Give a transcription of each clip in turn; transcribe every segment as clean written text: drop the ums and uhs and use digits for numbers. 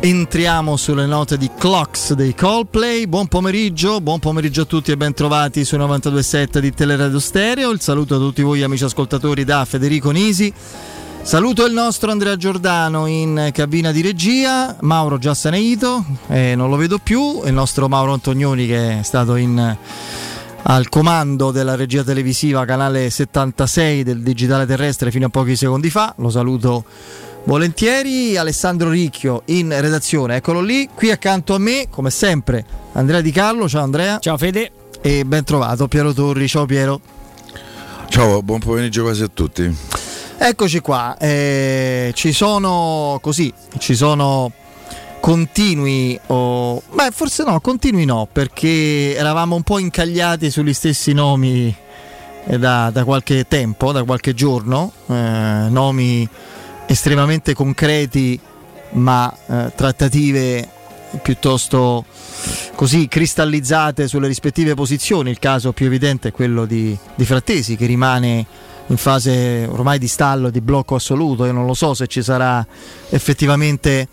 Entriamo sulle note di Clocks dei Coldplay. Buon pomeriggio a tutti e ben trovati sui 92.7 di Teleradio Stereo. Il saluto a tutti voi amici ascoltatori da Federico Nisi. Saluto il nostro Andrea Giordano in cabina di regia, Mauro Giassaneito, non lo vedo più, il nostro Mauro Antonioni che è stato al comando della regia televisiva canale 76 del digitale terrestre fino a pochi secondi fa, lo saluto volentieri. Alessandro Ricchio in redazione, eccolo lì, qui accanto a me come sempre Andrea Di Carlo. Ciao Andrea. Ciao Fede. E ben trovato Piero Torri. Ciao Piero. Ciao, buon pomeriggio quasi a tutti. Eccoci qua, ci sono continui no, perché eravamo un po' incagliati sugli stessi nomi da qualche tempo, da qualche giorno, nomi estremamente concreti ma trattative piuttosto così cristallizzate sulle rispettive posizioni. Il caso più evidente è quello di Frattesi, che rimane in fase ormai di stallo, di blocco assoluto. Io non lo so se ci sarà effettivamente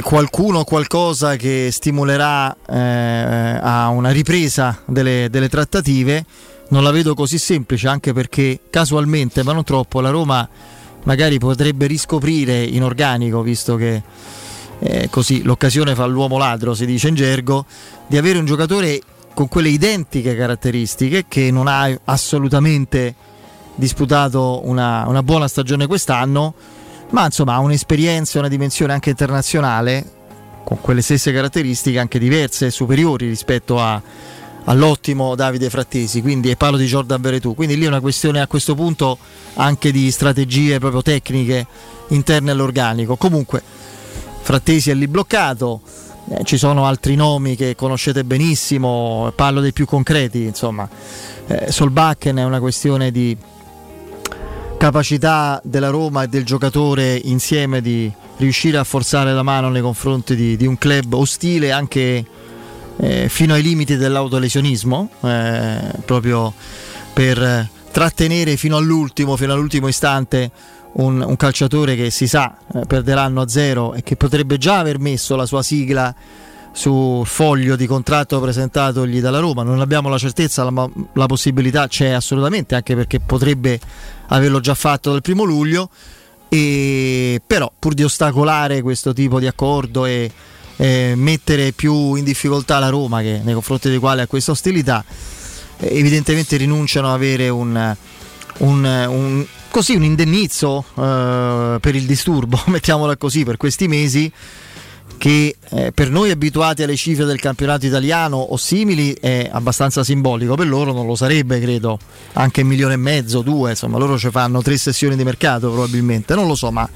qualcuno o qualcosa che stimolerà a una ripresa delle trattative. Non la vedo così semplice, anche perché casualmente, ma non troppo, la Roma magari potrebbe riscoprire in organico, visto che così l'occasione fa l'uomo ladro, si dice in gergo, di avere un giocatore con quelle identiche caratteristiche, che non ha assolutamente disputato una buona stagione quest'anno, ma insomma ha un'esperienza e una dimensione anche internazionale con quelle stesse caratteristiche, anche diverse e superiori rispetto all'ottimo Davide Frattesi, quindi, e parlo di Jordan Veretout. Quindi lì è una questione a questo punto anche di strategie proprio tecniche interne all'organico. Comunque Frattesi è lì bloccato, ci sono altri nomi che conoscete benissimo, parlo dei più concreti, insomma Solbakken è una questione di capacità della Roma e del giocatore insieme di riuscire a forzare la mano nei confronti di un club ostile, anche fino ai limiti dell'autolesionismo, proprio per trattenere fino all'ultimo istante un calciatore che si sa perderanno a zero e che potrebbe già aver messo la sua sigla sul foglio di contratto presentatogli dalla Roma. Non abbiamo la certezza, la possibilità c'è assolutamente, anche perché potrebbe averlo già fatto dal 1° luglio, e però pur di ostacolare questo tipo di accordo e mettere più in difficoltà la Roma, che nei confronti dei quali ha questa ostilità, evidentemente rinunciano ad avere un indennizzo per il disturbo, mettiamola così, per questi mesi, che per noi abituati alle cifre del campionato italiano o simili è abbastanza simbolico. Per loro non lo sarebbe, credo, anche 1,5 milioni, 2, insomma loro ci fanno 3 sessioni di mercato probabilmente, non lo so, ma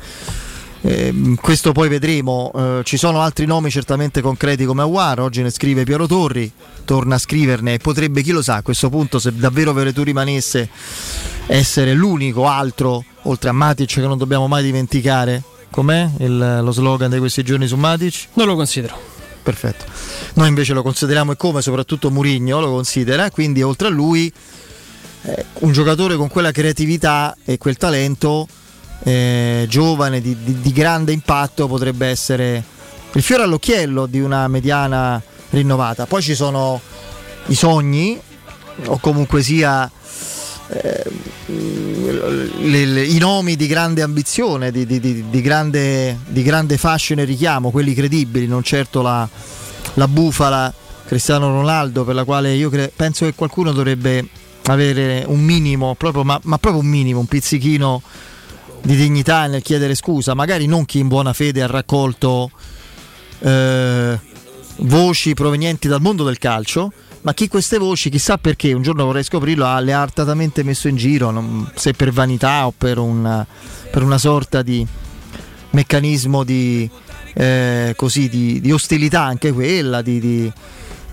questo poi vedremo. Ci sono altri nomi certamente concreti come Aouar, oggi ne scrive Piero Torri, torna a scriverne, e potrebbe, chi lo sa, a questo punto, se davvero Veretout rimanesse, essere l'unico altro, oltre a Matic che non dobbiamo mai dimenticare. Com'è lo slogan di questi giorni su Matic? Non lo considero. Perfetto. Noi invece lo consideriamo, e come, soprattutto Mourinho lo considera. Quindi oltre a lui un giocatore con quella creatività e quel talento giovane di grande impatto potrebbe essere il fiore all'occhiello di una mediana rinnovata. Poi ci sono i sogni, o comunque sia i nomi di grande ambizione, di grande fascino e richiamo, quelli credibili, non certo la bufala Cristiano Ronaldo, per la quale io penso che qualcuno dovrebbe avere un minimo, proprio, ma proprio un minimo, un pizzichino di dignità nel chiedere scusa. Magari non chi in buona fede ha raccolto voci provenienti dal mondo del calcio, ma chi queste voci, chissà perché, un giorno vorrei scoprirlo, le ha artatamente messo in giro, se per vanità o per una sorta di meccanismo di ostilità, anche quella di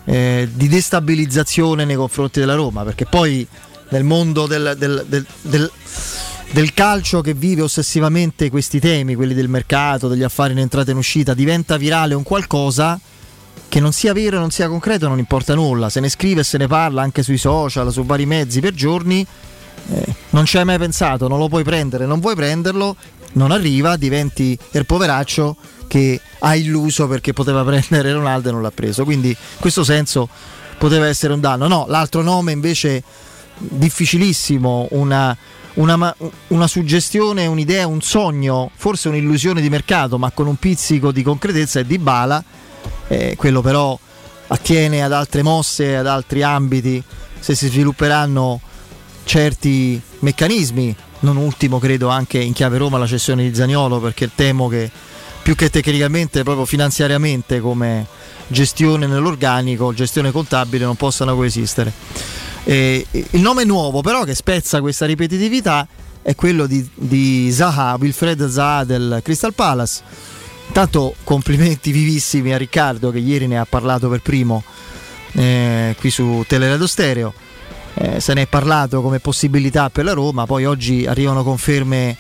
destabilizzazione nei confronti della Roma, perché poi nel mondo del calcio, che vive ossessivamente questi temi, quelli del mercato, degli affari in entrata e in uscita, diventa virale un qualcosa che non sia vero, non sia concreto, non importa nulla, se ne scrive e se ne parla anche sui social, su vari mezzi per giorni, non ci hai mai pensato, non lo puoi prendere, non vuoi prenderlo, non arriva, diventi il poveraccio che ha illuso perché poteva prendere Ronaldo e non l'ha preso. Quindi in questo senso poteva essere un danno. No, l'altro nome invece difficilissimo, una suggestione, un'idea, un sogno, forse un'illusione di mercato, ma con un pizzico di concretezza, è Dybala. Quello però attiene ad altre mosse, ad altri ambiti, se si svilupperanno certi meccanismi, non ultimo credo anche in chiave Roma la cessione di Zaniolo, perché temo che più che tecnicamente, proprio finanziariamente come gestione nell'organico, gestione contabile, non possano coesistere. Il nome nuovo però che spezza questa ripetitività è quello di Zaha, Wilfred Zaha del Crystal Palace. Intanto complimenti vivissimi a Riccardo che ieri ne ha parlato per primo qui su Teleradio Stereo, se ne è parlato come possibilità per la Roma, poi oggi arrivano conferme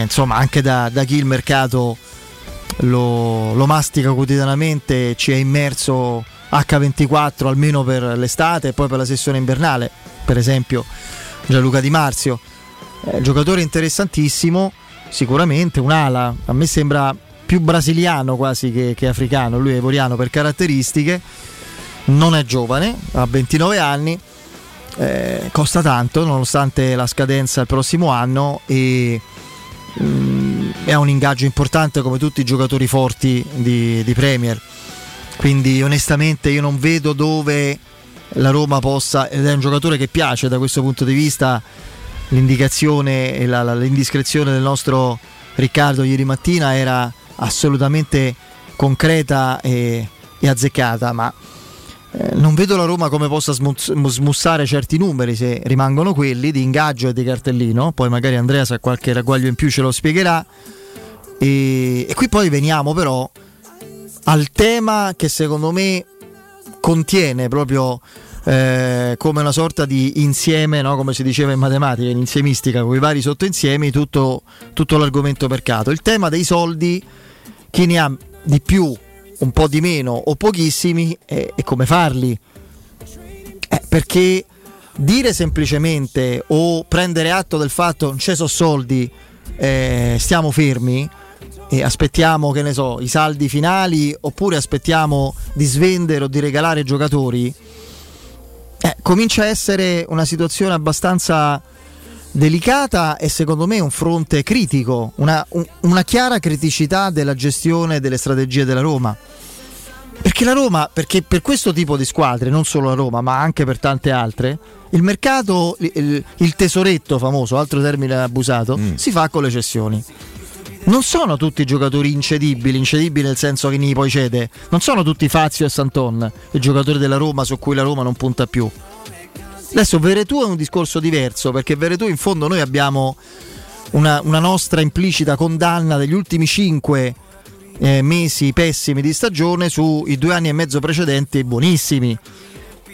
insomma anche da chi il mercato lo mastica quotidianamente, ci è immerso H24 almeno per l'estate e poi per la sessione invernale, per esempio Gianluca Di Marzio, giocatore interessantissimo sicuramente, un'ala, a me sembra più brasiliano quasi che africano, lui è ivoriano per caratteristiche, non è giovane, ha 29 anni, costa tanto nonostante la scadenza il prossimo anno e è un ingaggio importante come tutti i giocatori forti di Premier. Quindi onestamente io non vedo dove la Roma possa, ed è un giocatore che piace da questo punto di vista, l'indicazione e l'indiscrezione del nostro Riccardo ieri mattina era assolutamente concreta e azzeccata, ma non vedo la Roma come possa smussare certi numeri se rimangono quelli di ingaggio e di cartellino, poi magari Andrea sa qualche ragguaglio in più ce lo spiegherà, e qui poi veniamo però al tema che secondo me contiene proprio come una sorta di insieme, no? Come si diceva in matematica, in insiemistica, con i vari sottoinsiemi, tutto l'argomento mercato, il tema dei soldi, chi ne ha di più, un po' di meno o pochissimi, e come farli, perché dire semplicemente o prendere atto del fatto non ci sono soldi, stiamo fermi e aspettiamo, che ne so, i saldi finali, oppure aspettiamo di svendere o di regalare giocatori, comincia a essere una situazione abbastanza delicata e secondo me un fronte critico, una chiara criticità della gestione delle strategie della Roma, perché la Roma, perché per questo tipo di squadre, non solo la Roma ma anche per tante altre, il mercato, il tesoretto famoso, altro termine abusato, si fa con le cessioni. Non sono tutti giocatori incedibili nel senso che ne poi cede, non sono tutti Fazio e Santon i giocatori della Roma su cui la Roma non punta più. Adesso Veretù è un discorso diverso, perché Veretù in fondo noi abbiamo una nostra implicita condanna degli ultimi 5 mesi pessimi di stagione sui 2 anni e mezzo precedenti buonissimi,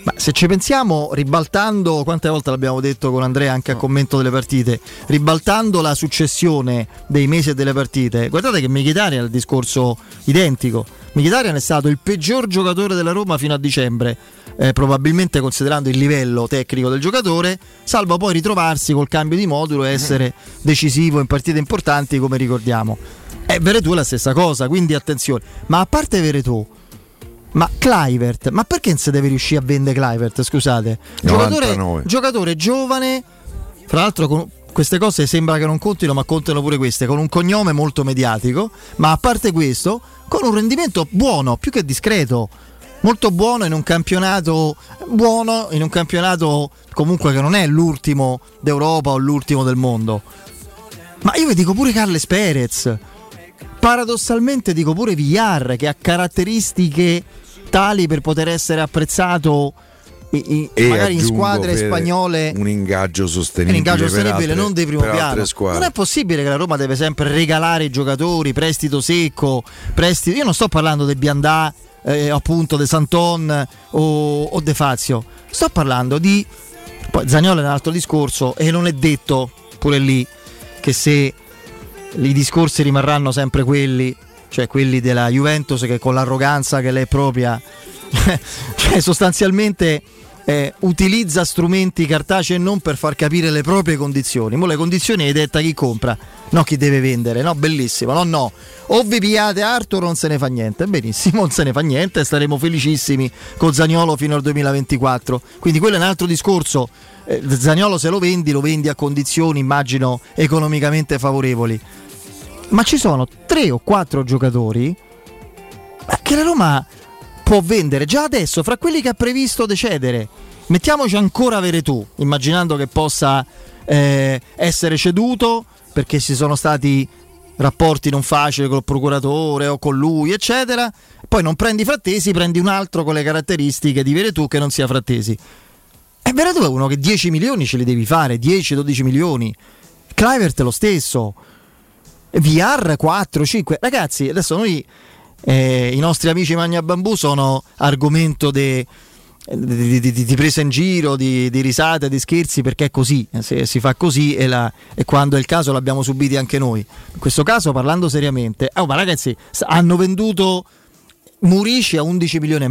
ma se ci pensiamo, ribaltando, quante volte l'abbiamo detto con Andrea anche a commento delle partite, ribaltando la successione dei mesi e delle partite, guardate che Mkhitaryan è il discorso identico. Mkhitaryan è stato il peggior giocatore della Roma fino a dicembre, probabilmente considerando il livello tecnico del giocatore, salvo poi ritrovarsi col cambio di modulo e essere decisivo in partite importanti come ricordiamo. Veretù è la stessa cosa, quindi attenzione. Ma a parte Veretù, ma Kluivert, ma perché non si deve riuscire a vendere Kluivert, scusate, giocatore giovane, tra l'altro con queste cose sembra che non contino, ma contano pure queste, con un cognome molto mediatico, ma a parte questo con un rendimento buono, più che discreto, molto buono in un campionato buono, in un campionato comunque che non è l'ultimo d'Europa o l'ultimo del mondo. Ma io vi dico pure Carles Perez, paradossalmente dico pure Villar, che ha caratteristiche tali per poter essere apprezzato magari in squadre spagnole, un ingaggio sostenibile non di primo piano. Non è possibile che la Roma deve sempre regalare i giocatori, prestito secco, prestito. Io non sto parlando di Biandà, appunto De Santon o De Fazio, sto parlando di, poi Zaniolo è un altro discorso e non è detto pure lì che se i discorsi rimarranno sempre quelli, cioè quelli della Juventus che con l'arroganza che le è propria sostanzialmente utilizza strumenti cartacei non per far capire le proprie condizioni. Mo le condizioni le detta chi compra, no chi deve vendere, no? Bellissimo, no no, o vi pigliate Arthur non se ne fa niente, benissimo, non se ne fa niente, staremo felicissimi con Zaniolo fino al 2024, quindi quello è un altro discorso. Zaniolo se lo vendi a condizioni immagino economicamente favorevoli, ma ci sono 3 o 4 giocatori che la Roma può vendere già adesso, fra quelli che ha previsto di cedere. Mettiamoci ancora Veretù, immaginando che possa essere ceduto, perché ci sono stati rapporti non facili col procuratore o con lui eccetera, poi non prendi Frattesi, prendi un altro con le caratteristiche di Veretù che non sia Frattesi. E Veretù è uno che 10 milioni ce li devi fare, 10-12 milioni. Kluivert lo stesso, VR 4-5. Ragazzi, adesso noi i nostri amici Magna Bambù sono argomento di presa in giro, di risate, di scherzi, perché è così, si fa così e quando è il caso l'abbiamo subiti anche noi. In questo caso, parlando seriamente, ma ragazzi, hanno venduto Murici a 11,5 milioni.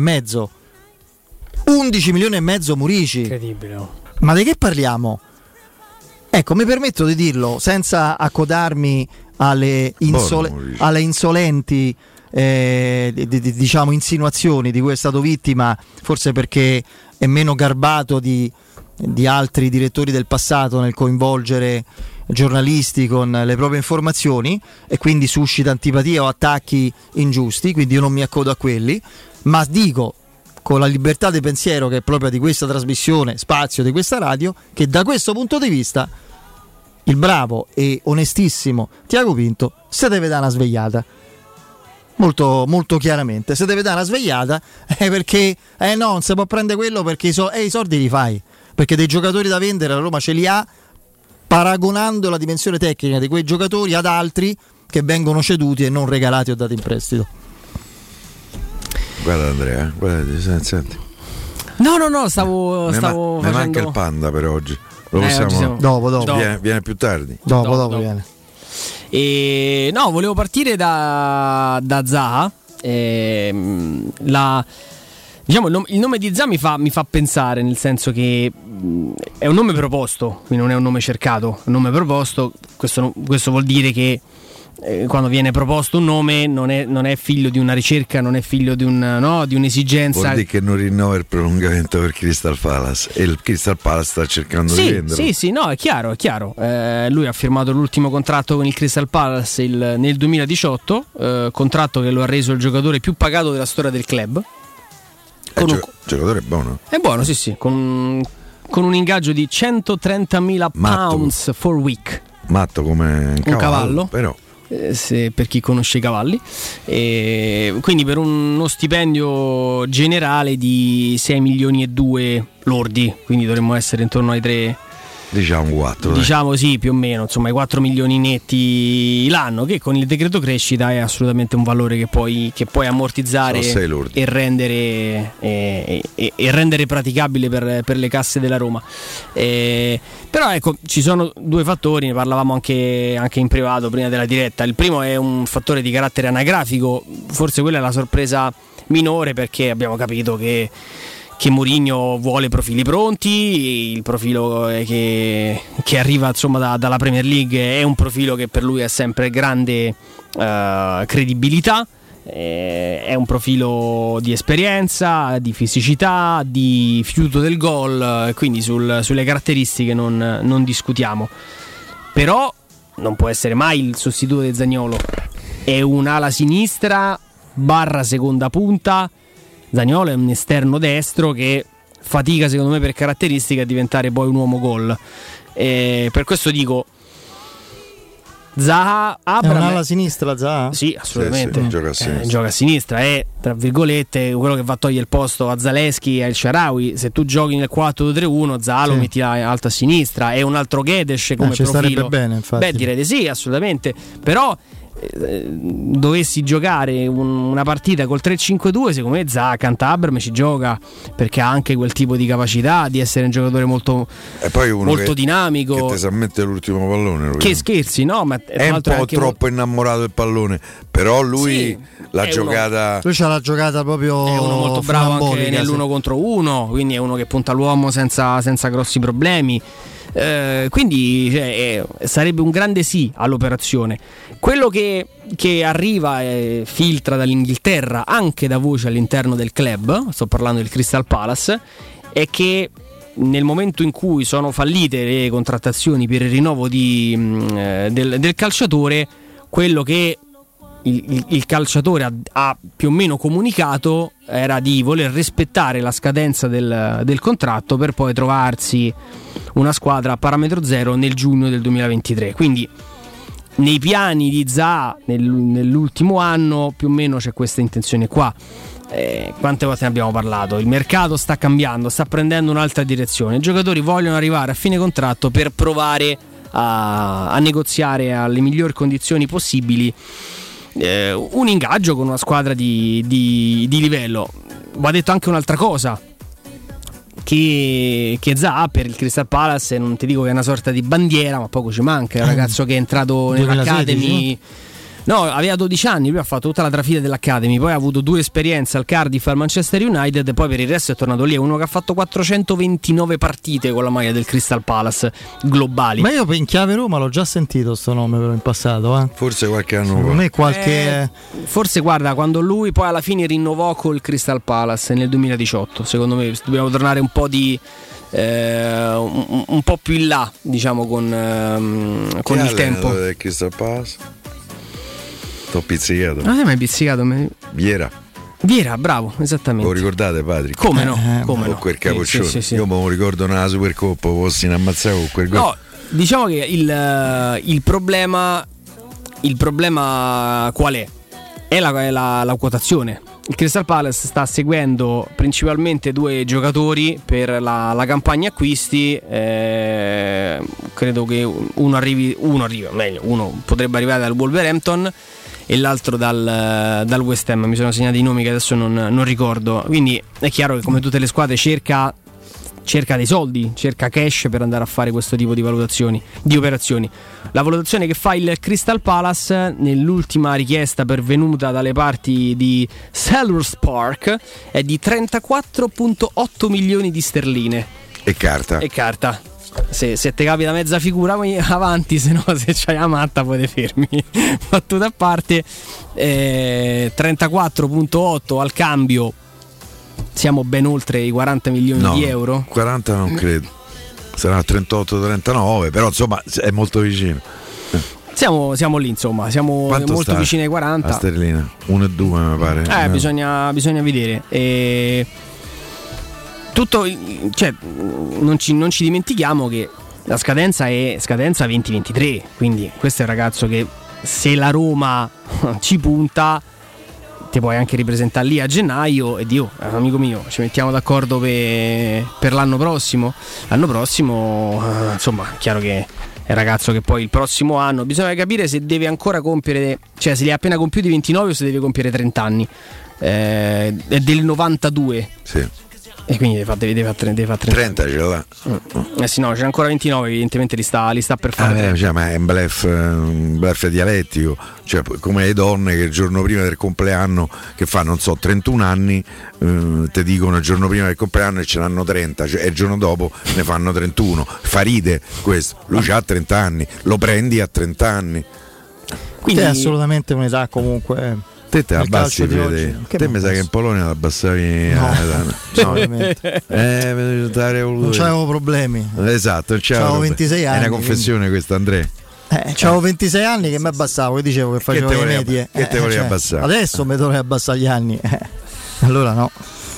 11,5 milioni Murici. Incredibile. No? Ma di che parliamo? Ecco, mi permetto di dirlo senza accodarmi alle insolenti diciamo insinuazioni di cui è stato vittima, forse perché è meno garbato di altri direttori del passato nel coinvolgere giornalisti con le proprie informazioni e quindi suscita antipatia o attacchi ingiusti, quindi io non mi accodo a quelli, ma dico con la libertà di pensiero che è propria di questa trasmissione, spazio di questa radio, che da questo punto di vista il bravo e onestissimo Tiago Pinto se deve dare una svegliata. Molto, molto chiaramente, se deve dare una svegliata è perché no, non si può prendere quello perché i soldi li fai, perché dei giocatori da vendere la Roma ce li ha, paragonando la dimensione tecnica di quei giocatori ad altri che vengono ceduti e non regalati o dati in prestito. Guarda Andrea, guarda, senti. No, stavo facendo... manca il panda per oggi. Lo possiamo... oggi dopo. Viene più tardi. Dopo. Viene. E no, volevo partire da Zaha. Diciamo, il nome di Zaha mi fa pensare, nel senso che è un nome proposto, quindi non è un nome cercato, è un nome proposto. Questo vuol dire che quando viene proposto un nome non è figlio di una ricerca, non è figlio di un'esigenza. Vuol dire che non rinnova il prolungamento per Crystal Palace e il Crystal Palace sta cercando di venderlo. Sì, no, è chiaro. Lui ha firmato l'ultimo contratto con il Crystal Palace nel 2018, contratto che lo ha reso il giocatore più pagato della storia del club. Giocatore buono. È buono, sì, con un ingaggio di 130.000 pounds for week. Matto come un cavallo. Però per chi conosce i cavalli, quindi per uno stipendio generale di 6,2 milioni lordi, quindi dovremmo essere intorno ai 3, diciamo 4, sì, più o meno, insomma, i 4 milioni netti l'anno, che con il decreto crescita è assolutamente un valore che puoi ammortizzare e rendere praticabile per le casse della Roma. Però ecco, ci sono due fattori, ne parlavamo anche in privato prima della diretta. Il primo è un fattore di carattere anagrafico, forse quella è la sorpresa minore, perché abbiamo capito che Mourinho vuole profili pronti, il profilo che arriva insomma dalla Premier League è un profilo che per lui ha sempre grande credibilità, è un profilo di esperienza, di fisicità, di fiuto del gol, quindi sulle caratteristiche non discutiamo, però non può essere mai il sostituto di Zaniolo, è un'ala sinistra / seconda punta. Zaniolo è un esterno destro che fatica, secondo me, per caratteristica a diventare poi un uomo gol. Per questo dico, Zaha apre alla sinistra. Zaha? Sì, assolutamente. Sì, gioca a sinistra, è tra virgolette quello che va a togliere il posto a Zalewski e al Shaarawy. Se tu giochi nel 4-2-3-1, Zaha lo metti alto a sinistra, è un altro Guedes come ci profilo. Ci starebbe bene, infatti. Beh, direi di sì, assolutamente. Però dovessi giocare una partita col 3-5-2, secondo me Zakant, Abraham ci gioca, perché ha anche quel tipo di capacità di essere un giocatore molto, e poi uno molto che, dinamico, che mette l'ultimo pallone, che scherzi, no? Ma è un po' anche troppo innamorato del pallone, però lui sì, la giocata uno, lui c'ha la giocata proprio, è uno molto bravo anche nell'uno contro uno, quindi è uno che punta l'uomo senza grossi problemi. Quindi sarebbe un grande sì all'operazione. Quello che arriva e filtra dall'Inghilterra, anche da voci all'interno del club, sto parlando del Crystal Palace, è che nel momento in cui sono fallite le contrattazioni per il rinnovo del calciatore, quello che il calciatore ha più o meno comunicato era di voler rispettare la scadenza del contratto, per poi trovarsi una squadra a parametro zero nel giugno del 2023. Quindi nei piani di Zaha nell'ultimo anno più o meno c'è questa intenzione qua. Quante volte ne abbiamo parlato? Il mercato sta cambiando, sta prendendo un'altra direzione, i giocatori vogliono arrivare a fine contratto per provare a negoziare alle migliori condizioni possibili un ingaggio con una squadra di livello. Va detto anche un'altra cosa, che Zaha per il Crystal Palace, non ti dico che è una sorta di bandiera, ma poco ci manca. È un ragazzo che è entrato nell'Academy, no, aveva 12 anni, lui ha fatto tutta la trafila dell'Academy, poi ha avuto 2 esperienze al Cardiff e al Manchester United, e poi per il resto è tornato lì. È uno che ha fatto 429 partite con la maglia del Crystal Palace globali. Ma io in chiave Roma l'ho già sentito sto nome però in passato, eh? Forse qualche anno fa. Forse guarda, quando lui poi alla fine rinnovò col Crystal Palace nel 2018, secondo me dobbiamo tornare un po' di un po' più in là, diciamo, con il tempo del Crystal Palace. T'ho pizzicato. Non hai mai pizzicato me? Viera, bravo, esattamente. Lo ricordate, Patrick? Come no? Come no? Quel capoccione. Sì. Io me lo ricordo nella Supercoppa, fossi in ammazzato con quel gol. No, diciamo che il problema qual è? È la quotazione. Il Crystal Palace sta seguendo principalmente 2 giocatori per la campagna acquisti. Credo che uno potrebbe arrivare dal Wolverhampton e l'altro dal West Ham. Mi sono segnati i nomi che adesso non ricordo. Quindi è chiaro che, come tutte le squadre, cerca dei soldi, cerca cash per andare a fare questo tipo di valutazioni, di operazioni. La valutazione che fa il Crystal Palace nell'ultima richiesta pervenuta dalle parti di Selhurst Park è di 34,8 milioni di sterline. E carta. Se te capita mezza figura avanti, se no, se c'hai la matta poi te fermi. Battuta a parte, 34,8 al cambio, siamo ben oltre i 40 milioni di euro. 40 non credo, sarà 38-39, però insomma è molto vicino. Siamo lì, insomma, siamo quanto molto vicini ai 40. La sterlina 1,2 mi pare. Bisogna vedere. Tutto, cioè, non ci dimentichiamo che la scadenza è scadenza 2023, quindi questo è un ragazzo che, se la Roma ci punta, te puoi anche ripresentare lì a gennaio e Dio, amico mio, ci mettiamo d'accordo per l'anno prossimo. L'anno prossimo, insomma, è chiaro che è un ragazzo che poi il prossimo anno bisogna capire se deve ancora compiere, cioè se li ha appena compiuti 29 o se deve compiere 30 anni. È del 92. Sì. E quindi deve fare 30 ce l'ha. Sì, no, c'è ancora 29, evidentemente li sta per fare. Cioè, ma è un bluff dialettico, cioè come le donne che il giorno prima del compleanno, che fa non so 31 anni, te dicono il giorno prima del compleanno e ce n'hanno 30, cioè, e il giorno dopo ne fanno 31. Fa ride questo. Lui c'ha 30 anni, lo prendi a 30 anni. Quindi è assolutamente un'età comunque. Te abbassi, te mi sa che in Polonia la abbassavi, no. Non c'avevo problemi. Esatto, non c'avevo 26 anni. È una confessione, quindi, questa, Andrea. C'avevo 26 anni che mi abbassavo, che dicevo che facevo le medie. Che te volevi abbassare? Adesso mi dovrei abbassare gli anni. Allora no.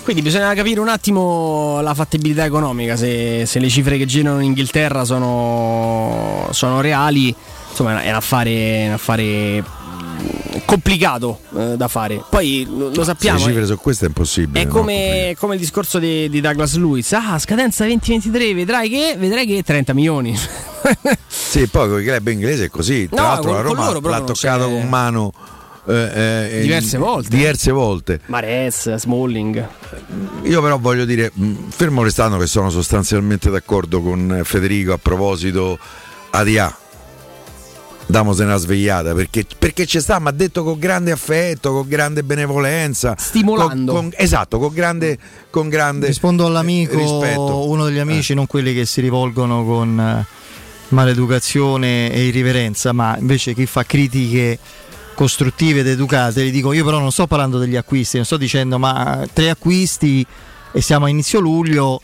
Quindi bisogna capire un attimo la fattibilità economica, se le cifre che girano in Inghilterra sono reali. Insomma, è un affare complicato da fare. Poi lo sappiamo, se le cifre su questo è impossibile. È come il discorso di Douglas Luiz. Scadenza 2023, vedrai che 30 milioni Sì, poi con il club inglese è così. Tra l'altro la Roma l'ha toccato con mano diverse volte. Mahrez, Smalling. Io però voglio dire, fermo restando che sono sostanzialmente d'accordo con Federico a proposito ADA, damosene una svegliata, perché ci sta, ma detto con grande affetto, con grande benevolenza, stimolando esatto, con grande rispondo all'amico, rispetto. Uno degli amici, non quelli che si rivolgono con maleducazione e irriverenza, ma invece chi fa critiche costruttive ed educate, gli dico: io però non sto parlando degli acquisti, non sto dicendo ma 3 acquisti e siamo a inizio luglio,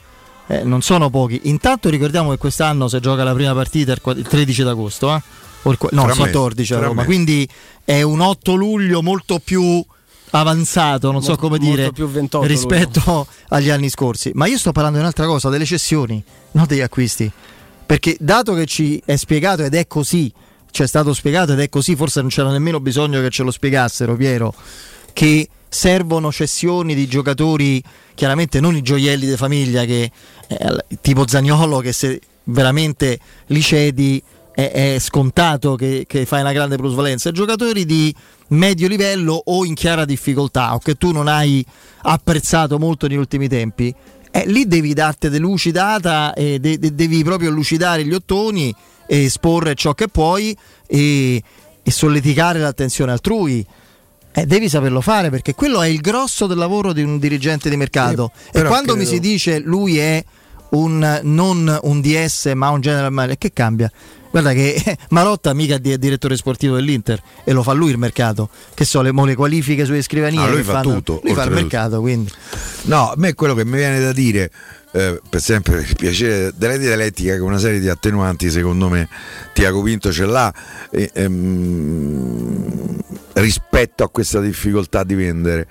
non sono pochi. Intanto ricordiamo che quest'anno si gioca la prima partita il 13 d'agosto, no, il 14 a Roma, quindi è un 8 luglio molto più avanzato, non so come dire, rispetto agli anni scorsi. Ma io sto parlando di un'altra cosa, delle cessioni, non degli acquisti, perché dato che ci è spiegato ed è così, ci è stato spiegato ed è così, forse non c'era nemmeno bisogno che ce lo spiegassero, Piero, che servono cessioni di giocatori, chiaramente non i gioielli di famiglia, che tipo Zaniolo, che se veramente li cedi è scontato che fai una grande plusvalenza, giocatori di medio livello o in chiara difficoltà o che tu non hai apprezzato molto negli ultimi tempi, lì devi darti delucidata e devi proprio lucidare gli ottoni e esporre ciò che puoi e solleticare l'attenzione altrui. Devi saperlo fare, perché quello è il grosso del lavoro di un dirigente di mercato. E quando credo... mi si dice lui è un non un DS ma un general manager, che cambia? Guarda che Marotta mica è direttore sportivo dell'Inter e lo fa lui il mercato, che so, le qualifiche sulle scrivanie, no, lui fa tutto, lui fa il mercato, quindi. No, a me quello che mi viene da dire, per sempre il piacere della dialettica, che una serie di attenuanti secondo me Tiago Pinto ce l'ha rispetto a questa difficoltà di vendere.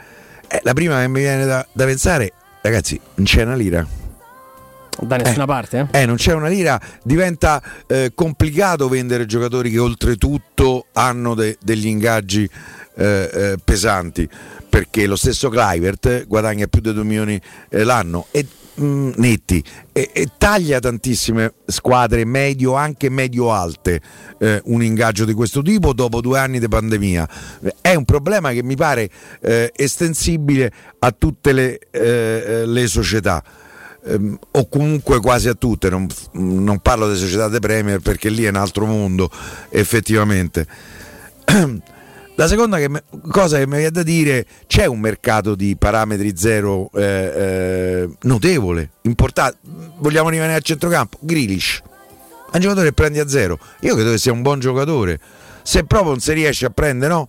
La prima che mi viene da pensare, ragazzi, non c'è una lira da nessuna parte? Non c'è una lira, diventa complicato vendere giocatori che oltretutto hanno degli ingaggi pesanti, perché lo stesso Kluivert guadagna più di 2 milioni l'anno e netti e taglia tantissime squadre medio, anche medio alte, un ingaggio di questo tipo dopo 2 anni di pandemia. È un problema che mi pare estensibile a tutte le società, o comunque quasi a tutte, non parlo delle società di Premier perché lì è un altro mondo effettivamente. La seconda cosa che mi viene da dire, c'è un mercato di parametri zero notevole, importante. Vogliamo rimanere al centrocampo? Grealish è un giocatore che prendi a zero, io credo che sia un buon giocatore, se proprio non si riesce a prendere,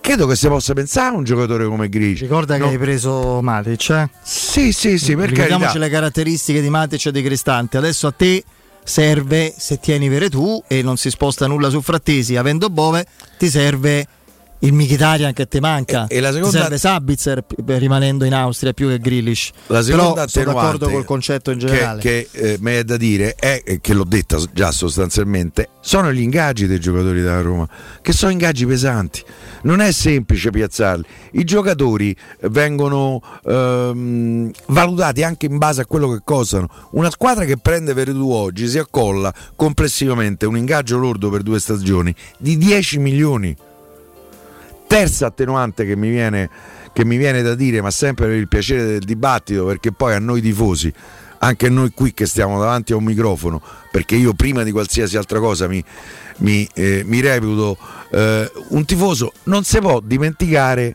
credo che si possa pensare a un giocatore come Grealish. Ricorda che hai preso Matic, Sì, perché ricordiamoci le caratteristiche di Matic e di Cristante. Adesso a te serve, se tieni Veretù e non si sposta nulla su Frattesi, avendo Bove ti serve il Mkhitaryan che ti manca, e la seconda... ti serve Sabitzer rimanendo in Austria più che Grealish. La seconda, però sono d'accordo col concetto in generale che mi è da dire, è che l'ho detta già sostanzialmente, sono gli ingaggi dei giocatori della Roma, che sono ingaggi pesanti, non è semplice piazzarli. I giocatori vengono valutati anche in base a quello che costano. Una squadra che prende Veretù oggi si accolla complessivamente un ingaggio lordo per 2 stagioni di 10 milioni. Terza attenuante che mi viene da dire, ma sempre per il piacere del dibattito, perché poi a noi tifosi, anche noi qui che stiamo davanti a un microfono, perché io prima di qualsiasi altra cosa mi reputo un tifoso, non si può dimenticare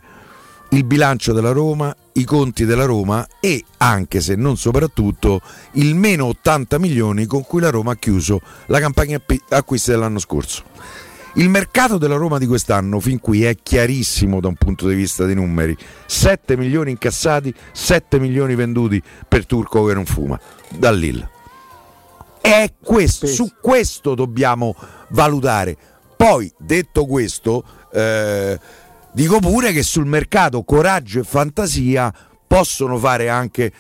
il bilancio della Roma, i conti della Roma e anche, se non soprattutto, il meno 80 milioni con cui la Roma ha chiuso la campagna acquisti dell'anno scorso. Il mercato della Roma di quest'anno fin qui è chiarissimo da un punto di vista di numeri: 7 milioni incassati, 7 milioni venduti per Turco che non fuma dall'Lille. È questo, su questo dobbiamo valutare. Poi, detto questo, dico pure che sul mercato coraggio e fantasia possono fare anche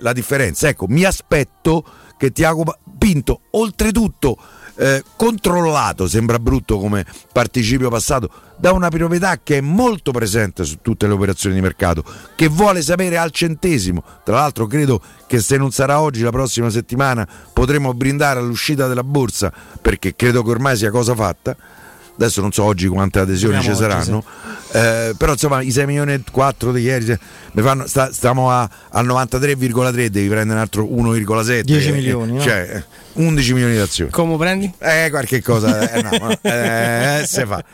la differenza. Ecco, mi aspetto che Tiago Pinto, oltretutto controllato, sembra brutto come participio passato, da una proprietà che è molto presente su tutte le operazioni di mercato, che vuole sapere al centesimo. Tra l'altro credo che se non sarà oggi, la prossima settimana potremo brindare all'uscita della borsa, perché credo che ormai sia cosa fatta. Adesso non so oggi quante adesioni ci saranno, sì. Però insomma i 6 milioni e 4 di ieri stiamo al 93,3, devi prendere un altro 1,7, 10 milioni, cioè 11 milioni di azioni. Come prendi? Qualche cosa se fa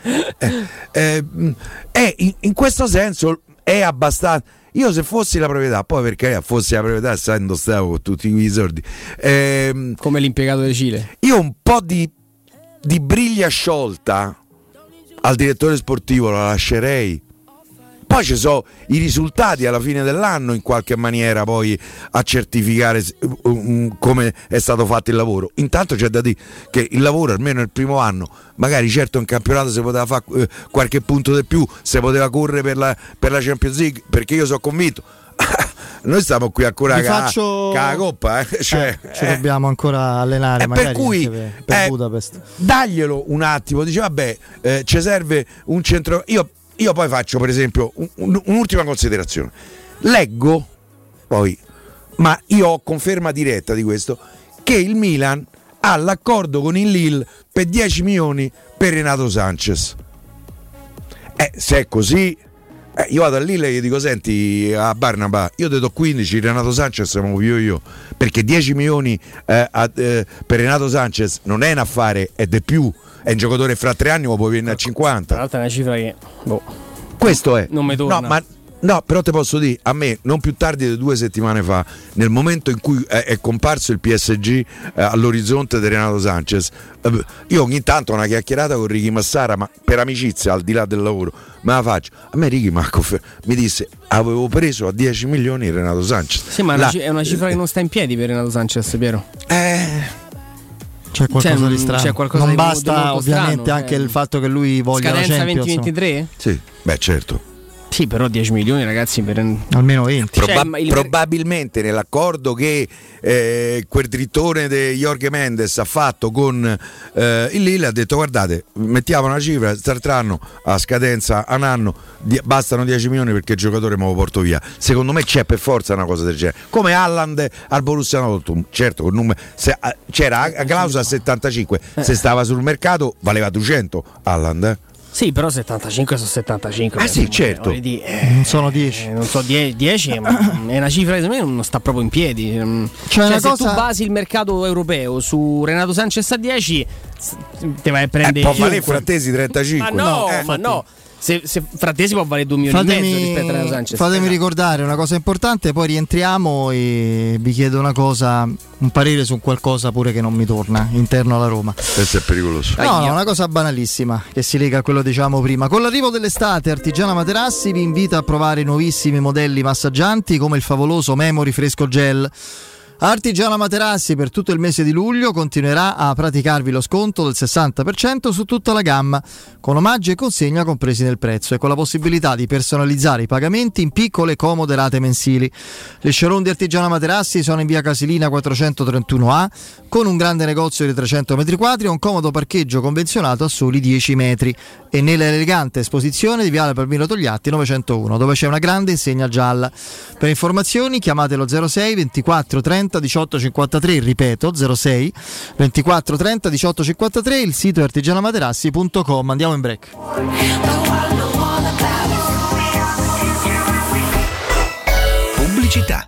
in questo senso è abbastanza. Io se fossi la proprietà, poi perché fossi la proprietà, essendo stavo con tutti i soldi, come l'impiegato di Cile, io un po' di briglia sciolta al direttore sportivo la lascerei. Poi ci sono i risultati alla fine dell'anno in qualche maniera poi a certificare come è stato fatto il lavoro. Intanto c'è da dire che il lavoro, almeno nel primo anno, magari certo in campionato si poteva fare qualche punto di più, si poteva correre per la Champions League, perché io sono convinto noi stiamo qui ancora la coppa ci dobbiamo ancora allenare, magari per cui per Budapest. Daglielo un attimo, dice vabbè, ci serve un centro. Io poi faccio per esempio un'ultima considerazione. Leggo poi, ma io ho conferma diretta di questo, che il Milan ha l'accordo con il Lille per 10 milioni per Renato Sanchez. Se è così, io vado a Lille e gli dico: senti, a Barnaba, io te do 15, Renato Sanchez siamo più io, perché 10 milioni per Renato Sanchez non è un affare, è di più. È un giocatore, fra 3 anni può venire a 50. Tra l'altro è una cifra che questo è. Non mi torna. No, però te posso dire, a me non più tardi di 2 settimane fa, nel momento in cui è comparso il PSG all'orizzonte di Renato Sanchez, io ogni tanto una chiacchierata con Ricky Massara, ma per amicizia, al di là del lavoro, me la faccio. A me Ricky mi disse: avevo preso a 10 milioni Renato Sanchez. Sì, ma è una cifra che non sta in piedi per Renato Sanchez, Piero. C'è qualcosa di strano, non basta molto ovviamente strano, anche il fatto che lui voglia la Champions. 2023? Sì, beh certo. Sì, però 10 milioni ragazzi per almeno 20. Probabilmente nell'accordo che quel direttore di Jorge Mendes ha fatto con il Lille ha detto: guardate, mettiamo una cifra, startranno a scadenza a un anno, bastano 10 milioni perché il giocatore me lo porto via. Secondo me c'è per forza una cosa del genere, come Haaland al Borussia Dortmund, certo con numero, se, c'era a clausola 75, se stava sul mercato valeva 200 Haaland, Sì, però 75 su 75. Ah sì, certo. Non sono 10. Non so 10, ma è una cifra che secondo me non sta proprio in piedi. Cioè se tu basi il mercato europeo su Renato Sanchez a 10, te vai a prendere... può valere Frattesi 35. Ma no. Se Frattesi può valere 2 milioni e mezzo rispetto a Renato Sanchez. Fatemi ricordare una cosa importante, poi rientriamo e vi chiedo una cosa, un parere su qualcosa pure che non mi torna interno alla Roma. Questo è pericoloso. No, una cosa banalissima che si lega a quello diciamo prima. Con l'arrivo dell'estate Artigiana Materassi vi invita a provare nuovissimi modelli massaggianti come il favoloso Memory Fresco Gel. Artigiana Materassi per tutto il mese di luglio continuerà a praticarvi lo sconto del 60% su tutta la gamma, con omaggi e consegna compresi nel prezzo, e con la possibilità di personalizzare i pagamenti in piccole e comode rate mensili. Le showroom di Artigiana Materassi sono in via Casilina 431A, con un grande negozio di 300 metri quadri e un comodo parcheggio convenzionato a soli 10 metri, e nell'elegante esposizione di Viale Palmiro Togliatti 901, dove c'è una grande insegna gialla. Per informazioni chiamate lo 06 24 30 18 53, ripeto 06 24 30 18 53, il sito è artigianamaterassi.com. Andiamo in break. Pubblicità.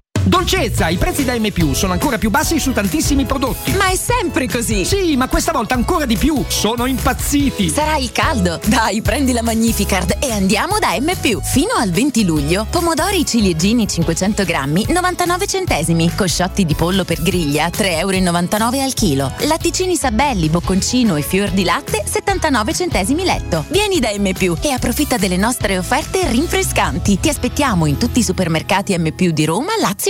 Dolcezza, i prezzi da M+ sono ancora più bassi su tantissimi prodotti. Ma è sempre così! Sì, ma questa volta ancora di più! Sono impazziti! Sarà il caldo! Dai, prendi la Magnificard e andiamo da M+. Fino al 20 luglio, pomodori ciliegini 500 grammi, 99 centesimi. Cosciotti di pollo per griglia, 3,99 € al chilo. Latticini Sabelli, bocconcino e fior di latte, 79 centesimi letto. Vieni da M+ e approfitta delle nostre offerte rinfrescanti. Ti aspettiamo in tutti i supermercati M+ di Roma, Lazio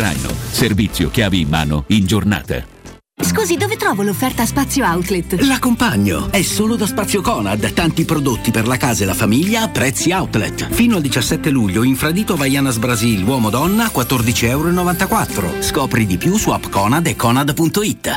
traino. Servizio chiavi in mano in giornata. Scusi, dove trovo l'offerta Spazio Outlet? L'accompagno! È solo da Spazio Conad, tanti prodotti per la casa e la famiglia a prezzi outlet. Fino al 17 luglio, infradito Havaianas Brasil, uomo donna, 14,94 €. Scopri di più su app Conad e Conad.it.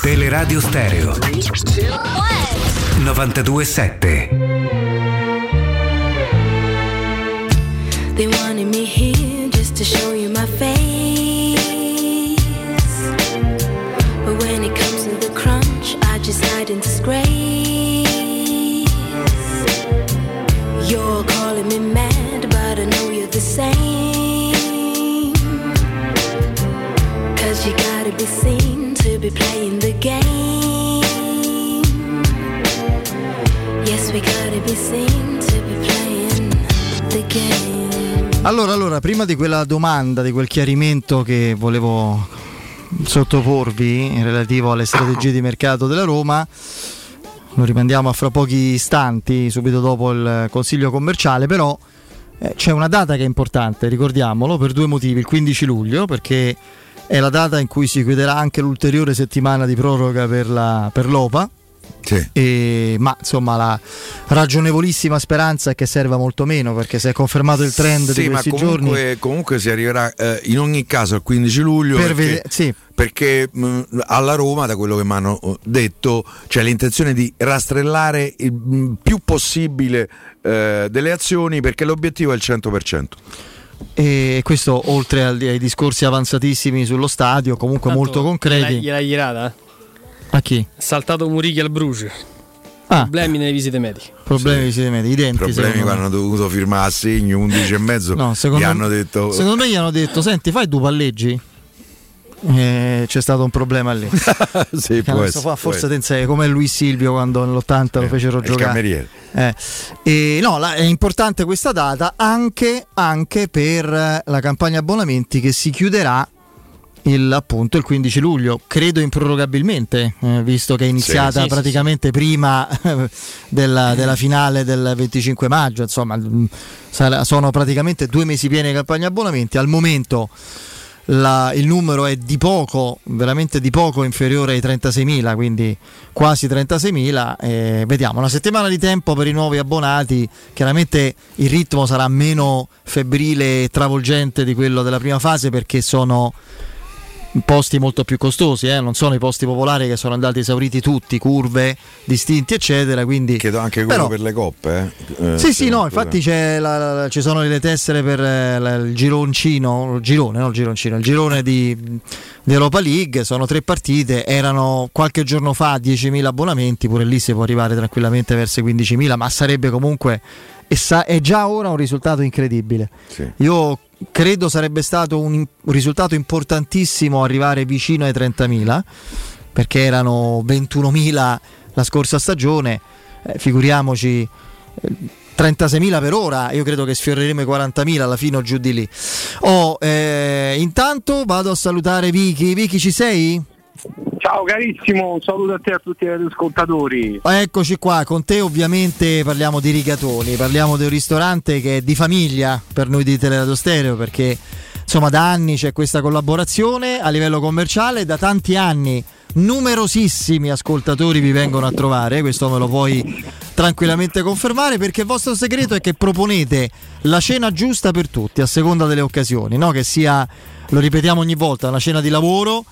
Teleradio Stereo 92.7. They wanted me here just to show you my face, but when it comes to the crunch I just hide in disgrace. You're calling me mad, but I know you're the same. You gotta be seen to be playing the game. Yes, we gotta be seen to be playing the game. Allora, prima di quella domanda, di quel chiarimento che volevo sottoporvi relativo alle strategie di mercato della Roma, lo rimandiamo a fra pochi istanti, subito dopo il consiglio commerciale, però c'è una data che è importante, ricordiamolo, per due motivi: il 15 luglio, perché è la data in cui si chiuderà anche l'ulteriore settimana di proroga per l'OPA. Sì. Ma insomma la ragionevolissima speranza è che serva molto meno, perché se è confermato il trend di questi giorni comunque si arriverà in ogni caso al 15 luglio perché alla Roma, da quello che mi hanno detto, c'è l'intenzione di rastrellare il più possibile delle azioni, perché l'obiettivo è il 100%. E questo, oltre ai discorsi avanzatissimi sullo stadio, comunque tanto molto concreti. Gliel'hai girata? A chi? Saltato Murichi al Bruges. Problemi nelle visite mediche. Problemi nelle visite mediche, identici. Problemi quando hanno dovuto firmare assegno 11 e mezzo. No, secondo me gli hanno detto: senti, fai due palleggi. C'è stato un problema lì. Sì, forse te sei come Luis Silvio quando nell'80 lo fecero giocare. Il cameriere. È importante questa data anche per la campagna abbonamenti che si chiuderà appunto il 15 luglio, credo improrogabilmente, visto che è iniziata praticamente prima della finale del 25 maggio, insomma sono praticamente 2 mesi pieni di campagna abbonamenti. Al momento il numero è di poco, veramente di poco, inferiore ai 36.000, quindi quasi 36.000. Vediamo, una settimana di tempo per i nuovi abbonati. Chiaramente il ritmo sarà meno febbrile e travolgente di quello della prima fase, perché sono posti molto più costosi, non sono i posti popolari che sono andati esauriti tutti, curve, distinti eccetera, quindi chiedo anche quello per le coppe infatti ci sono le tessere per il girone di Europa League. Sono 3 partite, erano qualche giorno fa 10.000 abbonamenti, pure lì si può arrivare tranquillamente verso i 15.000, ma sarebbe comunque è già ora un risultato incredibile. Io credo sarebbe stato un risultato importantissimo arrivare vicino ai 30.000, perché erano 21.000 la scorsa stagione, figuriamoci 36.000 per ora. Io credo che sfioreremo i 40.000 alla fine o giù di lì. Intanto vado a salutare Vicky, ci sei? Ciao carissimo, un saluto a te e a tutti gli ascoltatori. Eccoci qua, con te ovviamente parliamo di rigatoni, parliamo di un ristorante che è di famiglia per noi di Teleradio Stereo, perché insomma da anni c'è questa collaborazione a livello commerciale, da tanti anni numerosissimi ascoltatori vi vengono a trovare, questo me lo puoi tranquillamente confermare, perché il vostro segreto è che proponete la cena giusta per tutti a seconda delle occasioni, no? Che sia, lo ripetiamo ogni volta, una cena di lavoro,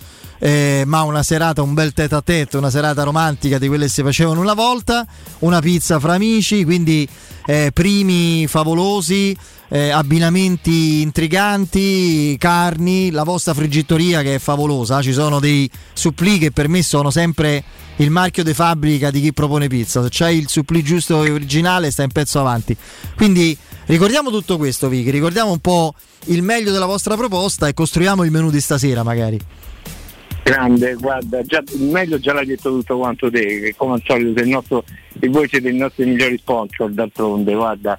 ma una serata, un bel tête à tête, una serata romantica di quelle che si facevano una volta, una pizza fra amici, quindi primi favolosi, abbinamenti intriganti, carni, la vostra friggitoria che è favolosa, ci sono dei supplì che per me sono sempre il marchio di fabbrica di chi propone pizza. Se c'hai il supplì giusto e originale stai un pezzo avanti, quindi ricordiamo tutto questo, Vicky, ricordiamo un po' il meglio della vostra proposta e costruiamo il menù di stasera magari. Grande, guarda, già l'hai detto tutto quanto te, che come al solito voi siete i nostri migliori sponsor, d'altronde, guarda.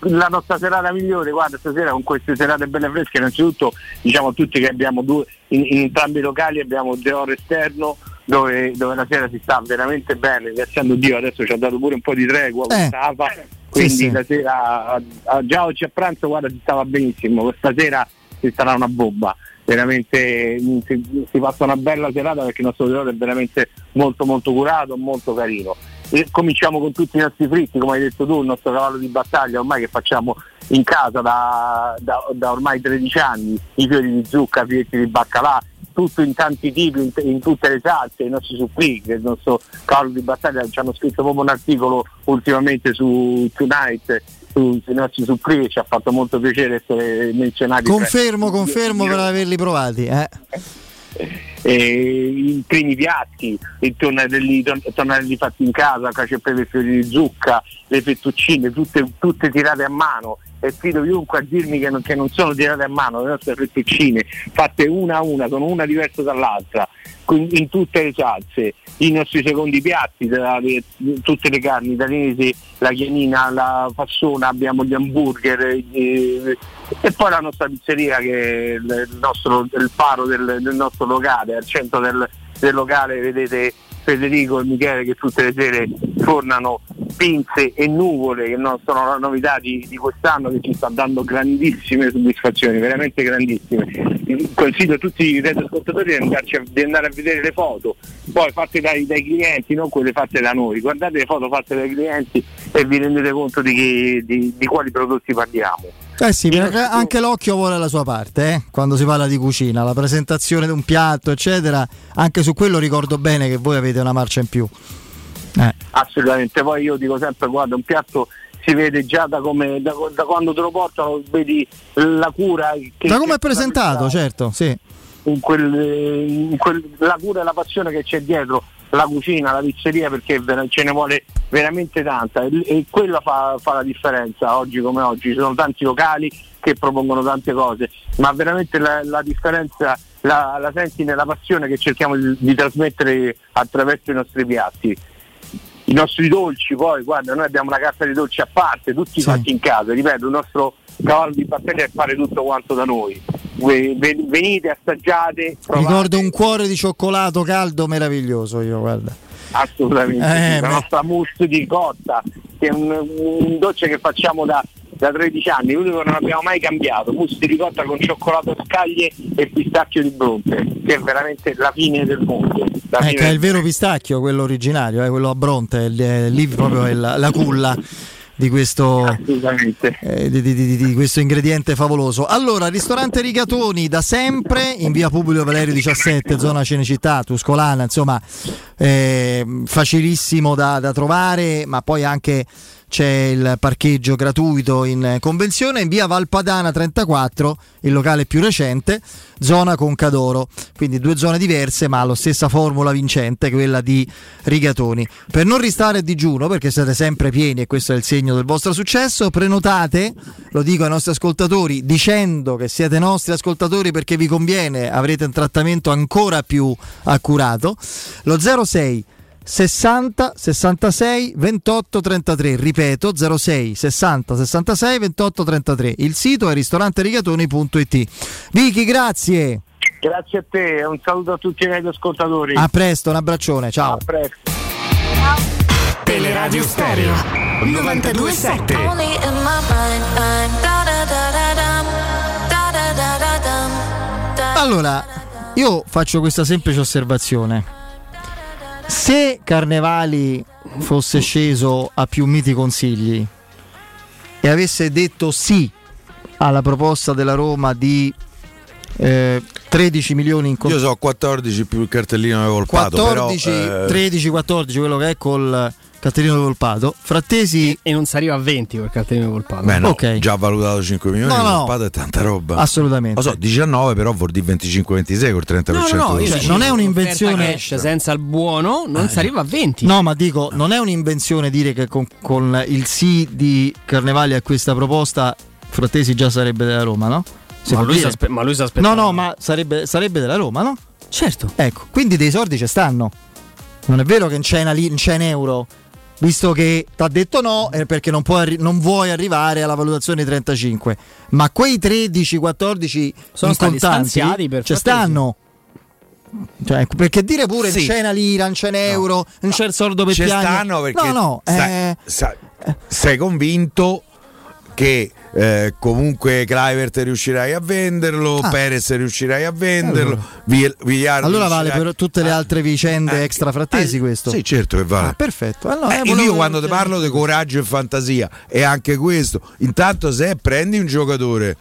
La nostra serata migliore, guarda, stasera con queste serate belle fresche, innanzitutto diciamo a tutti che abbiamo in entrambi i locali abbiamo 2 ore esterno dove la sera si sta veramente bene, graziando Dio adesso ci ha dato pure un po' di tregua questa APA, quindi la sera, già oggi a pranzo guarda si stava benissimo, questa sera si sarà una bomba. Veramente si passa una bella serata, perché il nostro teatro è veramente molto molto curato, molto carino. E cominciamo con tutti i nostri fritti, come hai detto tu, il nostro cavallo di battaglia ormai che facciamo in casa da ormai 13 anni, i fiori di zucca, i filetti di baccalà, tutto in tanti tipi, in tutte le salse, i nostri supplì, il nostro cavallo di battaglia, ci hanno scritto proprio un articolo ultimamente su Tonight, sui nostri supplì, ci ha fatto molto piacere essere menzionati. Confermo per averli provati. I primi piatti, i tonnarelli fatti in casa, cacio e pepe e fiori di zucca, le fettuccine, tutte tirate a mano, e sfido chiunque a dirmi che non sono tirate a mano le nostre fettuccine fatte una a una, sono una diversa dall'altra, in tutte le salse, i nostri secondi piatti, tutte le carni italiane, la chianina, la fassona, abbiamo gli hamburger, e poi la nostra pizzeria che è il faro del nostro locale, al centro del locale vedete Federico e Michele che tutte le sere fornano pinze e nuvole, che sono la novità di quest'anno, che ci sta dando grandissime soddisfazioni, veramente grandissime. Consiglio a tutti i radioascoltatori di andare a vedere le foto, poi fatte dai clienti, non quelle fatte da noi, guardate le foto fatte dai clienti e vi rendete conto di quali prodotti parliamo. Sì, anche l'occhio vuole la sua parte, quando si parla di cucina, la presentazione di un piatto, eccetera, anche su quello ricordo bene che voi avete una marcia in più. Assolutamente, poi io dico sempre, guarda, un piatto si vede già da quando te lo portano, vedi la cura. Da come è presentato, certo, sì. La cura e la passione che c'è dietro la cucina, la pizzeria, perché ce ne vuole veramente tanta, e quella fa la differenza oggi come oggi. Ci sono tanti locali che propongono tante cose, ma veramente la differenza la senti nella passione che cerchiamo di trasmettere attraverso i nostri piatti, i nostri dolci. Poi guarda, noi abbiamo una carta di dolci a parte, tutti fatti in casa, ripeto, il nostro cavallo di battaglia è fare tutto quanto da noi. Venite, assaggiate, provate. Ricordo un cuore di cioccolato caldo meraviglioso, io, guarda. Assolutamente, la nostra mousse di cotta, che è un dolce che facciamo da 13 anni, l'unico che non abbiamo mai cambiato, mousse di ricotta con cioccolato scaglie e pistacchio di Bronte, che è veramente la fine del mondo. Che è il vero pistacchio, quello originario, quello a Bronte, lì proprio è la culla di questo, di questo ingrediente favoloso. Allora, ristorante Rigatoni, da sempre in via Publio Valerio 17, zona Cinecittà, Tuscolana, insomma, facilissimo da trovare, ma poi anche c'è il parcheggio gratuito in convenzione. In via Valpadana 34, il locale più recente, zona Concadoro, quindi due zone diverse ma la stessa formula vincente, quella di Rigatoni. Per non restare a digiuno, perché siete sempre pieni e questo è il segno del vostro successo, prenotate, lo dico ai nostri ascoltatori dicendo che siete nostri ascoltatori perché vi conviene, avrete un trattamento ancora più accurato, lo 06 60 66 28 33, ripeto 06 60 66 28 33. Il sito è ristoranterigatoni.it. Vicky, grazie a te, un saluto a tutti i radioascoltatori, a presto, un abbraccione, ciao, a presto. Teleradio Stereo 92.7. Allora, io faccio questa semplice osservazione: se Carnevali fosse sceso a più miti consigli e avesse detto sì alla proposta della Roma di 13 milioni in conto, io so 14 più il cartellino di Volpato, 14, però, 13, 14, quello che è col cartellino di Volpato, Frattesi e non si arriva a 20 col cartellino di Volpato. Beh, no, okay. Già valutato 5 milioni, no, Volpato è tanta roba, assolutamente. Lo so, 19 però vuol dire 25-26 col 30%. No, cioè, non è un'invenzione senza il buono, non si arriva a 20. No, ma dico, non è un'invenzione dire che con il sì di Carnevali a questa proposta Frattesi già sarebbe della Roma, no? Ma lui si aspettava. No, ma sarebbe della Roma, no? Certo. Ecco, quindi dei soldi ci stanno. Non è vero che in euro, visto che ti ha detto no, perché non vuoi arrivare alla valutazione 35. Ma quei 13-14 sono stanziati per ci stanno. Cioè, perché dire pure sì, c'è una lira, non c'è un euro, non c'è il sordo per piano. Ci stanno perché sei convinto che comunque Kluivert riuscirai a venderlo, Perez riuscirai a venderlo, Vigliardi. Allora vale per tutte le altre vicende extra Frattesi, questo? Sì, certo che vale. Perfetto. Allora, io quando ti parlo di coraggio e fantasia è anche questo. Intanto se prendi un giocatore,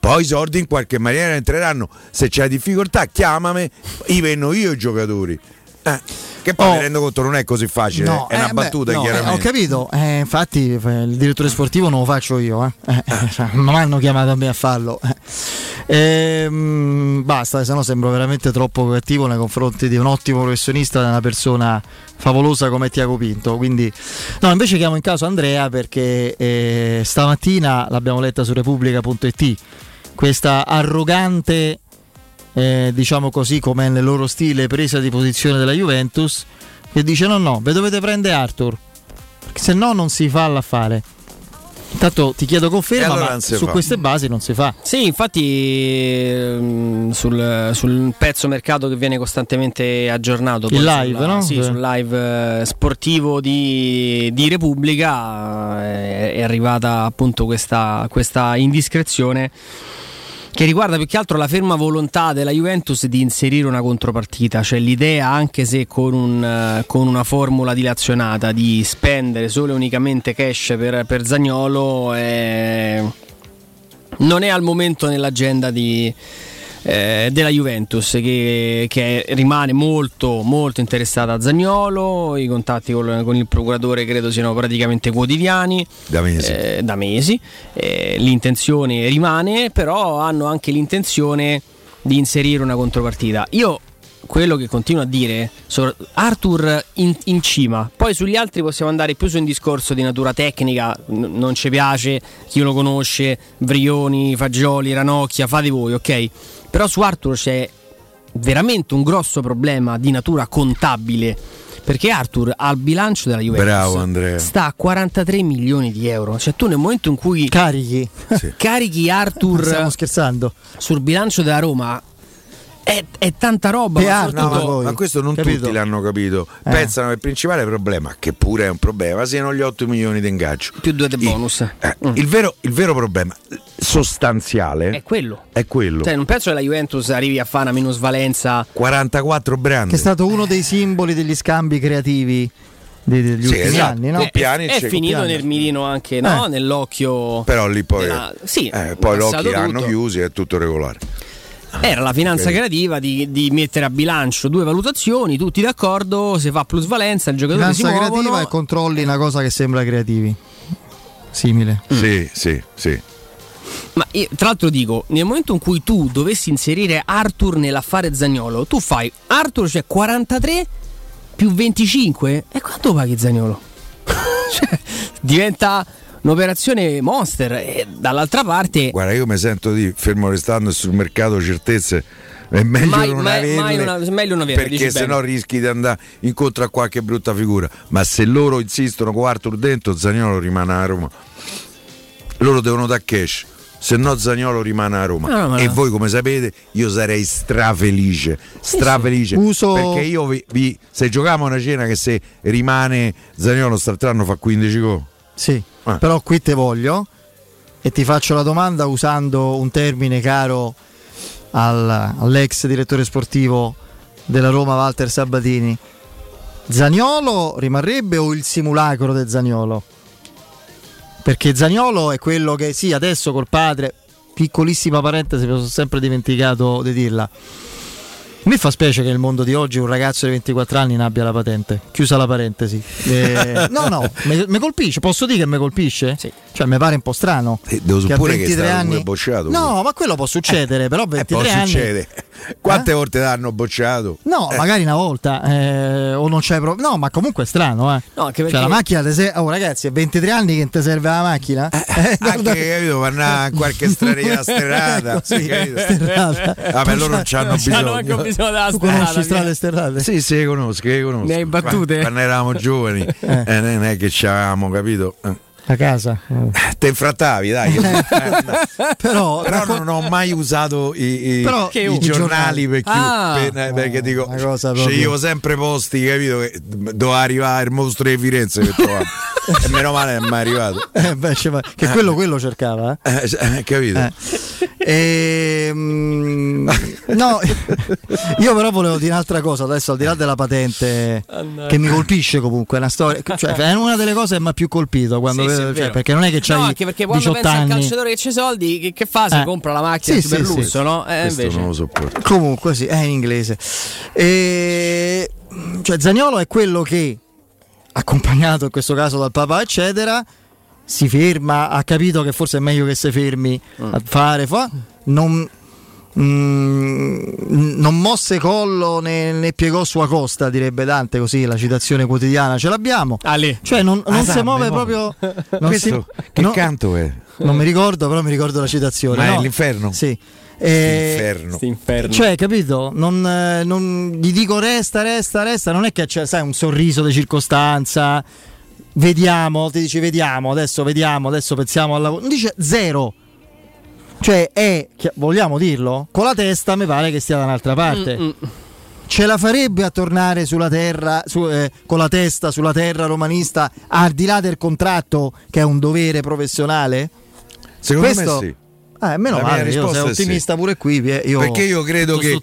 poi i soldi in qualche maniera entreranno. Se c'è difficoltà chiamami, io venno io i giocatori. Che poi mi rendo conto non è così facile, no, è una battuta, chiaramente. Ho capito, infatti il direttore sportivo non lo faccio io, non mi hanno chiamato a me a farlo. Basta, se no sembro veramente troppo cattivo nei confronti di un ottimo professionista, di una persona favolosa come Tiago Pinto. Quindi no, invece chiamo in causa Andrea perché stamattina l'abbiamo letta su Repubblica.it, questa arrogante, diciamo così com'è nel loro stile, presa di posizione della Juventus, che dice no, ve dovete prendere Arthur, perché se no non si fa l'affare. Intanto ti chiedo conferma, allora, ma su queste basi non si fa. Sì, infatti sul pezzo mercato che viene costantemente aggiornato, il live, no? Sì, sul live sportivo di Repubblica è arrivata appunto questa indiscrezione che riguarda più che altro la ferma volontà della Juventus di inserire una contropartita, cioè l'idea, anche se con una formula dilazionata, di spendere solo e unicamente cash per Zaniolo non è al momento nell'agenda della Juventus, che rimane molto molto interessata a Zaniolo. I contatti con il procuratore credo siano praticamente quotidiani, da mesi. L'intenzione rimane, però hanno anche l'intenzione di inserire una contropartita. Io quello che continuo a dire, Arthur in cima, poi sugli altri possiamo andare più su un discorso di natura tecnica, non ci piace, chi lo conosce, Brioni, Fagioli, Ranocchia, fate voi, ok? Però su Arthur c'è veramente un grosso problema di natura contabile, perché Arthur al bilancio della Juventus, bravo Andrea, sta a 43 milioni di euro. Cioè tu nel momento in cui carichi Arthur, stiamo scherzando, sul bilancio della Roma è tanta roba. Ma questo non capito? Tutti l'hanno capito. Pensano che il principale problema, che pure è un problema, siano gli 8 milioni di ingaggio più 2 di bonus. Il vero problema sostanziale è quello. Cioè, non penso che la Juventus arrivi a fare una minusvalenza 44 brand, che è stato uno dei simboli degli scambi creativi degli ultimi anni, no? È finito nel mirino anche, no? Nell'occhio, però lì poi poi l'occhio hanno chiusi, è tutto regolare. Era la finanza creativa di mettere a bilancio due valutazioni, tutti d'accordo, se fa plusvalenza il giocatore finanza si muovono. Finanza creativa e controlli, una cosa che sembra creativi, simile. Sì. Ma io, tra l'altro, dico, nel momento in cui tu dovessi inserire Arthur nell'affare Zaniolo, tu fai Arthur, cioè 43 più 25, e quanto paghi Zaniolo? Cioè, diventa un'operazione monster. E dall'altra parte, guarda, io mi sento di fermo restando sul mercato certezze, è meglio non averle, perché se no rischi di andare incontro a qualche brutta figura. Ma se loro insistono con Arthur dentro, Zaniolo rimane a Roma, loro devono dare cash, se no Zaniolo rimane a Roma. Voi come sapete io sarei strafelice. Perché io vi se giocavamo una cena che se rimane Zaniolo st'anno fa 15 gol. Sì, però qui te voglio e ti faccio la domanda usando un termine caro all'ex direttore sportivo della Roma Walter Sabatini: Zaniolo rimarrebbe o il simulacro del Zaniolo? Perché Zaniolo è quello che adesso col padre, piccolissima parentesi, mi sono sempre dimenticato di dirla, mi fa specie che nel mondo di oggi un ragazzo di 24 anni non abbia la patente, chiusa la parentesi. Mi colpisce, posso dire che mi colpisce? Sì. Cioè mi pare un po' strano. Devo supporre che è anni bocciato. No, ma quello può succedere, però 23 anni. Succede. Quante volte l'hanno bocciato? No, magari una volta o non c'è proprio. No, ma comunque è strano, No, anche perché, cioè, la macchina ragazzi, è 23 anni che ti serve la macchina? Anche capito, vanno in qualche straneria sterrata. Vabbè, loro non c'hanno bisogno. Tu conosci strade sterrate? Sì, conosco. Ne hai battute? Quando eravamo giovani, non è che ci avevamo capito. A casa te infrattavi, dai. Però non ho mai usato i giornali perché dico, sceglievo sempre posti, capito, che doveva arrivare il mostro di Firenze che trovavo. E meno male è mai arrivato, che quello cercava, capito? No, io però volevo dire un'altra cosa. Adesso, al di là della patente, che mi colpisce comunque, è una storia, cioè è una delle cose che mi ha più colpito quando perché non è che c'hai, anche perché quando 18 pensa al calciatore che c'è soldi, che fa? Si compra la macchina super lusso, no? Invece non lo sopporto. Comunque è in inglese. Cioè Zaniolo è quello che, accompagnato in questo caso dal papà eccetera, si ferma, ha capito che forse è meglio che si fermi a fare, non non mosse collo né piegò sua costa, direbbe Dante, così la citazione quotidiana ce l'abbiamo. Ale. Cioè non si muove proprio. Che canto è? Non mi ricordo, però mi ricordo la citazione. Ma no, è l'inferno. Sì. Inferno. Cioè, capito? Non gli dico resta, non è che c'è, sai, un sorriso di circostanza. Vediamo, ti dice vediamo, adesso pensiamo al lavoro. Non dice zero. Cioè è, vogliamo dirlo? Con la testa mi pare che stia da un'altra parte. Mm-mm. Ce la farebbe a tornare sulla terra con la testa sulla terra romanista, al di là del contratto che è un dovere professionale? Secondo me sì. Meno male, io sono ottimista sì. Pure qui perché io credo che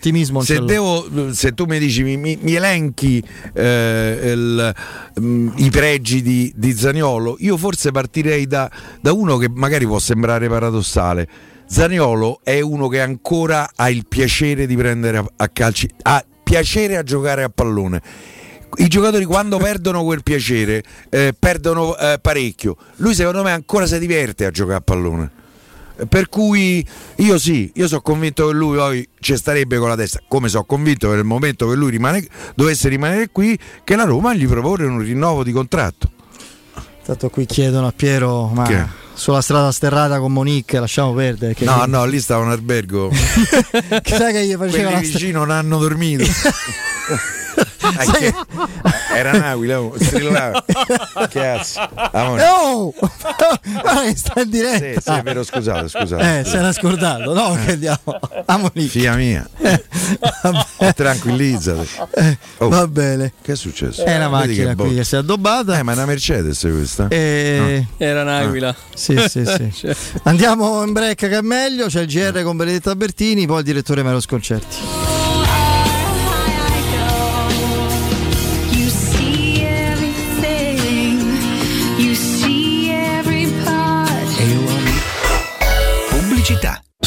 se tu mi dici mi elenchi i pregi di Zaniolo, io forse partirei da uno che magari può sembrare paradossale. Zaniolo è uno che ancora ha il piacere di prendere a calci, ha piacere a giocare a pallone. I giocatori quando perdono quel piacere perdono parecchio. Lui secondo me ancora si diverte a giocare a pallone. Per cui io sono convinto che lui poi ci starebbe con la testa, come sono convinto che nel momento che lui dovesse rimanere qui, che la Roma gli propone un rinnovo di contratto. Tanto qui chiedono a Piero, ma che? Sulla strada sterrata con Monique lasciamo perdere. No, lì stava un albergo. Chissà che gli faceva quelli vicino non hanno dormito. Era un'aquila, strillava. Cazzo. Oh! Ma che sta in diretta. Sì, vero, scusate. Se era scordato. No, che andiamo. Amoni. Figlia mia. Tranquillizzati. Va bene. Che è successo? È una macchina che qui che si è addobbata. Ma è una Mercedes questa. No? Era un'aquila. Sì. Andiamo in break che è meglio, c'è il GR con Benedetta Bertini, poi il direttore Melo Sconcerti.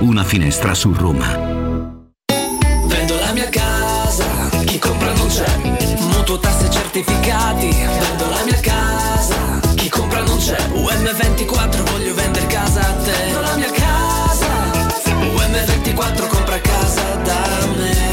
Una finestra su Roma. Vendo la mia casa, chi compra non c'è. Mutuo, tasse, certificati. Vendo la mia casa, chi compra non c'è. UM24, voglio vendere casa a te. Vendo la mia casa, UM24, compra casa da me.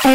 È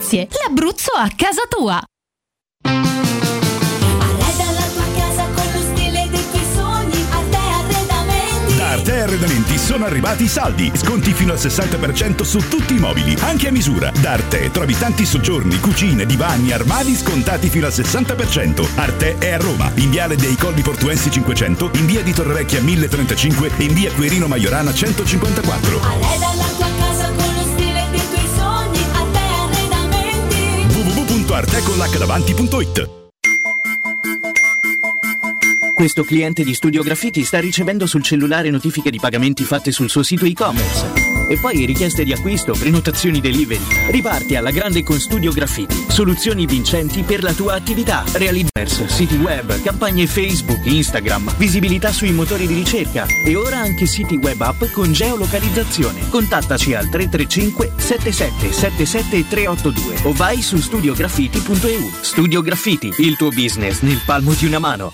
l'Abruzzo a casa tua! Arreda la tua casa con lo stile dei tuoi sogni. Arte Arredamenti. Da Arte Arredamenti sono arrivati i saldi, sconti fino al 60% su tutti i mobili, anche a misura. Da Arte trovi tanti soggiorni, cucine, divani, armadi scontati fino al 60%. Arte è a Roma, in viale dei Colli Portuensi 500, in via di Torrevecchia 1035 e in via Quirino Maiorana 154. Arreda la tua casa con lo stile dei tuoi sogni. Arte Arredamenti. www.arteconlhdavanti.it. Questo cliente di Studio Graffiti sta ricevendo sul cellulare notifiche di pagamenti fatte sul suo sito e-commerce e poi richieste di acquisto, prenotazioni delivery. Riparti alla grande con Studio Graffiti. Soluzioni vincenti per la tua attività. Realizzers, siti web, campagne Facebook, Instagram, visibilità sui motori di ricerca e ora anche siti web app con geolocalizzazione. Contattaci al 335 77 77 382 o vai su studiograffiti.eu. Studio Graffiti, il tuo business nel palmo di una mano.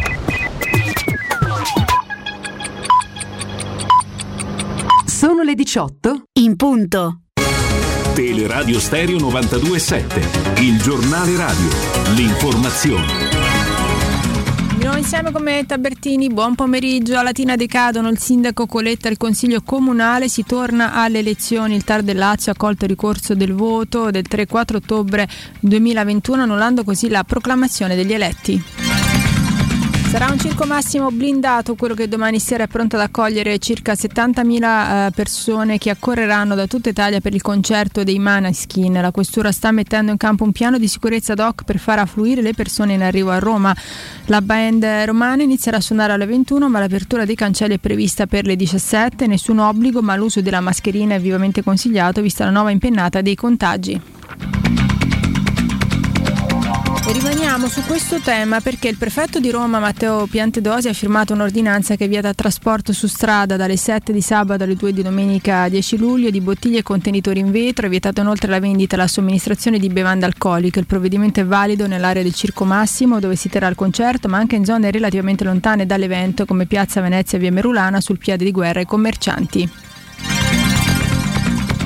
Sono le 18 in punto. Teleradio Stereo 92.7, il giornale radio, l'informazione. Di nuovo insieme con me Tabertini, buon pomeriggio. A Latina decadono il sindaco Coletta e il consiglio comunale, si torna alle elezioni. Il TAR del Lazio ha accolto il ricorso del voto del 3-4 ottobre 2021, annullando così la proclamazione degli eletti. Sarà un circo massimo blindato quello che domani sera è pronto ad accogliere circa 70.000 persone che accorreranno da tutta Italia per il concerto dei Måneskin. La questura sta mettendo in campo un piano di sicurezza ad hoc per far affluire le persone in arrivo a Roma. La band romana inizierà a suonare alle 21, ma l'apertura dei cancelli è prevista per le 17. Nessun obbligo, ma l'uso della mascherina è vivamente consigliato vista la nuova impennata dei contagi. E rimaniamo su questo tema perché il prefetto di Roma Matteo Piantedosi ha firmato un'ordinanza che vieta trasporto su strada dalle 7 di sabato alle 2 di domenica 10 luglio di bottiglie e contenitori in vetro. È vietato inoltre la vendita e la somministrazione di bevande alcoliche. Il provvedimento è valido nell'area del Circo Massimo dove si terrà il concerto, ma anche in zone relativamente lontane dall'evento come Piazza Venezia e Via Merulana, sul piede di guerra ai commercianti.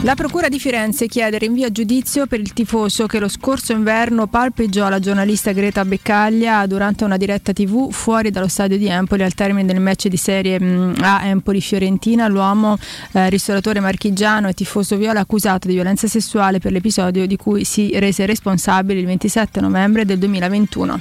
La procura di Firenze chiede rinvio a giudizio per il tifoso che lo scorso inverno palpeggiò la giornalista Greta Beccaglia durante una diretta TV fuori dallo stadio di Empoli al termine del match di Serie A Empoli-Fiorentina. L'uomo, ristoratore marchigiano e tifoso viola, accusato di violenza sessuale per l'episodio di cui si rese responsabile il 27 novembre del 2021.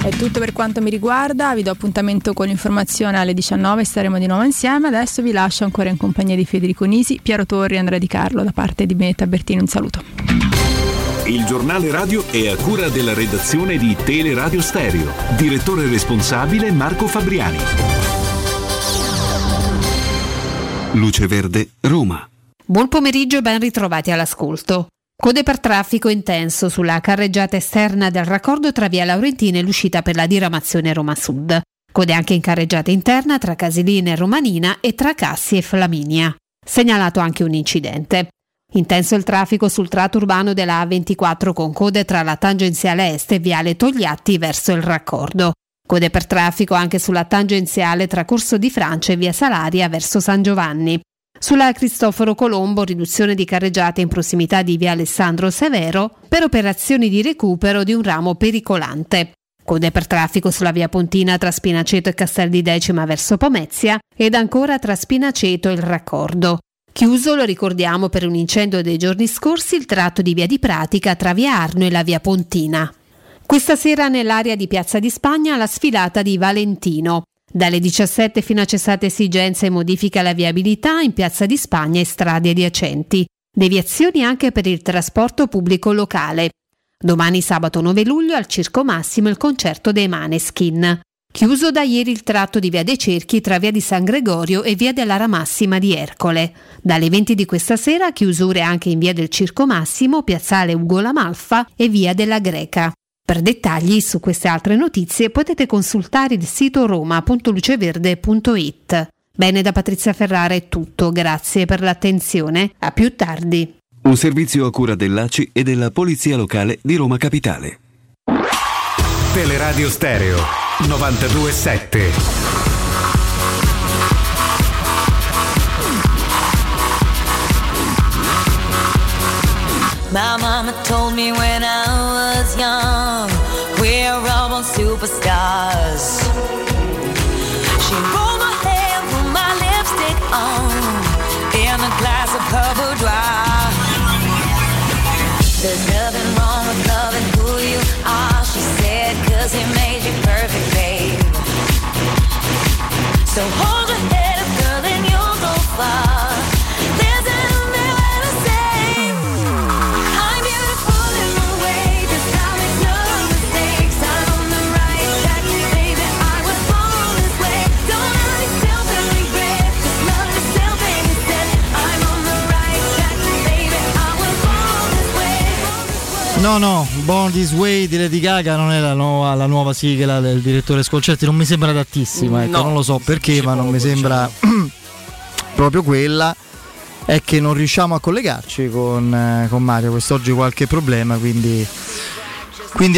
È tutto per quanto mi riguarda, vi do appuntamento con l'informazione alle 19, staremo di nuovo insieme. Adesso vi lascio ancora in compagnia di Federico Nisi, Piero Torri e Andrea Di Carlo. Da parte di me Tabertini un saluto. Il giornale radio è a cura della redazione di Teleradio Stereo, direttore responsabile Marco Fabriani. Luce Verde, Roma. Buon pomeriggio e ben ritrovati all'ascolto. Code per traffico intenso sulla carreggiata esterna del raccordo tra via Laurentina e l'uscita per la diramazione Roma Sud. Code anche in carreggiata interna tra Casilina e Romanina e tra Cassi e Flaminia. Segnalato anche un incidente. Intenso il traffico sul tratto urbano della A24 con code tra la tangenziale est e viale Togliatti verso il raccordo. Code per traffico anche sulla tangenziale tra Corso di Francia e via Salaria verso San Giovanni. Sulla Cristoforo Colombo, riduzione di carreggiate in prossimità di via Alessandro Severo per operazioni di recupero di un ramo pericolante. Code per traffico sulla via Pontina tra Spinaceto e Castel di Decima verso Pomezia ed ancora tra Spinaceto e il raccordo. Chiuso, lo ricordiamo, per un incendio dei giorni scorsi, il tratto di via di Pratica tra via Arno e la via Pontina. Questa sera nell'area di Piazza di Spagna la sfilata di Valentino. Dalle 17 fino a cessate esigenze modifica la viabilità in Piazza di Spagna e strade adiacenti. Deviazioni anche per il trasporto pubblico locale. Domani sabato 9 luglio al Circo Massimo il concerto dei Maneskin. Chiuso da ieri il tratto di via dei Cerchi tra via di San Gregorio e via dell'Ara Massima di Ercole. Dalle 20 di questa sera chiusure anche in via del Circo Massimo, piazzale Ugo La Malfa e via della Greca. Per dettagli su queste altre notizie potete consultare il sito roma.luceverde.it. Bene, da Patrizia Ferrara è tutto, grazie per l'attenzione, a più tardi. Un servizio a cura dell'ACI e della Polizia Locale di Roma Capitale. Teleradio Stereo 92.7. My mama told me when I was young, we're all on superstars. She rolled my hair, put my lipstick on, in a glass of her boudoir. There's nothing wrong with loving who you are, she said, 'cause it made you perfect, babe. So hold your head up, girl, and you'll go far. No, Born This Way di Lady Gaga non è la nuova sigla del direttore Sconcerti, non mi sembra adattissima, ecco, no, non lo so perché, ma non mi sembra proprio quella. È che non riusciamo a collegarci con Mario, quest'oggi qualche problema, quindi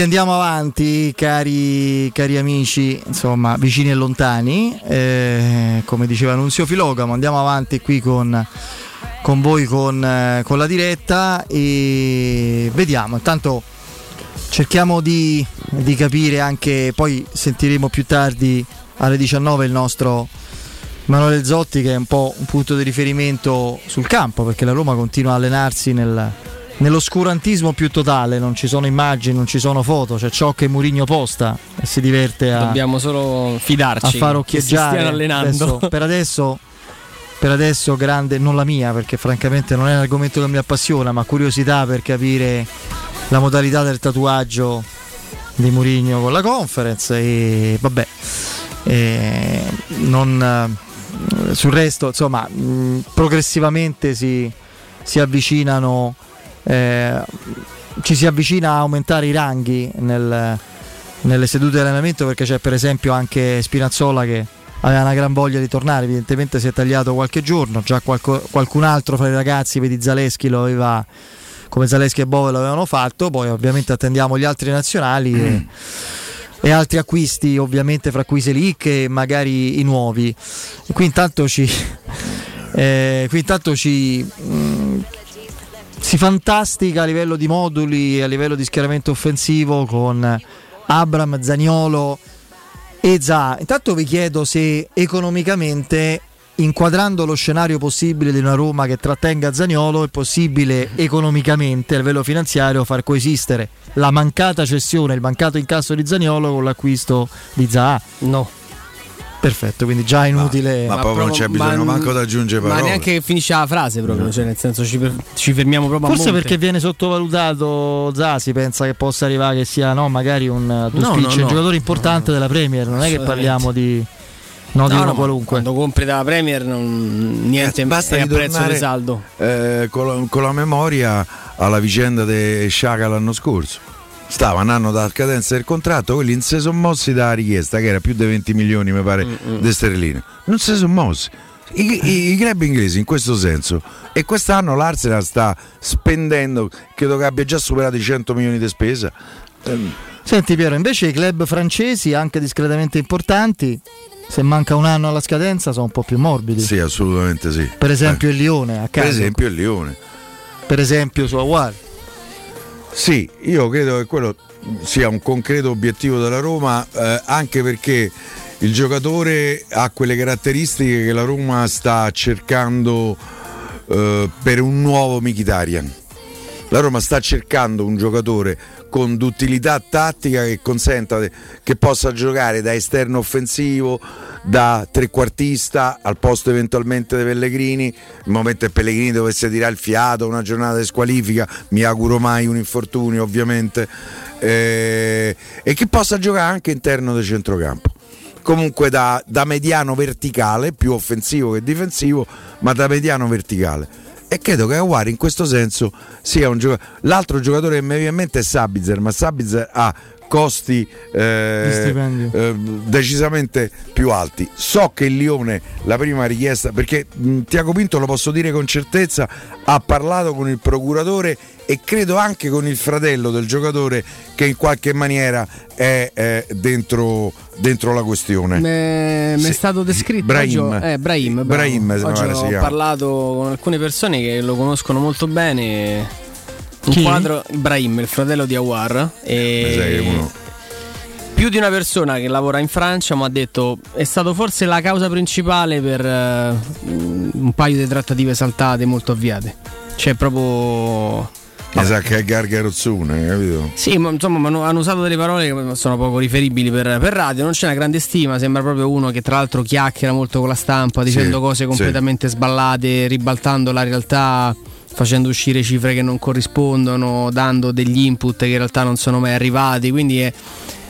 andiamo avanti, cari amici, insomma, vicini e lontani, come diceva Nunzio Filogamo, andiamo avanti qui con voi con la diretta e vediamo, intanto cerchiamo di capire anche, poi sentiremo più tardi alle 19 il nostro Manuele Zotti, che è un po' un punto di riferimento sul campo, perché la Roma continua a allenarsi nell'oscurantismo più totale, non ci sono immagini, non ci sono foto, c'è ciò che Mourinho posta e si diverte dobbiamo solo fidarci a far occhieggiare, che si stiano allenando per adesso grande, non la mia, perché francamente non è un argomento che mi appassiona, ma curiosità per capire la modalità del tatuaggio di Mourinho con la Conference e vabbè, non, sul resto insomma progressivamente si avvicinano, ci si avvicina a aumentare i ranghi nelle sedute di allenamento, perché c'è per esempio anche Spinazzola che aveva una gran voglia di tornare, evidentemente si è tagliato qualche giorno, già qualcun altro fra i ragazzi, vedi Zaleschi lo aveva, come Zaleschi e Bove l'avevano fatto, poi ovviamente attendiamo gli altri nazionali e altri acquisti ovviamente, fra cui Selic e magari i nuovi, e qui intanto si fantastica a livello di moduli, a livello di schieramento offensivo con Abram, Zaniolo e Zaha. Intanto vi chiedo se economicamente, inquadrando lo scenario possibile di una Roma che trattenga Zaniolo, è possibile economicamente a livello finanziario far coesistere la mancata cessione, il mancato incasso di Zaniolo con l'acquisto di Zaha. No. Perfetto, quindi già inutile. Ma proprio non c'è bisogno manco di aggiungere parole. Ma neanche finisce la frase proprio, no. Cioè nel senso ci fermiamo proprio forse a monte. Perché viene sottovalutato Zaha, si pensa che possa arrivare, che sia magari un giocatore importante della Premier, non è che parliamo di qualunque. Quando compri dalla Premier niente, basta è a prezzo di saldo. Con la memoria alla vicenda di Sciaca l'anno scorso. Stava un anno dalla scadenza del contratto, quelli non si sono mossi dalla richiesta, che era più di 20 milioni mi pare di sterline, non si sono mossi i club inglesi in questo senso, e quest'anno l'Arsenal sta spendendo, credo che abbia già superato i 100 milioni di spesa. Senti Piero, invece i club francesi, anche discretamente importanti, se manca un anno alla scadenza sono un po' più morbidi. Sì, assolutamente sì. Per esempio il Lione a casa. Per esempio il Lione. Per esempio su Aguar. Sì, io credo che quello sia un concreto obiettivo della Roma, anche perché il giocatore ha quelle caratteristiche che la Roma sta cercando per un nuovo Mkhitaryan. La Roma sta cercando un giocatore con duttilità tattica che consenta, che possa giocare da esterno offensivo, da trequartista, al posto eventualmente di Pellegrini. Nel momento che Pellegrini dovesse tirare il fiato, una giornata di squalifica, mi auguro mai un infortunio ovviamente, e che possa giocare anche interno del centrocampo. Comunque da mediano verticale, più offensivo che difensivo, ma da mediano verticale. E credo che Aguari in questo senso sia un giocatore. L'altro giocatore che mi viene in mente è Sabitzer, ma Sabitzer ha costi decisamente più alti. So che il Lione, la prima richiesta, perché Tiago Pinto, lo posso dire con certezza, ha parlato con il procuratore e credo anche con il fratello del giocatore che in qualche maniera è dentro la questione. Mi è stato descritto Brahim. Oggi ho parlato con alcune persone che lo conoscono molto bene. Un quadro, Brahim, il fratello di Aouar, più di una persona che lavora in Francia mi ha detto è stato forse la causa principale per un paio di trattative saltate molto avviate. Cioè proprio che Gargarozzone, capito? Sì, ma insomma hanno usato delle parole che sono poco riferibili per radio. Non c'è una grande stima, sembra proprio uno che tra l'altro chiacchiera molto con la stampa, dicendo cose completamente sballate, ribaltando la realtà, facendo uscire cifre che non corrispondono, dando degli input che in realtà non sono mai arrivati. Quindi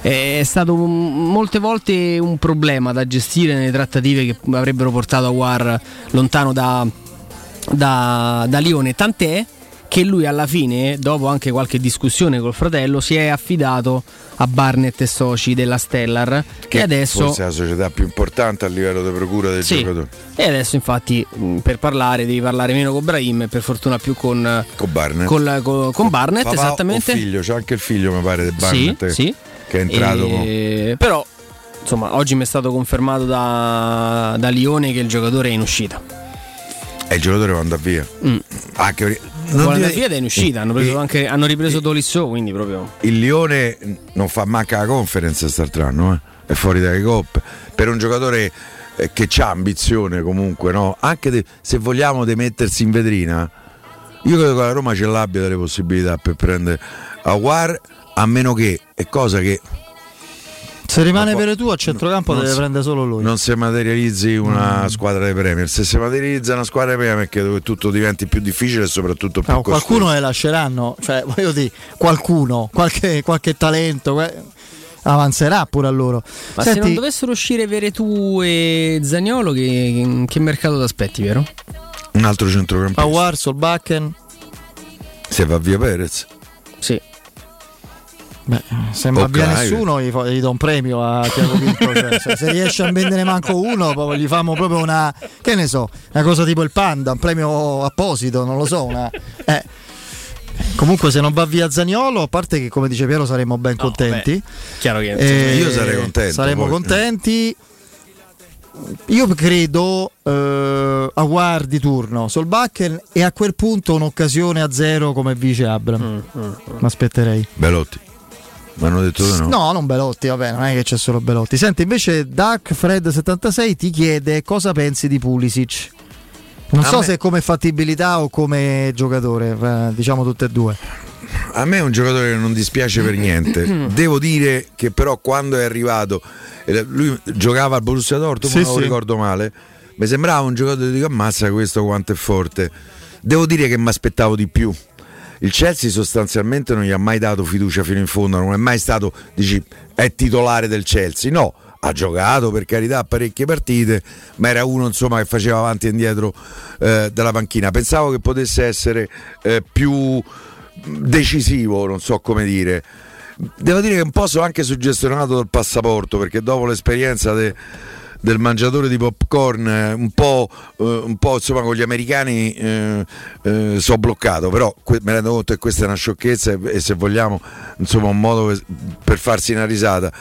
è stato molte volte un problema da gestire nelle trattative che avrebbero portato Aouar lontano da Lione, tant'è che lui alla fine, dopo anche qualche discussione col fratello, si è affidato a Barnett e soci della Stellar, che adesso forse è la società più importante a livello di procura del giocatore. E adesso infatti per parlare devi parlare meno con Brahim e per fortuna più con Barnett, con Barnett, papà, esattamente. Figlio, c'è anche il figlio mi pare di Barnett che è entrato però insomma oggi mi è stato confermato da Lione che il giocatore è in uscita e il giocatore va andare via anche via è in uscita, hanno ripreso Tolisso, quindi proprio il Lione non fa manca la Conference quest'anno, è fuori dalle coppe per un giocatore che c'ha ambizione comunque, no? Anche se vogliamo di mettersi in vetrina, io credo che la Roma ce l'abbia delle possibilità per prendere Aouar, a meno che è cosa che se rimane per tu a centrocampo deve prendere solo lui. Non si materializzi una squadra di Premier. Se si materializza una squadra di Premier credo che tutto diventi più difficile e soprattutto più costoso. Qualcuno ne lasceranno, cioè voglio dire, qualche talento avanzerà pure a loro. Ma se non dovessero uscire Veretout e Zaniolo, che mercato t'aspetti, vero? Un altro centrocampista. Aouar, Solbakken. Se va via Perez. Sì. Beh, se non abbia nessuno gli do un premio a Tiago Pinto, cioè, se riesce a vendere manco uno poi gli famo proprio una, che ne so, una cosa tipo il Panda, un premio apposito, non lo so, Comunque se non va via Zaniolo, a parte che come dice Piero saremmo ben contenti, chiaro che io sarei contento, saremmo contenti. Io credo Aouar di turno, Solbakken, e a quel punto un'occasione a zero come vice Abraham. Mi aspetterei Belotti. Ma hanno detto no? No, non Belotti, vabbè, non è che c'è solo Belotti. Senti, invece Dark Fred 76 ti chiede cosa pensi di Pulisic. Non so se come fattibilità o come giocatore, diciamo tutte e due. A me è un giocatore che non dispiace per niente. Devo dire che però quando è arrivato, lui giocava al Borussia Dortmund, non lo ricordo male, mi sembrava un giocatore di ammazza questo quanto è forte. Devo dire che mi aspettavo di più. Il Chelsea sostanzialmente non gli ha mai dato fiducia fino in fondo, non è mai stato, dici, è titolare del Chelsea, no, ha giocato per carità parecchie partite, ma era uno insomma che faceva avanti e indietro dalla panchina. Pensavo che potesse essere più decisivo, non so come dire. Devo dire che un po' sono anche suggestionato dal passaporto, perché dopo l'esperienza del mangiatore di popcorn un po' insomma con gli americani sono bloccato, però mi rendo conto che questa è una sciocchezza e se vogliamo insomma un modo per farsi una risata.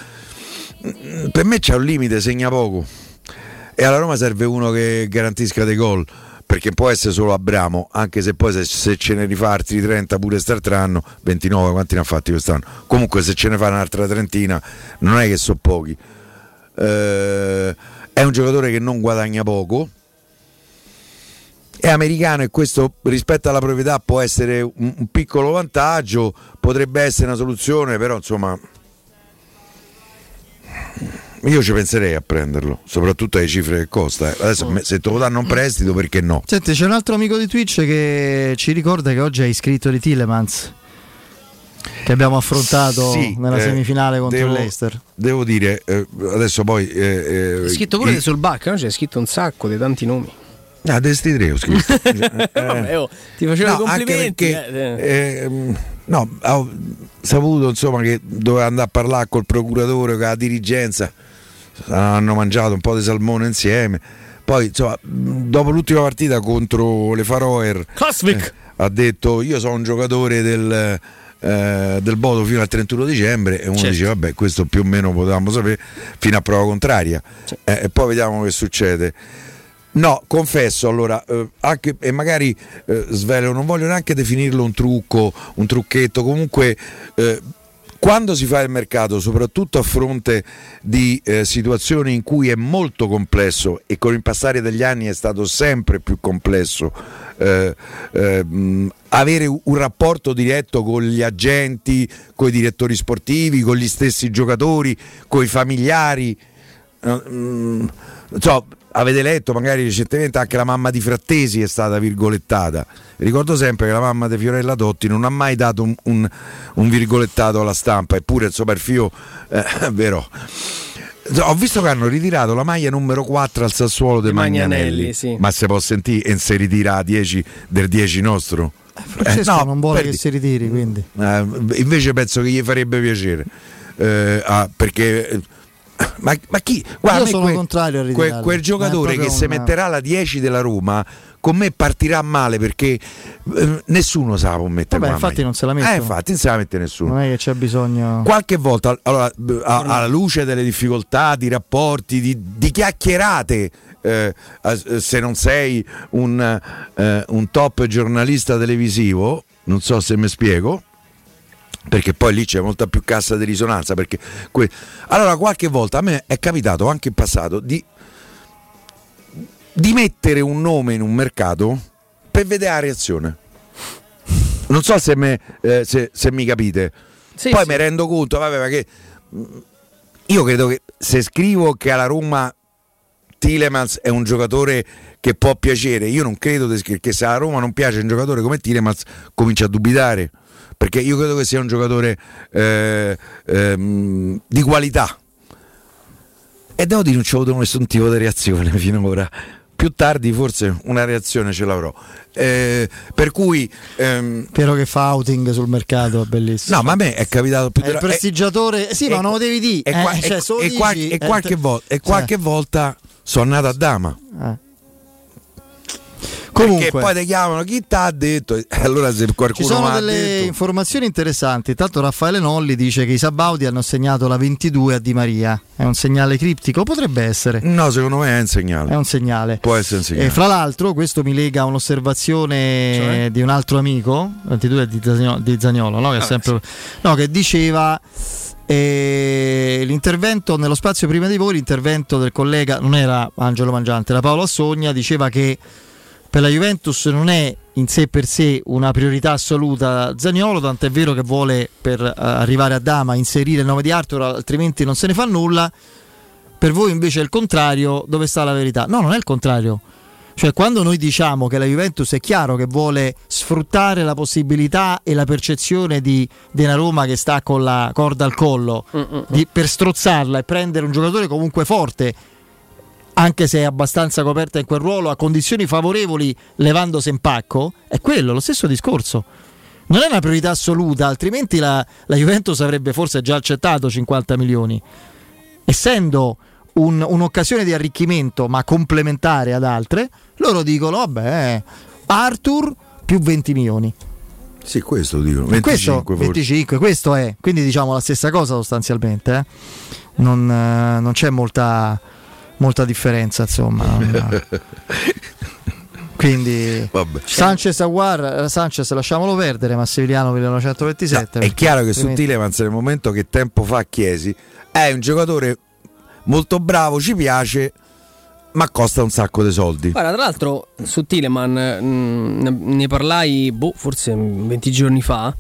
Per me c'è un limite, segna poco e alla Roma serve uno che garantisca dei gol, perché può essere solo Abramo, anche se poi se ce ne rifarti 30 pure startranno, 29 quanti ne ha fatti quest'anno, comunque se ce ne fa un'altra trentina non è che sono pochi. È un giocatore che non guadagna poco, è americano e questo rispetto alla proprietà può essere un piccolo vantaggio, potrebbe essere una soluzione, però insomma io ci penserei a prenderlo, soprattutto alle cifre che costa. Adesso se te lo danno un prestito, perché no? Senti, c'è un altro amico di Twitch che ci ricorda che oggi è iscritto di Tielemans, che abbiamo affrontato nella semifinale contro l'Leicester. Devo dire, adesso poi è scritto pure sul Bacca, no? C'è scritto un sacco di tanti nomi. Ah, dei sti tre ho scritto. Vabbè, ti facevo complimenti. Anche perché, no, ho saputo insomma che doveva andare a parlare col procuratore, con la dirigenza, hanno mangiato un po' di salmone insieme. Poi insomma, dopo l'ultima partita contro le Faroer, ha detto io sono un giocatore del Bodo fino al 31 dicembre, e uno dice vabbè, questo più o meno potevamo sapere fino a prova contraria, e poi vediamo che succede. No, confesso allora, anche, e magari svelo, non voglio neanche definirlo un trucco, un trucchetto, comunque quando si fa il mercato, soprattutto a fronte di situazioni in cui è molto complesso, e con il passare degli anni è stato sempre più complesso, avere un rapporto diretto con gli agenti, con i direttori sportivi, con gli stessi giocatori, con i familiari, so, avete letto magari recentemente anche la mamma di Frattesi è stata virgolettata. Ricordo sempre che la mamma di Fiorella Totti non ha mai dato un virgolettato alla stampa, eppure insomma il Fio è vero. Ho visto che hanno ritirato la maglia numero 4 al Sassuolo di Magnanelli, sì. Ma se può sentire, e se ritira a 10 del 10 nostro Francesco non vuole che si ritiri, quindi invece penso che gli farebbe piacere, perché ma chi? Guarda, io sono contrario a ritirarlo. Quel giocatore che se metterà la 10 della Roma con me partirà male, perché nessuno sa come mettere. Vabbè, infatti non se la mette. Infatti non se la mette nessuno. Non è che c'è bisogno. Qualche volta, allora, alla luce delle difficoltà, di rapporti, di chiacchierate, se non sei un top giornalista televisivo, non so se mi spiego, perché poi lì c'è molta più cassa di risonanza, perché allora qualche volta a me è capitato anche in passato di mettere un nome in un mercato per vedere la reazione, non so se se mi capite, sì, poi sì. Mi rendo conto, vabbè, ma che io credo che se scrivo che alla Roma Tielemans è un giocatore che può piacere, io non credo che se alla Roma non piace un giocatore come Tielemans comincia a dubitare, perché io credo che sia un giocatore di qualità, e devo dire non ci ho avuto nessun tipo di reazione finora. Più tardi forse una reazione ce l'avrò, per cui spero che fa outing sul mercato, bellissimo. No, ma a me è capitato più il prestigiatore, sì, ma non lo devi dire, e qualche volta sono nato a Dama, Comunque, perché poi ti chiamano chi t'ha ha detto, allora se qualcuno ci sono delle informazioni interessanti. Intanto Raffaele Nolli dice che i Sabaudi hanno segnato la 22 a Di Maria, è un segnale criptico? Potrebbe essere, no, secondo me è un segnale, può essere un segnale. E fra l'altro questo mi lega a un'osservazione, cioè? Di un altro amico, 22 di Zaniolo, no? Che, sempre... sì. No, che diceva l'intervento nello spazio prima di voi, l'intervento del collega, non era Angelo Mangiante, era Paolo Assogna, diceva che per la Juventus non è in sé per sé una priorità assoluta Zaniolo, tant'è vero che vuole, per arrivare a Dama, inserire il nome di Arthur, altrimenti non se ne fa nulla. Per voi invece è il contrario, dove sta la verità? No, non è il contrario. Cioè, quando noi diciamo che la Juventus è chiaro che vuole sfruttare la possibilità e la percezione di una Roma che sta con la corda al collo, per strozzarla e prendere un giocatore comunque forte, anche se è abbastanza coperta in quel ruolo, a condizioni favorevoli, levandosi in pacco, è quello, lo stesso discorso. Non è una priorità assoluta, altrimenti la Juventus avrebbe forse già accettato 50 milioni. Essendo un'occasione di arricchimento, ma complementare ad altre, loro dicono, vabbè, Arthur più 20 milioni. Sì, questo dicono, 25, questo è. Quindi diciamo la stessa cosa sostanzialmente. Non c'è molta differenza, insomma. Quindi vabbè. Sanchez lasciamolo perdere, Massimiliano 1927, no, è chiaro che su Tielemans, nel momento che tempo fa chiesi, è un giocatore molto bravo, ci piace, ma costa un sacco di soldi. Guarda, tra l'altro su Tieleman ne parlai forse 20 giorni fa.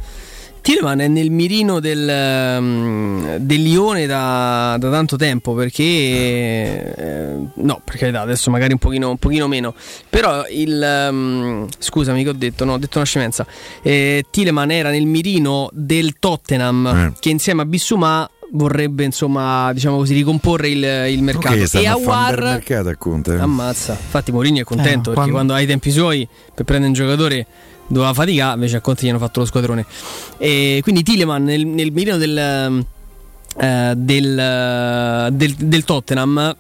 Tieleman è nel mirino del Lione da tanto tempo, perché no, per carità, adesso magari un pochino meno, però scusami che ho detto una scemenza. Tieleman era nel mirino del Tottenham, che insieme a Bissouma vorrebbe, insomma, diciamo così, ricomporre il mercato. Okay, e Aouar mercato, ammazza. Infatti Mourinho è contento, perché quando ha i tempi suoi per prendere un giocatore doveva faticare, invece a Conte gli hanno fatto lo squadrone. E quindi Tieleman nel mirino del Tottenham.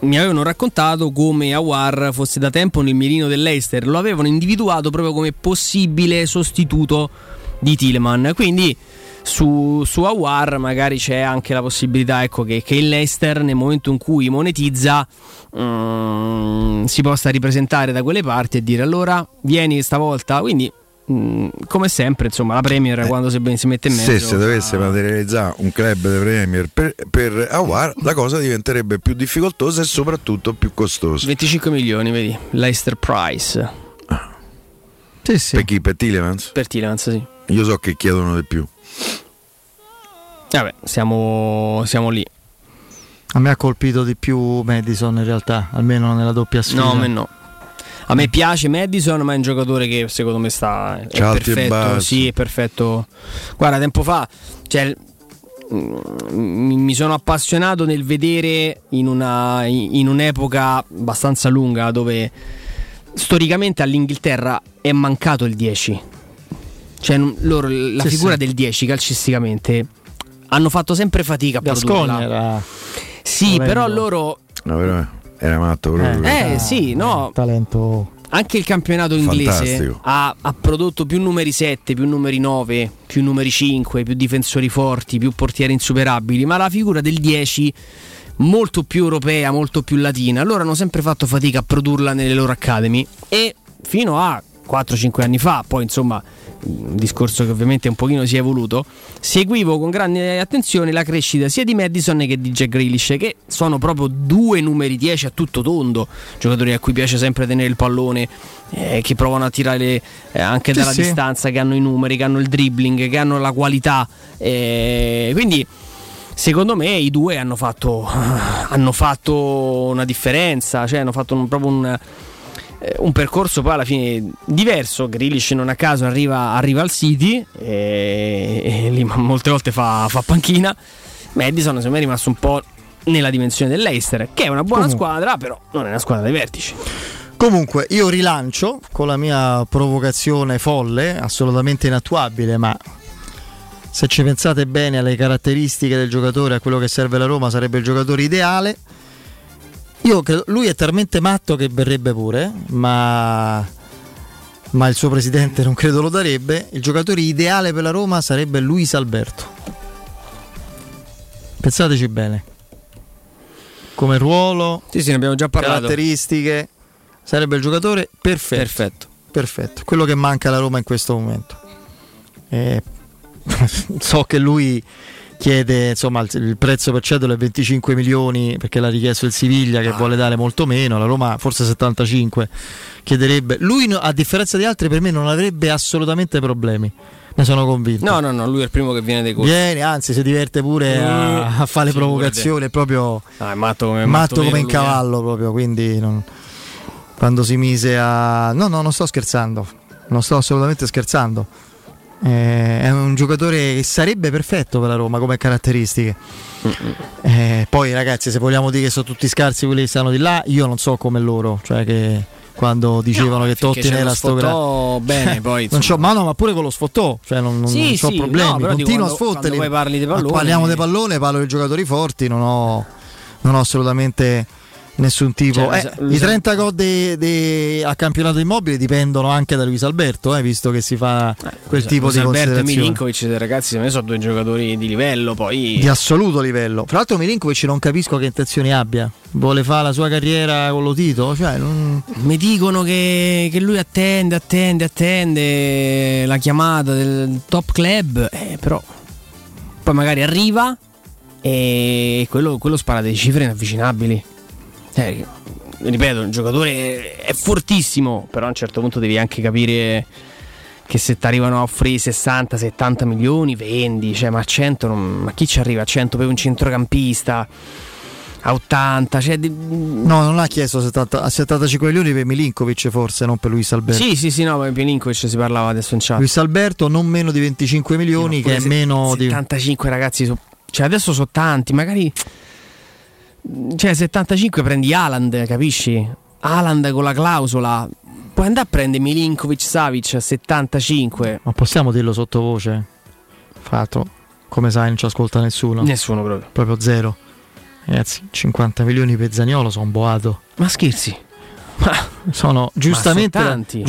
Mi avevano raccontato come Aouar fosse da tempo nel mirino dell'Leicester, lo avevano individuato proprio come possibile sostituto di Tieleman. Quindi su Aouar magari c'è anche la possibilità, ecco, che il Leicester, nel momento in cui monetizza, si possa ripresentare da quelle parti e dire: allora vieni stavolta. Quindi come sempre, insomma, la Premier quando si mette in mezzo, se dovesse materializzare un club di Premier per Aouar, la cosa diventerebbe più difficoltosa e soprattutto più costosa. 25 milioni, vedi, Leicester price. Sì. Per chi? Per Tilemans? Per Tilemans, sì. Io so che chiedono di più. Vabbè, siamo lì. A me ha colpito di più Madison, in realtà, almeno nella doppia sfida. No. A me piace Madison, ma è un giocatore che secondo me è perfetto. Sì, è perfetto. Guarda, tempo fa, cioè, mi sono appassionato nel vedere in un'epoca abbastanza lunga dove storicamente all'Inghilterra è mancato il 10. Cioè loro la figura del 10 calcisticamente hanno fatto sempre fatica a produrla. Sì, però loro era matto proprio. Sì, no. Talento. Anche il campionato inglese ha prodotto più numeri 7, più numeri 9, più numeri 5, più difensori forti, più portieri insuperabili, ma la figura del 10 molto più europea, molto più latina. Loro hanno sempre fatto fatica a produrla nelle loro academy, e fino a 4-5 anni fa, poi insomma, un discorso che ovviamente un pochino si è evoluto, seguivo con grande attenzione la crescita sia di Madison che di Jack Grealish, che sono proprio due numeri 10 a tutto tondo, giocatori a cui piace sempre tenere il pallone, che provano a tirare anche dalla distanza, che hanno i numeri, che hanno il dribbling, che hanno la qualità, quindi secondo me i due hanno fatto una differenza, cioè hanno fatto proprio un percorso poi alla fine diverso. Grealish non a caso arriva al City e lì molte volte fa panchina. Madison secondo me è rimasto un po' nella dimensione dell'Leicester, che è una buona squadra, però non è una squadra dei vertici. Comunque io rilancio con la mia provocazione folle, assolutamente inattuabile, ma se ci pensate bene alle caratteristiche del giocatore, a quello che serve la Roma, sarebbe il giocatore ideale. Io credo, lui è talmente matto che berrebbe pure, ma il suo presidente non credo lo darebbe. Il giocatore ideale per la Roma sarebbe Luis Alberto. Pensateci bene. Come ruolo, sì, ne abbiamo già parlato. Caratteristiche, sarebbe il giocatore perfetto. Quello che manca alla Roma in questo momento. So che lui chiede, insomma, il prezzo per cedola è 25 milioni perché l'ha richiesto il Siviglia, che vuole dare molto meno, la Roma forse 75 chiederebbe. Lui, a differenza di altri, per me non avrebbe assolutamente problemi, ne sono convinto. No, lui è il primo che viene dei corsi. Viene, anzi si diverte pure a fare le provocazioni, proprio è matto come un cavallo proprio, quindi quando si mise a... No, non sto scherzando, non sto assolutamente scherzando. È un giocatore che sarebbe perfetto per la Roma come caratteristiche. Poi ragazzi, se vogliamo dire che sono tutti scarsi quelli che stanno di là, io non so come loro, cioè che quando dicevano che Totti era sfotò bene, poi non c'ho, ma pure con lo sfottò, cioè non ho problemi, no, continuo a sfotterli. Poi parli di pallone, parliamo di pallone, parlo dei giocatori forti, non ho assolutamente nessun tipo, cioè, i 30 gol a campionato Immobile dipendono anche da Luis Alberto, visto che si fa quel tipo Luis di Alberto considerazione. Milinkovic, ragazzi, me sono due giocatori di livello, poi di assoluto livello. Fra l'altro Milinkovic non capisco che intenzioni abbia, vuole fare la sua carriera con lo Tito, cioè mi dicono che lui attende la chiamata del top club, però poi magari arriva e quello spara delle cifre inavvicinabili. Ripeto, un giocatore è fortissimo, però a un certo punto devi anche capire che se ti arrivano a offrire 60-70 milioni vendi, cioè, ma a 100 ma chi ci arriva a 100 per un centrocampista a 80, cioè... No, non l'ha chiesto a 75 milioni per Milinkovic, forse, non per Luis Alberto. Sì, no, per Milinkovic si parlava adesso in chat. Luis Alberto non meno di 25 milioni, no, che è meno 75 di... ragazzi, cioè adesso sono tanti, magari, cioè 75 prendi Haaland, capisci? Haaland con la clausola, puoi andare a prendere Milinkovic Savic a 75. Ma possiamo dirlo sottovoce? Fatto, come sai non ci ascolta nessuno. Nessuno proprio zero. Ragazzi, 50 milioni per Zaniolo sono boato. Ma scherzi? Ma sono giustamente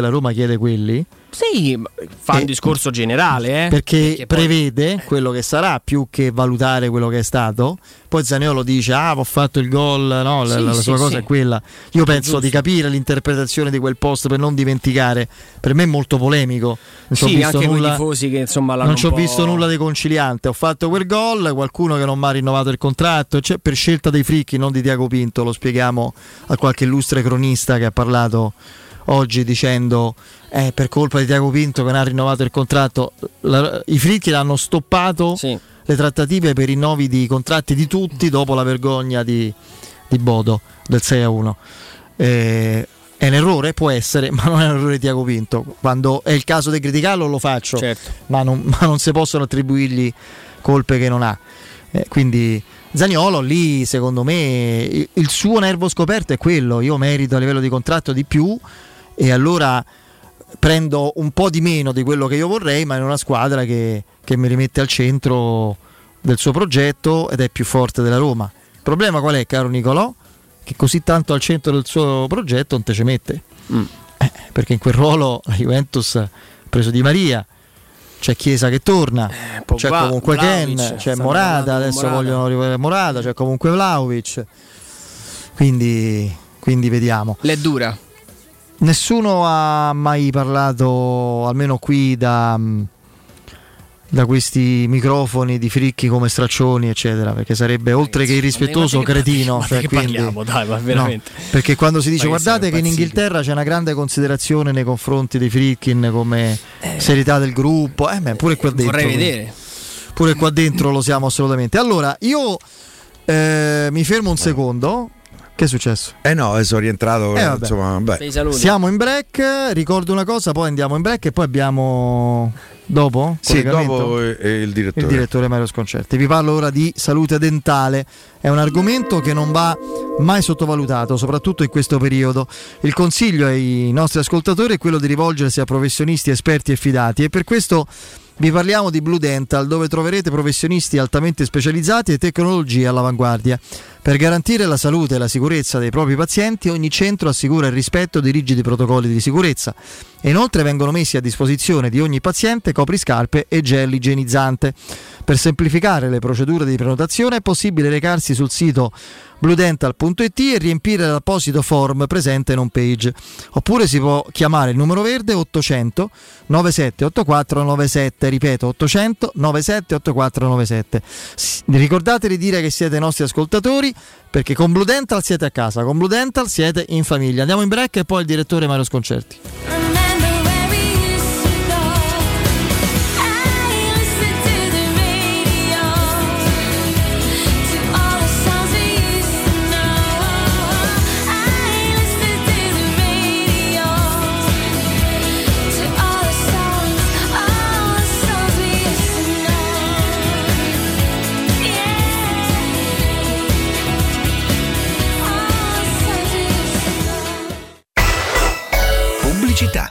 la Roma chiede quelli. Sì, fa un discorso generale, perché prevede poi... quello che sarà, più che valutare quello che è stato. Poi Zaniolo dice: ah, ho fatto il gol, no, la sua cosa è quella. Io penso di capire l'interpretazione di quel post per non dimenticare. Per me è molto polemico. Non ho visto nulla di conciliante. Ho fatto quel gol, qualcuno che non mi ha rinnovato il contratto, cioè, per scelta dei fricchi, non di Tiago Pinto. Lo spieghiamo a qualche illustre cronista che ha parlato oggi dicendo per colpa di Tiago Pinto che non ha rinnovato il contratto, i fritti l'hanno stoppato, sì, le trattative per i rinnovi di contratti di tutti dopo la vergogna di Bodo del 6-1. È un errore, può essere, ma non è un errore di Tiago Pinto. Quando è il caso di criticarlo lo faccio, certo, ma non si possono attribuirgli colpe che non ha. Quindi Zaniolo lì, secondo me, il suo nervo scoperto è quello: io merito a livello di contratto di più e allora prendo un po' di meno di quello che io vorrei, ma in una squadra che mi rimette al centro del suo progetto ed è più forte della Roma. Il problema qual è, caro Nicolò? Che così tanto al centro del suo progetto non te ci mette, perché in quel ruolo la Juventus ha preso Di Maria, c'è Chiesa che torna, Pogba, c'è comunque Vlahovic, c'è Morata, adesso vogliono rivedere Morata, c'è comunque Vlahovic, quindi vediamo. L'è dura. Nessuno ha mai parlato, almeno qui da questi microfoni, di fricchi come straccioni eccetera, perché sarebbe, oltre che irrispettoso, cretino, cioè, quindi, parliamo, dai, ma veramente. No, perché quando si dice guardate che in Inghilterra c'è una grande considerazione nei confronti dei Friedkin come serietà del gruppo, pure qua dentro vorrei vedere, pure qua dentro lo siamo assolutamente. Allora io mi fermo un secondo. Che è successo? Sono rientrato. Insomma, siamo in break. Ricordo una cosa, poi andiamo in break e poi abbiamo dopo il direttore Mario Sconcerti. Vi parlo ora di salute dentale. È un argomento che non va mai sottovalutato, soprattutto in questo periodo. Il consiglio ai nostri ascoltatori è quello di rivolgersi a professionisti esperti e fidati, e per questo vi parliamo di Blue Dental, dove troverete professionisti altamente specializzati e tecnologie all'avanguardia. Per garantire la salute e la sicurezza dei propri pazienti, ogni centro assicura il rispetto di rigidi protocolli di sicurezza. E inoltre vengono messi a disposizione di ogni paziente copriscarpe e gel igienizzante. Per semplificare le procedure di prenotazione è possibile recarsi sul sito bluedental.it e riempire l'apposito form presente in home page, oppure si può chiamare il numero verde 800 978497, ripeto 800 978497. Ricordate di dire che siete i nostri ascoltatori, perché con Blue Dental siete a casa, con Blue Dental siete in famiglia. Andiamo in break e poi il direttore Mario Sconcerti. Città.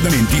arredamenti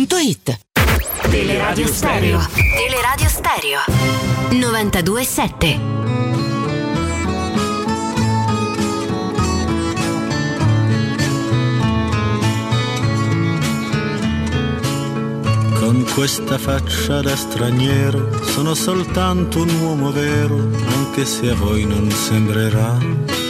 Teleradio Stereo. Teleradio Stereo 92.7. Con questa faccia da straniero sono soltanto un uomo vero, anche se a voi non sembrerà.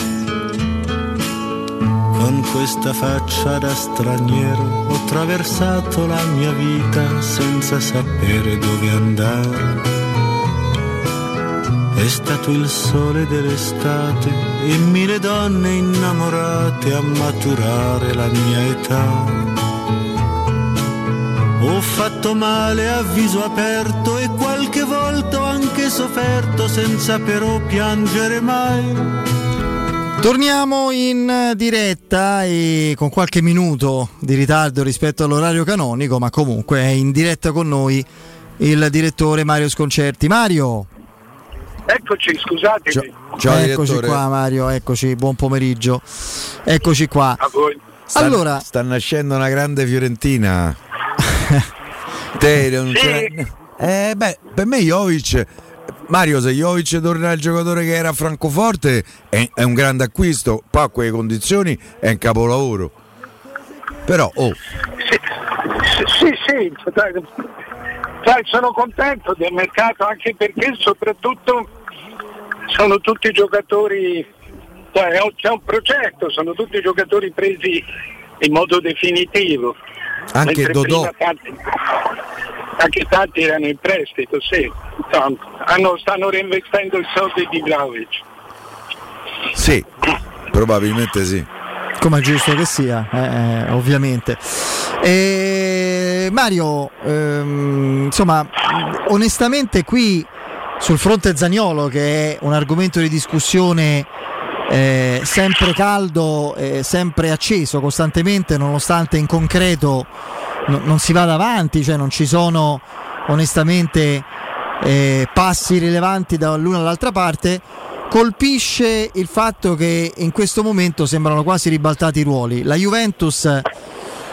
Con questa faccia da straniero ho traversato la mia vita senza sapere dove andare. È stato il sole dell'estate e mille donne innamorate a maturare la mia età. Ho fatto male a viso aperto e qualche volta ho anche sofferto senza però piangere mai. Torniamo in diretta e con qualche minuto di ritardo rispetto all'orario canonico, ma comunque è in diretta con noi il direttore Mario Sconcerti. Mario, eccoci, scusatemi. Ciao eccoci direttore. Qua Mario, eccoci, buon pomeriggio. Eccoci qua. A voi. Allora, sta nascendo una grande Fiorentina. Te non sì. Per me Jovic, Mario, se Jovic torna il giocatore che era a Francoforte è un grande acquisto, poi a quelle condizioni è un capolavoro. Però Sì, dai, sono contento del mercato, anche perché soprattutto sono tutti giocatori, c'è un progetto, sono tutti giocatori presi in modo definitivo. Anche Dodò. Anche tanti erano in prestito, sì. Stanno reinvestendo i soldi di Vlahovic. Sì, probabilmente sì. Come è giusto che sia, ovviamente. Mario, insomma, onestamente qui sul fronte Zaniolo, che è un argomento di discussione sempre caldo, sempre acceso costantemente, nonostante in concreto non si vada avanti, cioè non ci sono onestamente passi rilevanti dall'una all'altra parte, colpisce il fatto che in questo momento sembrano quasi ribaltati i ruoli. La Juventus,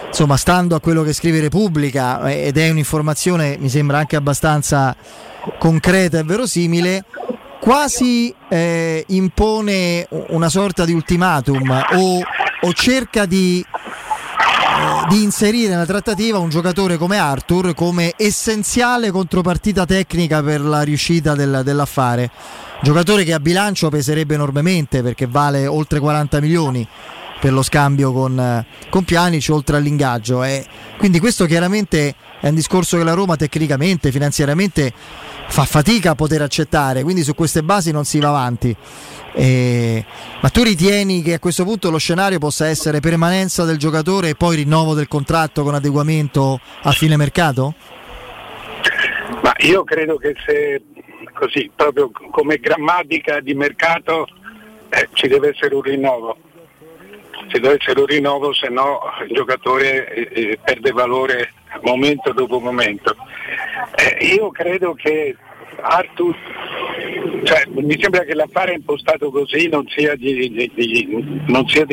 insomma, stando a quello che scrive Repubblica, ed è un'informazione mi sembra anche abbastanza concreta e verosimile, quasi impone una sorta di ultimatum o cerca di inserire nella trattativa un giocatore come Arthur come essenziale contropartita tecnica per la riuscita dell'affare, giocatore che a bilancio peserebbe enormemente perché vale oltre 40 milioni per lo scambio con Pjanic, oltre all'ingaggio, quindi questo chiaramente è un discorso che la Roma tecnicamente, finanziariamente fa fatica a poter accettare, quindi su queste basi non si va avanti. Ma tu ritieni che a questo punto lo scenario possa essere permanenza del giocatore e poi rinnovo del contratto con adeguamento a fine mercato? Ma io credo che se così, proprio come grammatica di mercato, ci deve essere un rinnovo. Se deve essere un rinnovo, se no il giocatore perde valore momento dopo momento. Io credo che Arthur, mi sembra che l'affare impostato così non sia di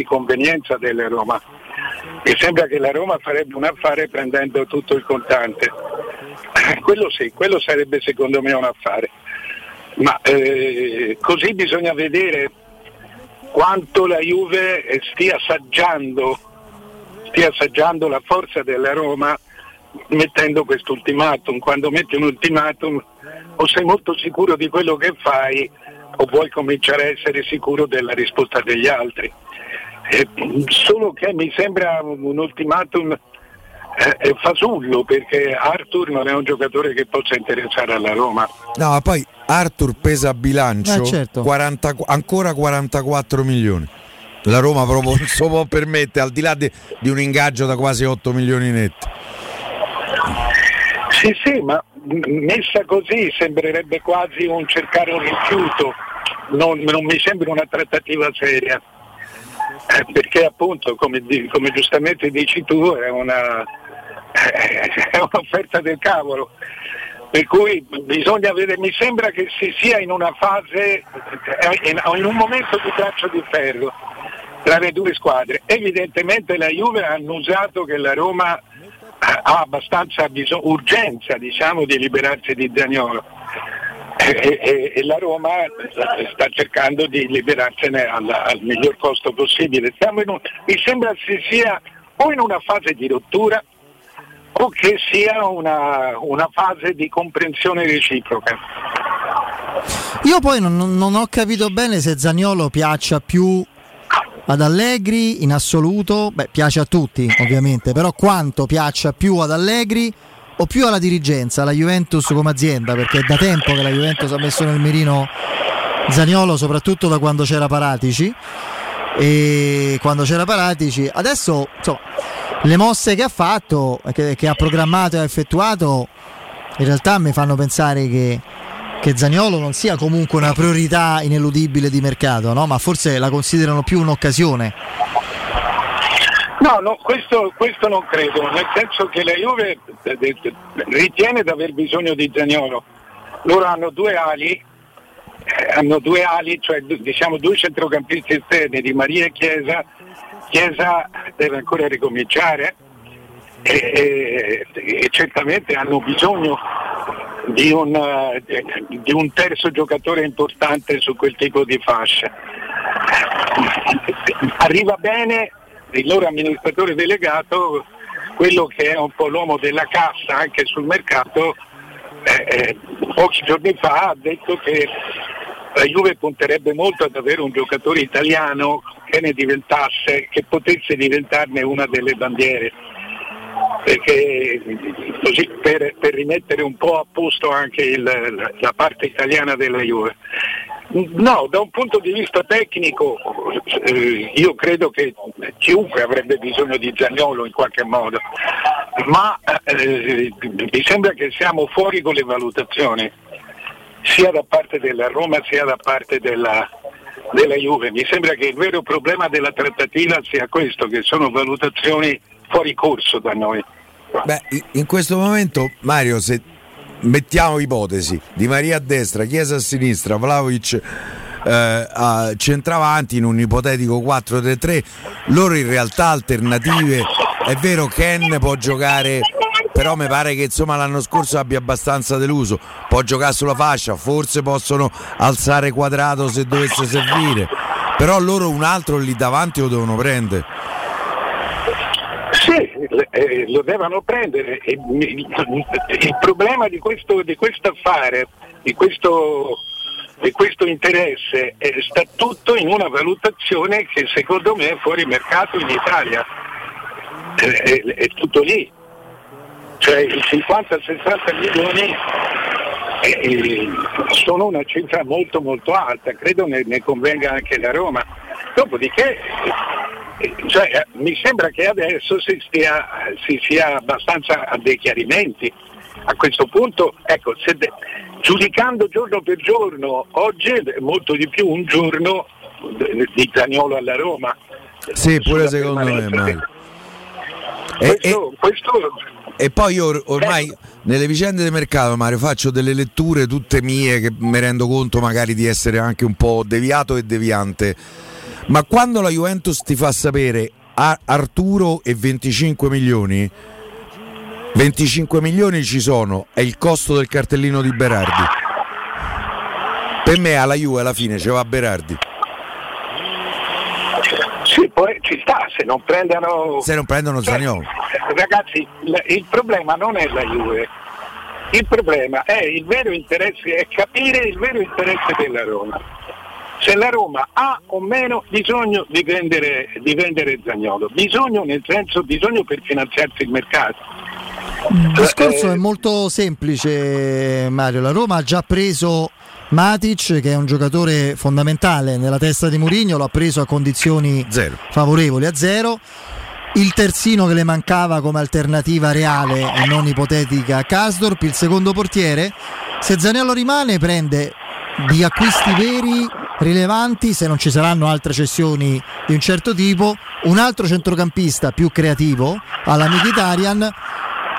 convenienza della Roma. Mi sembra che la Roma farebbe un affare prendendo tutto il contante. Quello sì, quello sarebbe secondo me un affare. Ma così bisogna vedere quanto la Juve stia assaggiando la forza della Roma mettendo questo ultimatum. Quando metti un ultimatum, o sei molto sicuro di quello che fai o vuoi cominciare a essere sicuro della risposta degli altri. Solo che mi sembra un ultimatum fasullo, perché Arthur non è un giocatore che possa interessare alla Roma. No, poi Arthur pesa a bilancio, certo. 44 milioni. La Roma proprio non si può permettere, al di là di un ingaggio da quasi 8 milioni netti. Sì, ma messa così sembrerebbe quasi un cercare un rifiuto, non mi sembra una trattativa seria, perché appunto, come giustamente dici tu, è un'offerta del cavolo, per cui bisogna vedere. Mi sembra che si sia in una fase, in un momento di braccio di ferro tra le due squadre. Evidentemente la Juve ha annunciato che la Roma ha abbastanza urgenza, diciamo, di liberarsi di Zaniolo, e la Roma sta cercando di liberarsene al miglior costo possibile. Mi sembra si sia o in una fase di rottura o che sia una fase di comprensione reciproca. Io poi non ho capito bene se Zaniolo piaccia più ad Allegri in assoluto, piace a tutti ovviamente, però quanto piaccia più ad Allegri o più alla dirigenza, alla Juventus come azienda, perché è da tempo che la Juventus ha messo nel mirino Zaniolo, soprattutto da quando c'era Paratici, adesso insomma, le mosse che ha fatto, che ha programmato e ha effettuato, in realtà mi fanno pensare che Zaniolo non sia comunque una priorità ineludibile di mercato, no? Ma forse la considerano più un'occasione. No, questo non credo, nel senso che la Juve ritiene di aver bisogno di Zaniolo. Loro hanno due ali, cioè diciamo due centrocampisti esterni, Di Maria e Chiesa. Chiesa deve ancora ricominciare e certamente hanno bisogno di un terzo giocatore importante su quel tipo di fascia. Arriva bene il loro amministratore delegato, quello che è un po' l'uomo della cassa anche sul mercato, pochi giorni fa ha detto che la Juve punterebbe molto ad avere un giocatore italiano che potesse diventarne una delle bandiere, perché così per rimettere un po' a posto anche la parte italiana della Juve. No, da un punto di vista tecnico io credo che chiunque avrebbe bisogno di Zaniolo in qualche modo, ma mi sembra che siamo fuori con le valutazioni, sia da parte della Roma sia da parte della Juve. Mi sembra che il vero problema della trattativa sia questo, che sono valutazioni fuori corso da noi. In questo momento, Mario, se mettiamo ipotesi, Di Maria a destra, Chiesa a sinistra, Vlahovic a centravanti, in un ipotetico 4-3-3, loro in realtà alternative. È vero, Ken può giocare, però mi pare che insomma l'anno scorso abbia abbastanza deluso, può giocare sulla fascia, forse possono alzare Quadrato se dovesse servire, però loro un altro lì davanti lo devono prendere. Sì, lo devono prendere. Il problema di questo affare, di questo interesse, sta tutto in una valutazione che secondo me è fuori mercato in Italia. È tutto lì. Cioè i 50-60 milioni sono una cifra molto molto alta, credo ne convenga anche la Roma. Dopodiché mi sembra che adesso si sia abbastanza a dei chiarimenti. A questo punto, ecco, giudicando giorno per giorno, oggi è molto di più un giorno di Zaniolo alla Roma. Sì, pure secondo me, Mario. E poi io ormai nelle vicende del mercato, Mario, faccio delle letture tutte mie, che mi rendo conto magari di essere anche un po' deviato e deviante. Ma quando la Juventus ti fa sapere Arturo e 25 milioni ci sono, è il costo del cartellino di Berardi. Per me alla Juve alla fine ci va Berardi. Sì, poi ci sta, se non prendono Zaniolo. Ragazzi, il problema non è la Juve, il problema è il vero interesse, è capire il vero interesse della Roma, se la Roma ha o meno bisogno di vendere Zaniolo, bisogno nel senso bisogno per finanziarsi il mercato. Il discorso è molto semplice, Mario. La Roma ha già preso Matic, che è un giocatore fondamentale nella testa di Mourinho, l'ha preso a condizioni favorevoli, a zero. Il terzino che le mancava come alternativa reale e non ipotetica a Kasdorp, il secondo portiere. Se Zaniolo rimane, prende di acquisti veri rilevanti, se non ci saranno altre cessioni di un certo tipo, un altro centrocampista più creativo alla Mkhitaryan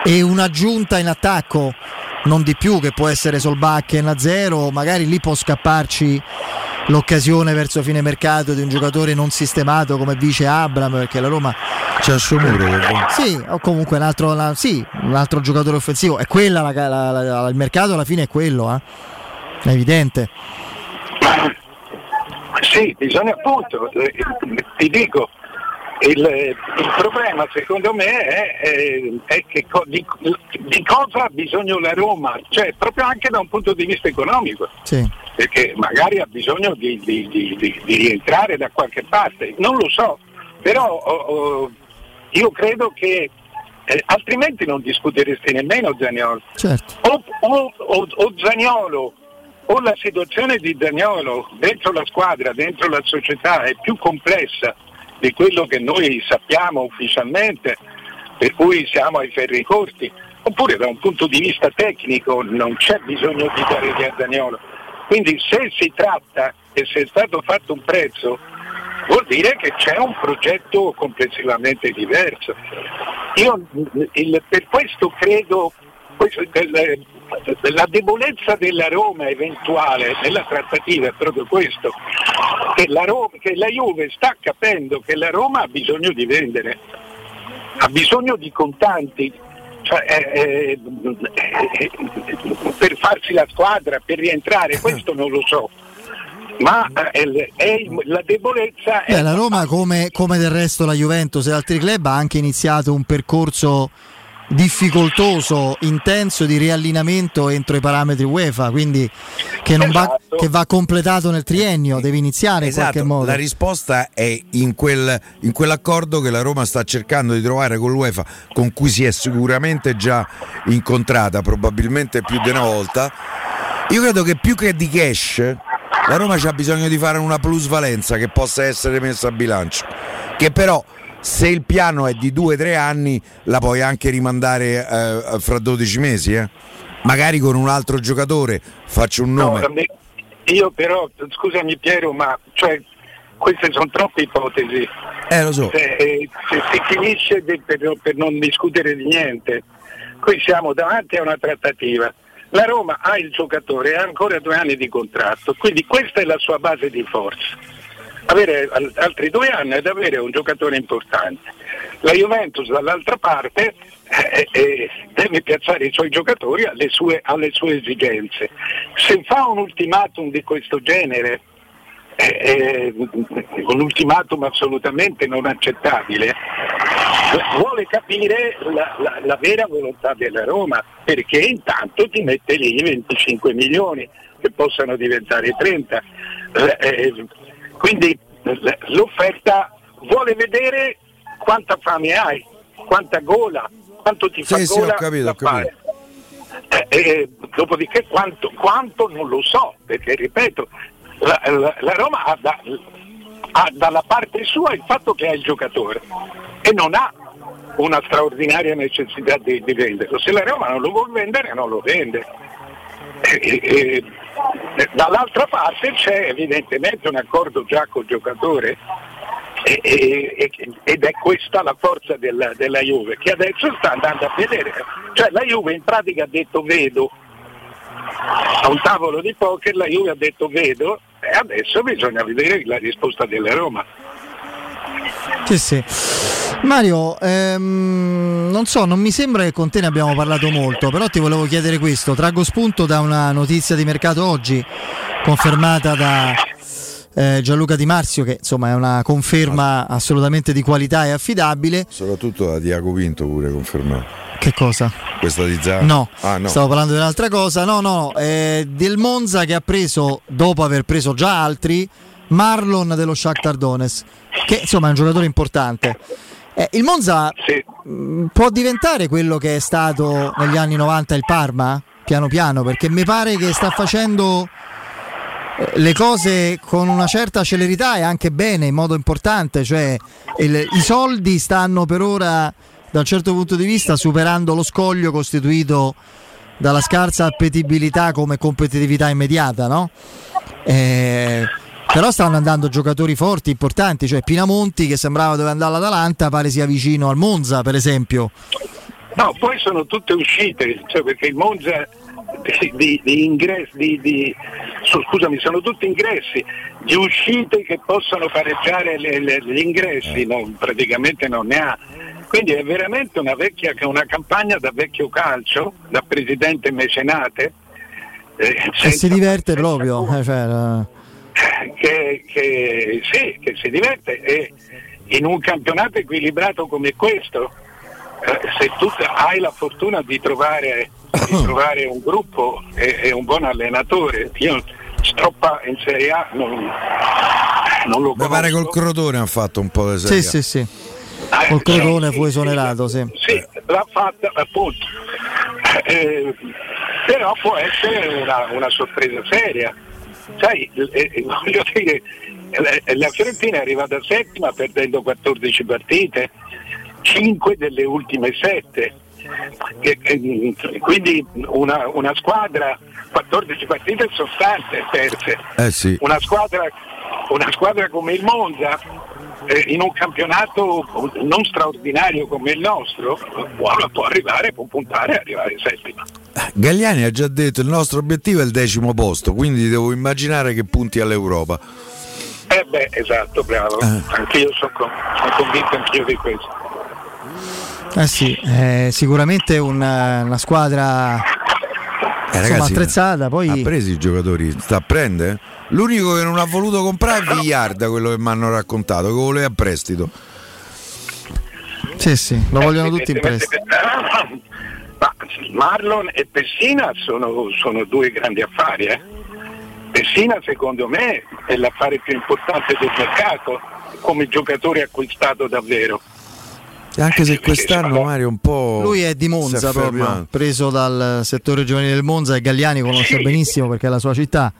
e un'aggiunta in attacco, non di più, che può essere Solbakken a zero, magari lì può scapparci l'occasione verso fine mercato di un giocatore non sistemato come Vice Abram, perché la Roma c'è il suo muro, sì, o comunque un altro giocatore offensivo, è quella il mercato alla fine, è quello, è evidente. Sì, bisogna, appunto, ti dico, il problema secondo me è che di cosa ha bisogno la Roma, cioè proprio anche da un punto di vista economico, sì. Perché magari ha bisogno di rientrare da qualche parte, non lo so, però io credo che altrimenti non discuteresti nemmeno Zaniolo, certo. o Zaniolo, o la situazione di Zaniolo dentro la squadra, dentro la società è più complessa di quello che noi sappiamo ufficialmente, per cui siamo ai ferri corti, oppure da un punto di vista tecnico non c'è bisogno di dare via Zaniolo. Quindi se si tratta e se è stato fatto un prezzo, vuol dire che c'è un progetto complessivamente diverso. Io per questo credo la debolezza della Roma eventuale nella trattativa è proprio questo, che la Juve sta capendo che la Roma ha bisogno di vendere, ha bisogno di contanti, cioè, per farsi la squadra, per rientrare, questo non lo so, ma la debolezza è... La Roma, come del resto la Juventus e altri club, ha anche iniziato un percorso difficoltoso, intenso di riallineamento entro i parametri UEFA, quindi che non va, che va completato nel triennio, deve iniziare in qualche modo. La risposta è in quell'accordo che la Roma sta cercando di trovare con l'UEFA, con cui si è sicuramente già incontrata, probabilmente più di una volta. Io credo che più che di cash la Roma c'ha bisogno di fare una plusvalenza che possa essere messa a bilancio, che però, se il piano è di 2-3 anni, la puoi anche rimandare fra 12 mesi, magari con un altro giocatore, faccio un nome. No, io però, scusami Piero, ma cioè, queste sono troppe ipotesi. Lo so. Se si finisce per non discutere di niente, qui siamo davanti a una trattativa. La Roma ha il giocatore e ha ancora 2 anni di contratto, quindi questa è la sua base di forza. Avere altri 2 anni ed avere un giocatore importante. La Juventus dall'altra parte deve piazzare i suoi giocatori alle sue esigenze. Se fa un ultimatum di questo genere, un ultimatum assolutamente non accettabile, vuole capire la vera volontà della Roma, perché intanto ti mette lì 25 milioni che possano diventare 30. Quindi l'offerta vuole vedere quanta fame hai, quanta gola, quanto ti fa gola. Ho capito. Dopodiché quanto non lo so, perché ripeto, la Roma ha dalla parte sua il fatto che ha il giocatore e non ha una straordinaria necessità di venderlo. Se la Roma non lo vuol vendere, non lo vende. Dall'altra parte c'è evidentemente un accordo già col giocatore ed è questa la forza della Juve, che adesso sta andando a vedere, cioè la Juve in pratica ha detto vedo a un tavolo di poker, la Juve ha detto vedo, e adesso bisogna vedere la risposta della Roma. Sì. Mario, non mi sembra che con te ne abbiamo parlato molto, però ti volevo chiedere questo. Traggo spunto da una notizia di mercato oggi confermata da Gianluca Di Marzio, che insomma è una conferma assolutamente di qualità e affidabile. Soprattutto la di Iacovinto pure confermato. Che cosa? Questa di Zara? No, no, stavo parlando di un'altra cosa. Del Monza, che ha preso, dopo aver preso già altri, Marlon dello Shakhtar Donetsk, che insomma è un giocatore importante. Il Monza può diventare quello che è stato negli anni 90 il Parma? Piano piano, perché mi pare che sta facendo le cose con una certa celerità e anche bene, in modo importante. Cioè i soldi stanno per ora, da un certo punto di vista, superando lo scoglio costituito dalla scarsa appetibilità come competitività immediata, no? Però stanno andando giocatori forti, importanti, cioè Pinamonti, che sembrava doveva andare all'Atalanta, pare sia vicino al Monza, per esempio. No, poi sono tutte uscite, cioè, perché il Monza di ingressi, scusami, sono tutti ingressi, di uscite che possono pareggiare gli ingressi, no, praticamente non ne ha. Quindi è veramente una campagna da vecchio calcio, da presidente mecenate. E si diverte proprio. Che si diverte, e in un campionato equilibrato come questo, se tu hai la fortuna di trovare un gruppo e un buon allenatore. Io Stroppa in Serie A non lo conosco. Mi pare col Crotone ha fatto un po' di Serie A. Sì. Col Crotone fu esonerato, sì. L'ha fatta, appunto. Però può essere una sorpresa seria. Sai, voglio dire, la Fiorentina è arrivata settima perdendo 14 partite, 5 delle ultime 7. Quindi una squadra, 14 partite sono tante perse. Una squadra come il Monza, in un campionato non straordinario come il nostro, può puntare ad arrivare in settima. Galliani ha già detto il nostro obiettivo è il 10° posto, quindi devo immaginare che punti all'Europa. Esatto, bravo. Anch'io sono convinto anch'io di questo. Sicuramente una squadra ragazzi, attrezzata. Poi ha preso i giocatori, sta a prendere. L'unico che non ha voluto comprare è Villarda, quello che mi hanno raccontato, che voleva prestito. Sì, lo vogliono tutti in prestito. Ma Marlon e Pessina sono due grandi affari. Pessina, secondo me, è l'affare più importante del mercato come giocatore acquistato davvero. Anche se quest'anno Mario un po'. Lui è di Monza proprio, preso dal settore giovanile del Monza, e Galliani conosce benissimo perché è la sua città.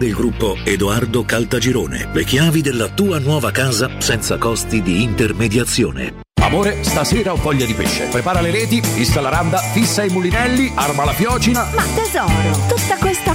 del gruppo Edoardo Caltagirone. Le chiavi della tua nuova casa senza costi di intermediazione. Amore, stasera ho voglia di pesce. Prepara le reti, fissa la randa, fissa i mulinelli, arma la fiocina. Ma tesoro, tutta questa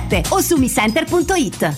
O su micenter.it.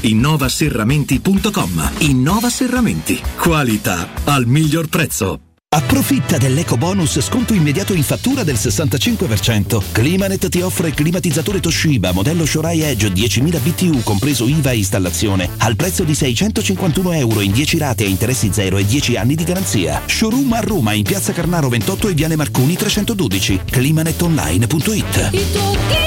innovaserramenti.com. Innova Serramenti. Qualità al miglior prezzo. Approfitta dell'eco bonus sconto immediato in fattura del 65%. Climanet ti offre climatizzatore Toshiba modello Shorai Edge 10.000 BTU compreso IVA e installazione al prezzo di €651 in 10 rate a interessi zero e 10 anni di garanzia. Showroom a Roma in piazza Carnaro 28 e viale Marconi 312. Climanetonline.it. Il tuo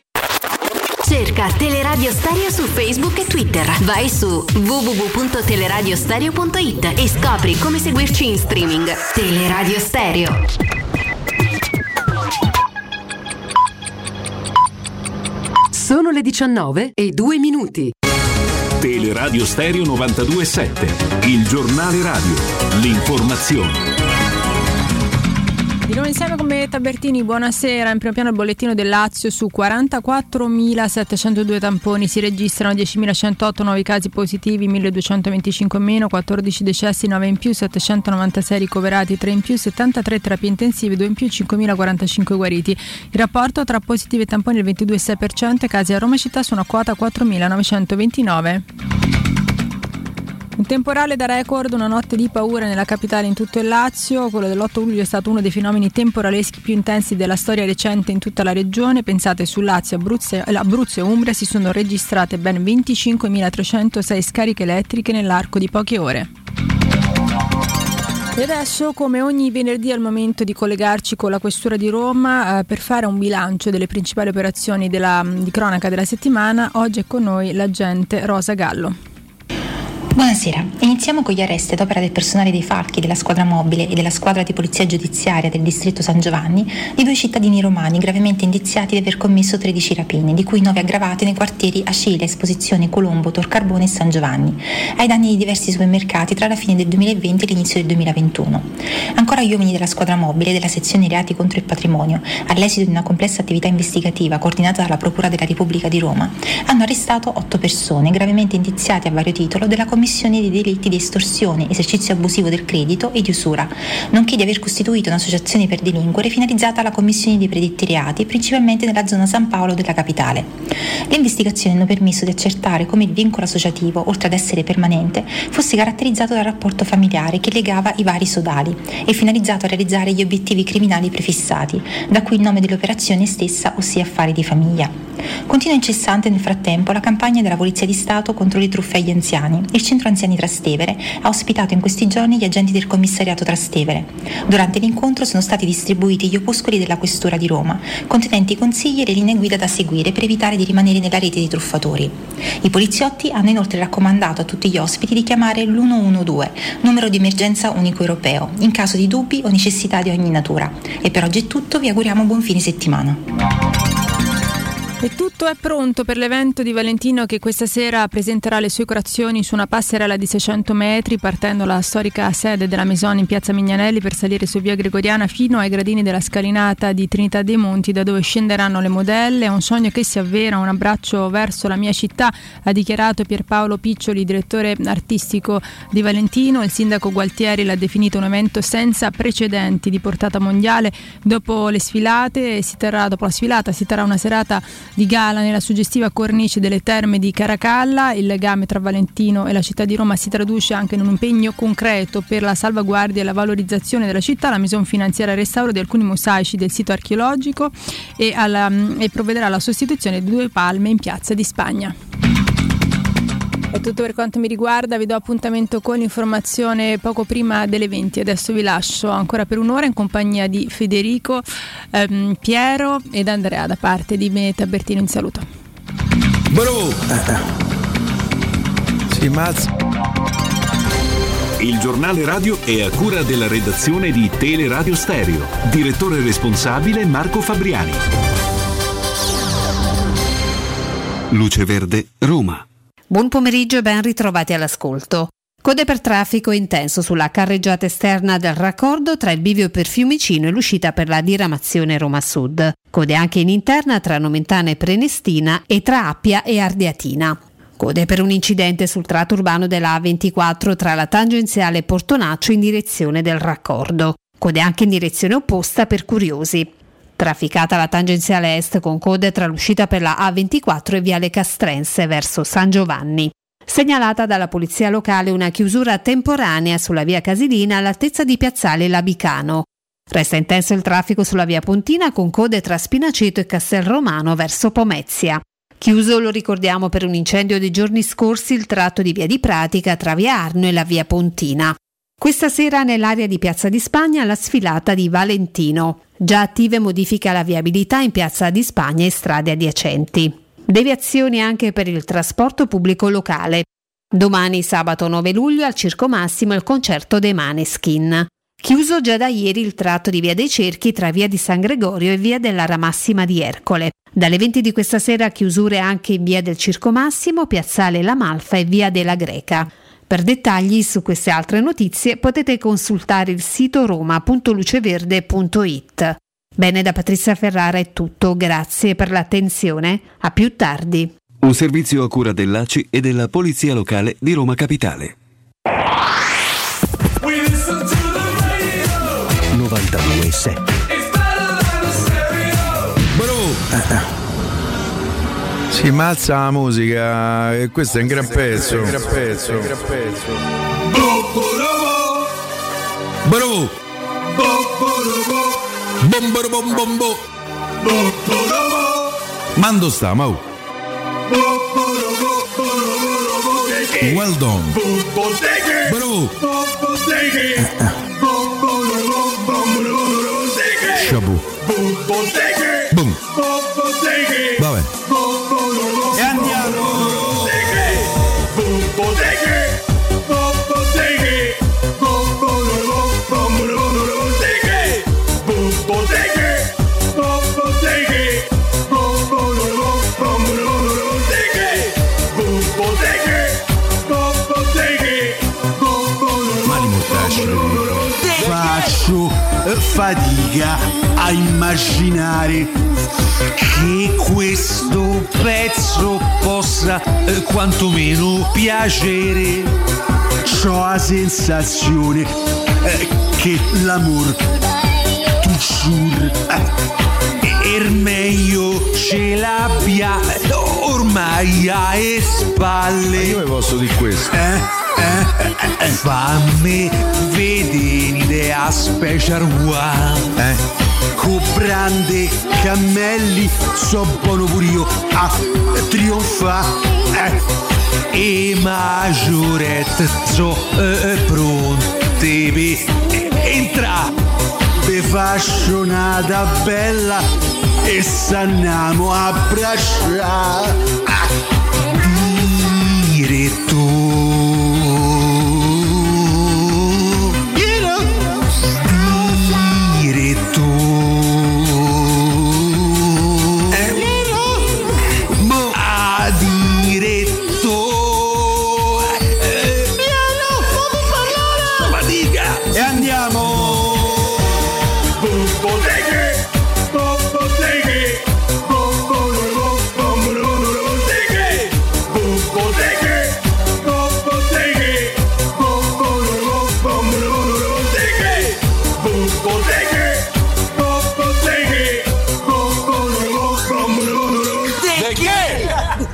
Cerca Teleradio Stereo su Facebook e Twitter. Vai su www.teleradiostereo.it e scopri come seguirci in streaming. Teleradio Stereo. Sono le 19 e 2 minuti. Teleradio Stereo 92.7, il giornale radio, l'informazione. Di nuovo insieme con me Tabertini, buonasera. In primo piano il bollettino del Lazio: su 44.702 tamponi si registrano 10.108 nuovi casi positivi, 1.225 in meno, 14 decessi, 9 in più, 796 ricoverati, 3 in più, 73 terapie intensive, 2 in più, 5.045 guariti. Il rapporto tra positivi e tamponi è il 22,6%, casi a Roma città sono a quota 4.929. Un temporale da record, una notte di paura nella capitale in tutto il Lazio. Quello dell'8 luglio è stato uno dei fenomeni temporaleschi più intensi della storia recente in tutta la regione. Pensate, sul Lazio, Abruzzo e Umbria si sono registrate ben 25.306 scariche elettriche nell'arco di poche ore. E adesso, come ogni venerdì, è il momento di collegarci con la Questura di Roma per fare un bilancio delle principali operazioni di cronaca della settimana. Oggi è con noi l'agente Rosa Gallo. Buonasera, iniziamo con gli arresti ad opera del personale dei Falchi, della squadra mobile e della squadra di polizia giudiziaria del distretto San Giovanni di 2 cittadini romani gravemente indiziati di aver commesso 13 rapine, di cui 9 aggravate nei quartieri Acilia, Esposizione, Colombo, Torcarbone e San Giovanni, ai danni di diversi supermercati tra la fine del 2020 e l'inizio del 2021. Ancora gli uomini della squadra mobile della sezione reati contro il patrimonio, all'esito di una complessa attività investigativa coordinata dalla Procura della Repubblica di Roma, hanno arrestato 8 persone gravemente indiziate a vario titolo della commissione di delitti di estorsione, esercizio abusivo del credito e di usura, nonché di aver costituito un'associazione per delinquere finalizzata alla commissione di predetti reati, principalmente nella zona San Paolo della capitale. Le investigazioni hanno permesso di accertare come il vincolo associativo, oltre ad essere permanente, fosse caratterizzato dal rapporto familiare che legava i vari sodali e finalizzato a realizzare gli obiettivi criminali prefissati, da cui il nome dell'operazione stessa, ossia affari di famiglia. Continua incessante nel frattempo la campagna della Polizia di Stato contro le truffe agli anziani. Il Centro Anziani Trastevere ha ospitato in questi giorni gli agenti del commissariato Trastevere. Durante l'incontro sono stati distribuiti gli opuscoli della Questura di Roma, contenenti consigli e le linee guida da seguire per evitare di rimanere nella rete dei truffatori. I poliziotti hanno inoltre raccomandato a tutti gli ospiti di chiamare l'112, numero di emergenza unico europeo, in caso di dubbi o necessità di ogni natura. E per oggi è tutto, vi auguriamo buon fine settimana. E tutto è pronto per l'evento di Valentino, che questa sera presenterà le sue colazioni su una passerella di 600 metri partendo dalla storica sede della Maison in piazza Mignanelli per salire su via Gregoriana fino ai gradini della scalinata di Trinità dei Monti, da dove scenderanno le modelle. È un sogno che si avvera, un abbraccio verso la mia città, ha dichiarato Pierpaolo Piccioli, direttore artistico di Valentino. Il sindaco Gualtieri l'ha definito un evento senza precedenti di portata mondiale. Dopo la sfilata si terrà una serata di gala nella suggestiva cornice delle terme di Caracalla. Il legame tra Valentino e la città di Roma si traduce anche in un impegno concreto per la salvaguardia e la valorizzazione della città. La Maison finanzierà il restauro di alcuni mosaici del sito archeologico e provvederà alla sostituzione di 2 palme in piazza di Spagna. È tutto per quanto mi riguarda, vi do appuntamento con l'informazione poco prima delle 20. Adesso vi lascio ancora per un'ora in compagnia di Federico, Piero ed Andrea. Da parte di me Tabertino, in saluto. Bravo! Si mazza. Il giornale radio è a cura della redazione di Teleradio Stereo. Direttore responsabile Marco Fabriani. Luce Verde, Roma. Buon pomeriggio e ben ritrovati all'ascolto. Code per traffico intenso sulla carreggiata esterna del raccordo tra il bivio per Fiumicino e l'uscita per la diramazione Roma Sud. Code anche in interna tra Nomentana e Prenestina e tra Appia e Ardeatina. Code per un incidente sul tratto urbano della A24 tra la tangenziale e Portonaccio in direzione del raccordo. Code anche in direzione opposta per curiosi. Trafficata la tangenziale est con code tra l'uscita per la A24 e Viale Castrense verso San Giovanni. Segnalata dalla polizia locale una chiusura temporanea sulla via Casilina all'altezza di Piazzale Labicano. Resta intenso il traffico sulla via Pontina con code tra Spinaceto e Castel Romano verso Pomezia. Chiuso, lo ricordiamo, per un incendio dei giorni scorsi il tratto di via di Pratica tra via Arno e la via Pontina. Questa sera nell'area di Piazza di Spagna la sfilata di Valentino. Già attive modifiche alla viabilità in Piazza di Spagna e strade adiacenti. Deviazioni anche per il trasporto pubblico locale. Domani, sabato 9 luglio, al Circo Massimo il concerto dei Maneskin. Chiuso già da ieri il tratto di Via dei Cerchi tra Via di San Gregorio e Via dell'Ara Massima di Ercole. Dalle 20 di questa sera chiusure anche in Via del Circo Massimo, Piazzale L'Amalfa e Via della Greca. Per dettagli su queste altre notizie potete consultare il sito roma.luceverde.it. Bene, da Patrizia Ferrara è tutto, grazie per l'attenzione, a più tardi. Un servizio a cura dell'ACI e della Polizia Locale di Roma Capitale. 92.7. Si malza la musica e questo è un gran pezzo. Bravo. Bombo. Mando sta, mau. Well done. Bravo. Boom, boom, va bene. E andiamo. Faccio fatica a immaginare che questo pezzo possa quantomeno piacere. C'ho la sensazione che l'amor tu giur è meglio ce l'abbia ormai alle spalle. Ma io mi posso dire questo? Fammi vedere l'idea special one. Con brande cammelli so buono pure io a trionfa. E maggiorette so pronte per entra. Ve faccio una bella e s'andiamo a abbracciare. Diretto.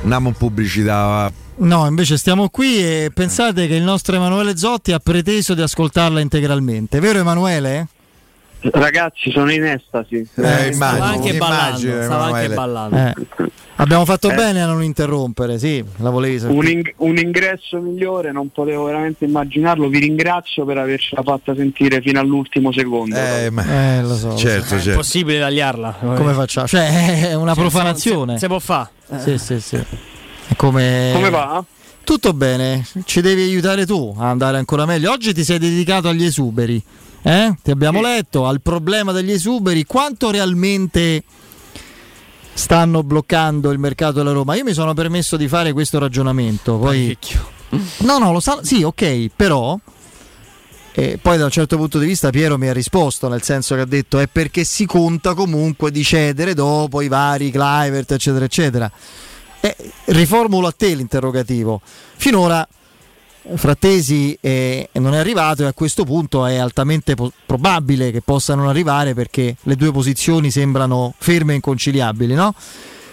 Andiamo in pubblicità. No, invece stiamo qui e pensate che il nostro Emanuele Zotti ha preteso di ascoltarla integralmente, vero Emanuele? Ragazzi, sono in estasi. Stava anche ballando. Abbiamo fatto bene a non interrompere, sì, la volevi sapere. Un ingresso migliore, non potevo veramente immaginarlo. Vi ringrazio per avercela fatta sentire fino all'ultimo secondo. Lo so. Certo. È impossibile tagliarla. Come facciamo? Cioè, è una profanazione. Se può fare. Sì. Come va? Tutto bene, ci devi aiutare tu a andare ancora meglio. Oggi ti sei dedicato agli esuberi. Ti abbiamo letto al problema degli esuberi, quanto realmente stanno bloccando il mercato della Roma. Io mi sono permesso di fare questo ragionamento, poi no, lo sa, sì, ok, però poi da un certo punto di vista Piero mi ha risposto, nel senso che ha detto è perché si conta comunque di cedere dopo i vari Kluivert eccetera. Riformulo a te l'interrogativo. Finora Frattesi non è arrivato e a questo punto è altamente probabile che possa non arrivare, perché le due posizioni sembrano ferme e inconciliabili, no?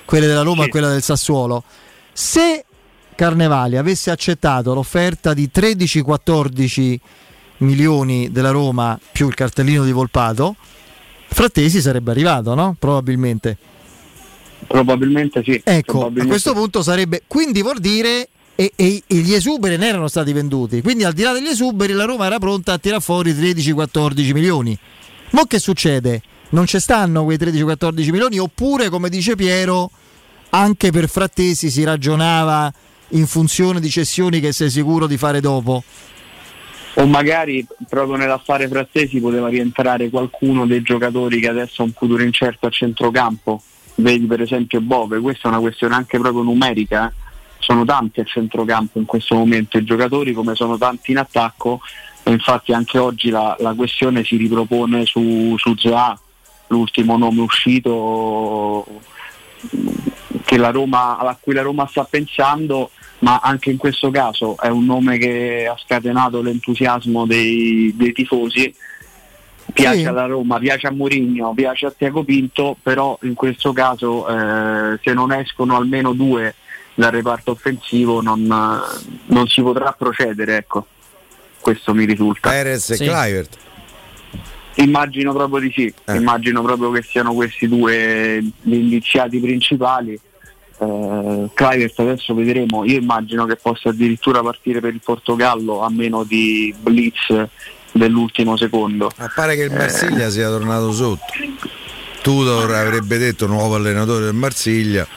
Quelle della Roma e quella del Sassuolo. Se Carnevali avesse accettato l'offerta di 13-14 milioni della Roma più il cartellino di Volpato, Frattesi sarebbe arrivato, no? Probabilmente sì. Ecco, probabilmente. A questo punto sarebbe, quindi vuol dire e gli esuberi ne erano stati venduti, quindi al di là degli esuberi la Roma era pronta a tirar fuori 13-14 milioni. Ma che succede? Non ci stanno quei 13-14 milioni? Oppure, come dice Piero, anche per Frattesi si ragionava in funzione di cessioni che sei sicuro di fare dopo? o magari proprio nell'affare Frassesi poteva rientrare qualcuno dei giocatori che adesso ha un futuro incerto a centrocampo, vedi per esempio Bove. Questa è una questione anche proprio numerica, sono tanti a centrocampo in questo momento i giocatori, come sono tanti in attacco, e infatti anche oggi la questione si ripropone su Zaha, l'ultimo nome uscito che alla cui la Roma sta pensando, ma anche in questo caso è un nome che ha scatenato l'entusiasmo dei tifosi. Piace alla Roma, piace a Mourinho, piace a Tiago Pinto, però in questo caso se non escono almeno due dal reparto offensivo non si potrà procedere, ecco, questo mi risulta. Perez e Kluivert. Immagino proprio di sì, immagino proprio che siano questi due gli indiziati principali. Kluivert adesso vedremo, io immagino che possa addirittura partire per il Portogallo a meno di blitz dell'ultimo secondo. Appare che il Marsiglia sia tornato sotto. Tudor avrebbe detto nuovo allenatore del Marsiglia,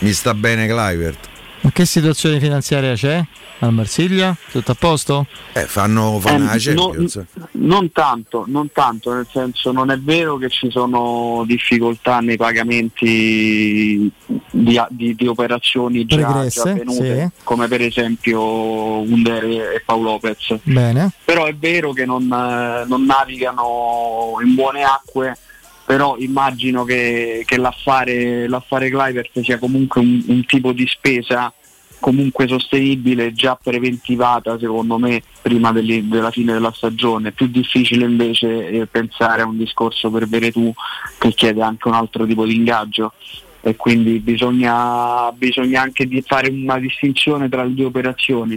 mi sta bene Kluivert. Ma che situazione finanziaria c'è al Marsiglia? Tutto a posto? Fanno la Champions. Non tanto, nel senso, non è vero che ci sono difficoltà nei pagamenti di operazioni già avvenute, sì, come per esempio Under e Paul Lopez. Bene. Però è vero che non navigano in buone acque, però immagino che l'affare Kluivert sia comunque un tipo di spesa comunque sostenibile, già preventivata secondo me prima della fine della stagione. Più difficile invece pensare a un discorso per Veretù, che chiede anche un altro tipo di ingaggio, e quindi bisogna anche fare una distinzione tra le due operazioni.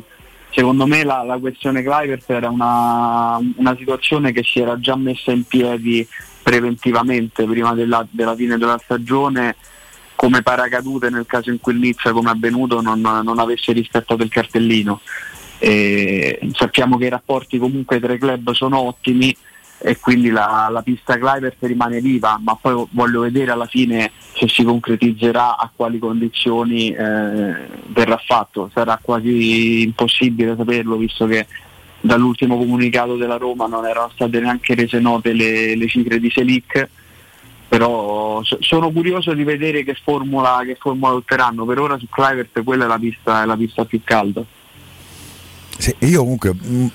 Secondo me la questione Kluivert era una situazione che si era già messa in piedi preventivamente prima della fine della stagione, come paracadute nel caso in cui il Nizza, come avvenuto, non avesse rispettato il cartellino. Sappiamo che i rapporti comunque tra i club sono ottimi, e quindi la pista Kluivert rimane viva, ma poi voglio vedere alla fine se si concretizzerà, a quali condizioni verrà fatto. Sarà quasi impossibile saperlo, visto che dall'ultimo comunicato della Roma non erano state neanche rese note le cifre di Selic. Però sono curioso di vedere che formula otterranno. Per ora su Kluivert quella è la pista più calda. Sì, io comunque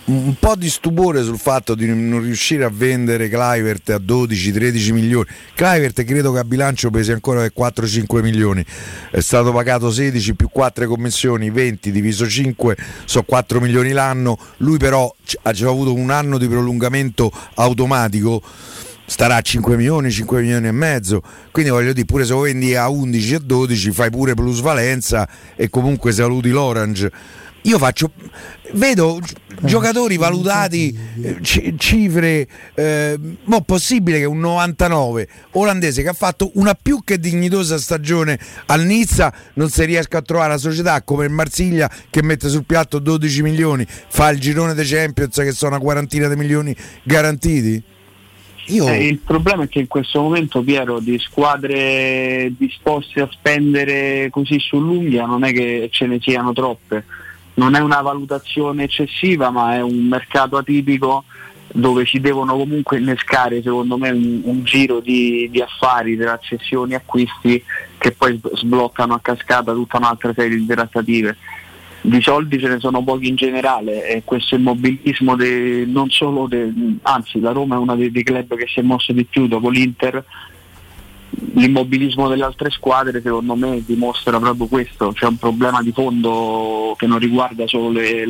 un po' di stupore sul fatto di non riuscire a vendere Kluivert a 12-13 milioni. Kluivert credo che a bilancio pesi ancora per 4-5 milioni, è stato pagato 16 più 4 commissioni, 20 diviso 5 sono 4 milioni l'anno. Lui però ha già avuto un anno di prolungamento automatico, starà a 5 milioni, 5 milioni e mezzo, quindi voglio dire, pure se lo vendi a 11 e 12 fai pure plusvalenza e comunque saluti l'Orange. Io vedo giocatori valutati cifre mo possibile che un 99 olandese che ha fatto una più che dignitosa stagione al Nizza non si riesca a trovare una società come il Marsiglia che mette sul piatto 12 milioni, fa il girone dei Champions che sono una quarantina di milioni garantiti. Il problema è che in questo momento, Piero, di squadre disposte a spendere così sull'unghia non è che ce ne siano troppe. Non è una valutazione eccessiva, ma è un mercato atipico dove si devono comunque innescare, secondo me, un giro di affari, tra cessioni e acquisti, che poi sbloccano a cascata tutta un'altra serie di trattative. Di soldi ce ne sono pochi in generale, e questo immobilismo non solo anzi, la Roma è uno dei club che si è mosso di più dopo l'Inter. L'immobilismo delle altre squadre secondo me dimostra proprio questo, c'è un problema di fondo che non riguarda solo le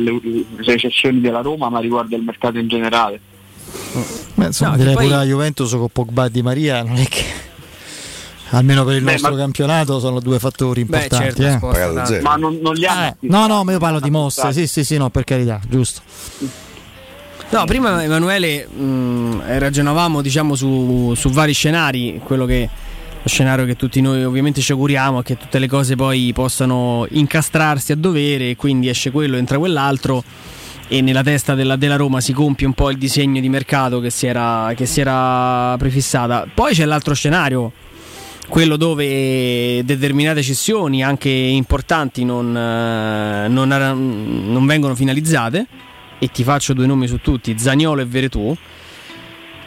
cessioni della Roma, ma riguarda il mercato in generale. Direi pure la Juventus con Pogba e Di Maria, non è che almeno per il nostro campionato sono due fattori importanti, certo, ma non li hanno. No, ma io parlo di mosse, sì, no, per carità, giusto. No, prima Emanuele ragionavamo, diciamo, su vari scenari, lo scenario che tutti noi ovviamente ci auguriamo è che tutte le cose poi possano incastrarsi a dovere, quindi esce quello, entra quell'altro, e nella testa della Roma si compie un po' il disegno di mercato che si era prefissata. Poi c'è l'altro scenario, quello dove determinate cessioni anche importanti non vengono finalizzate, e ti faccio due nomi su tutti, Zaniolo e Veretù,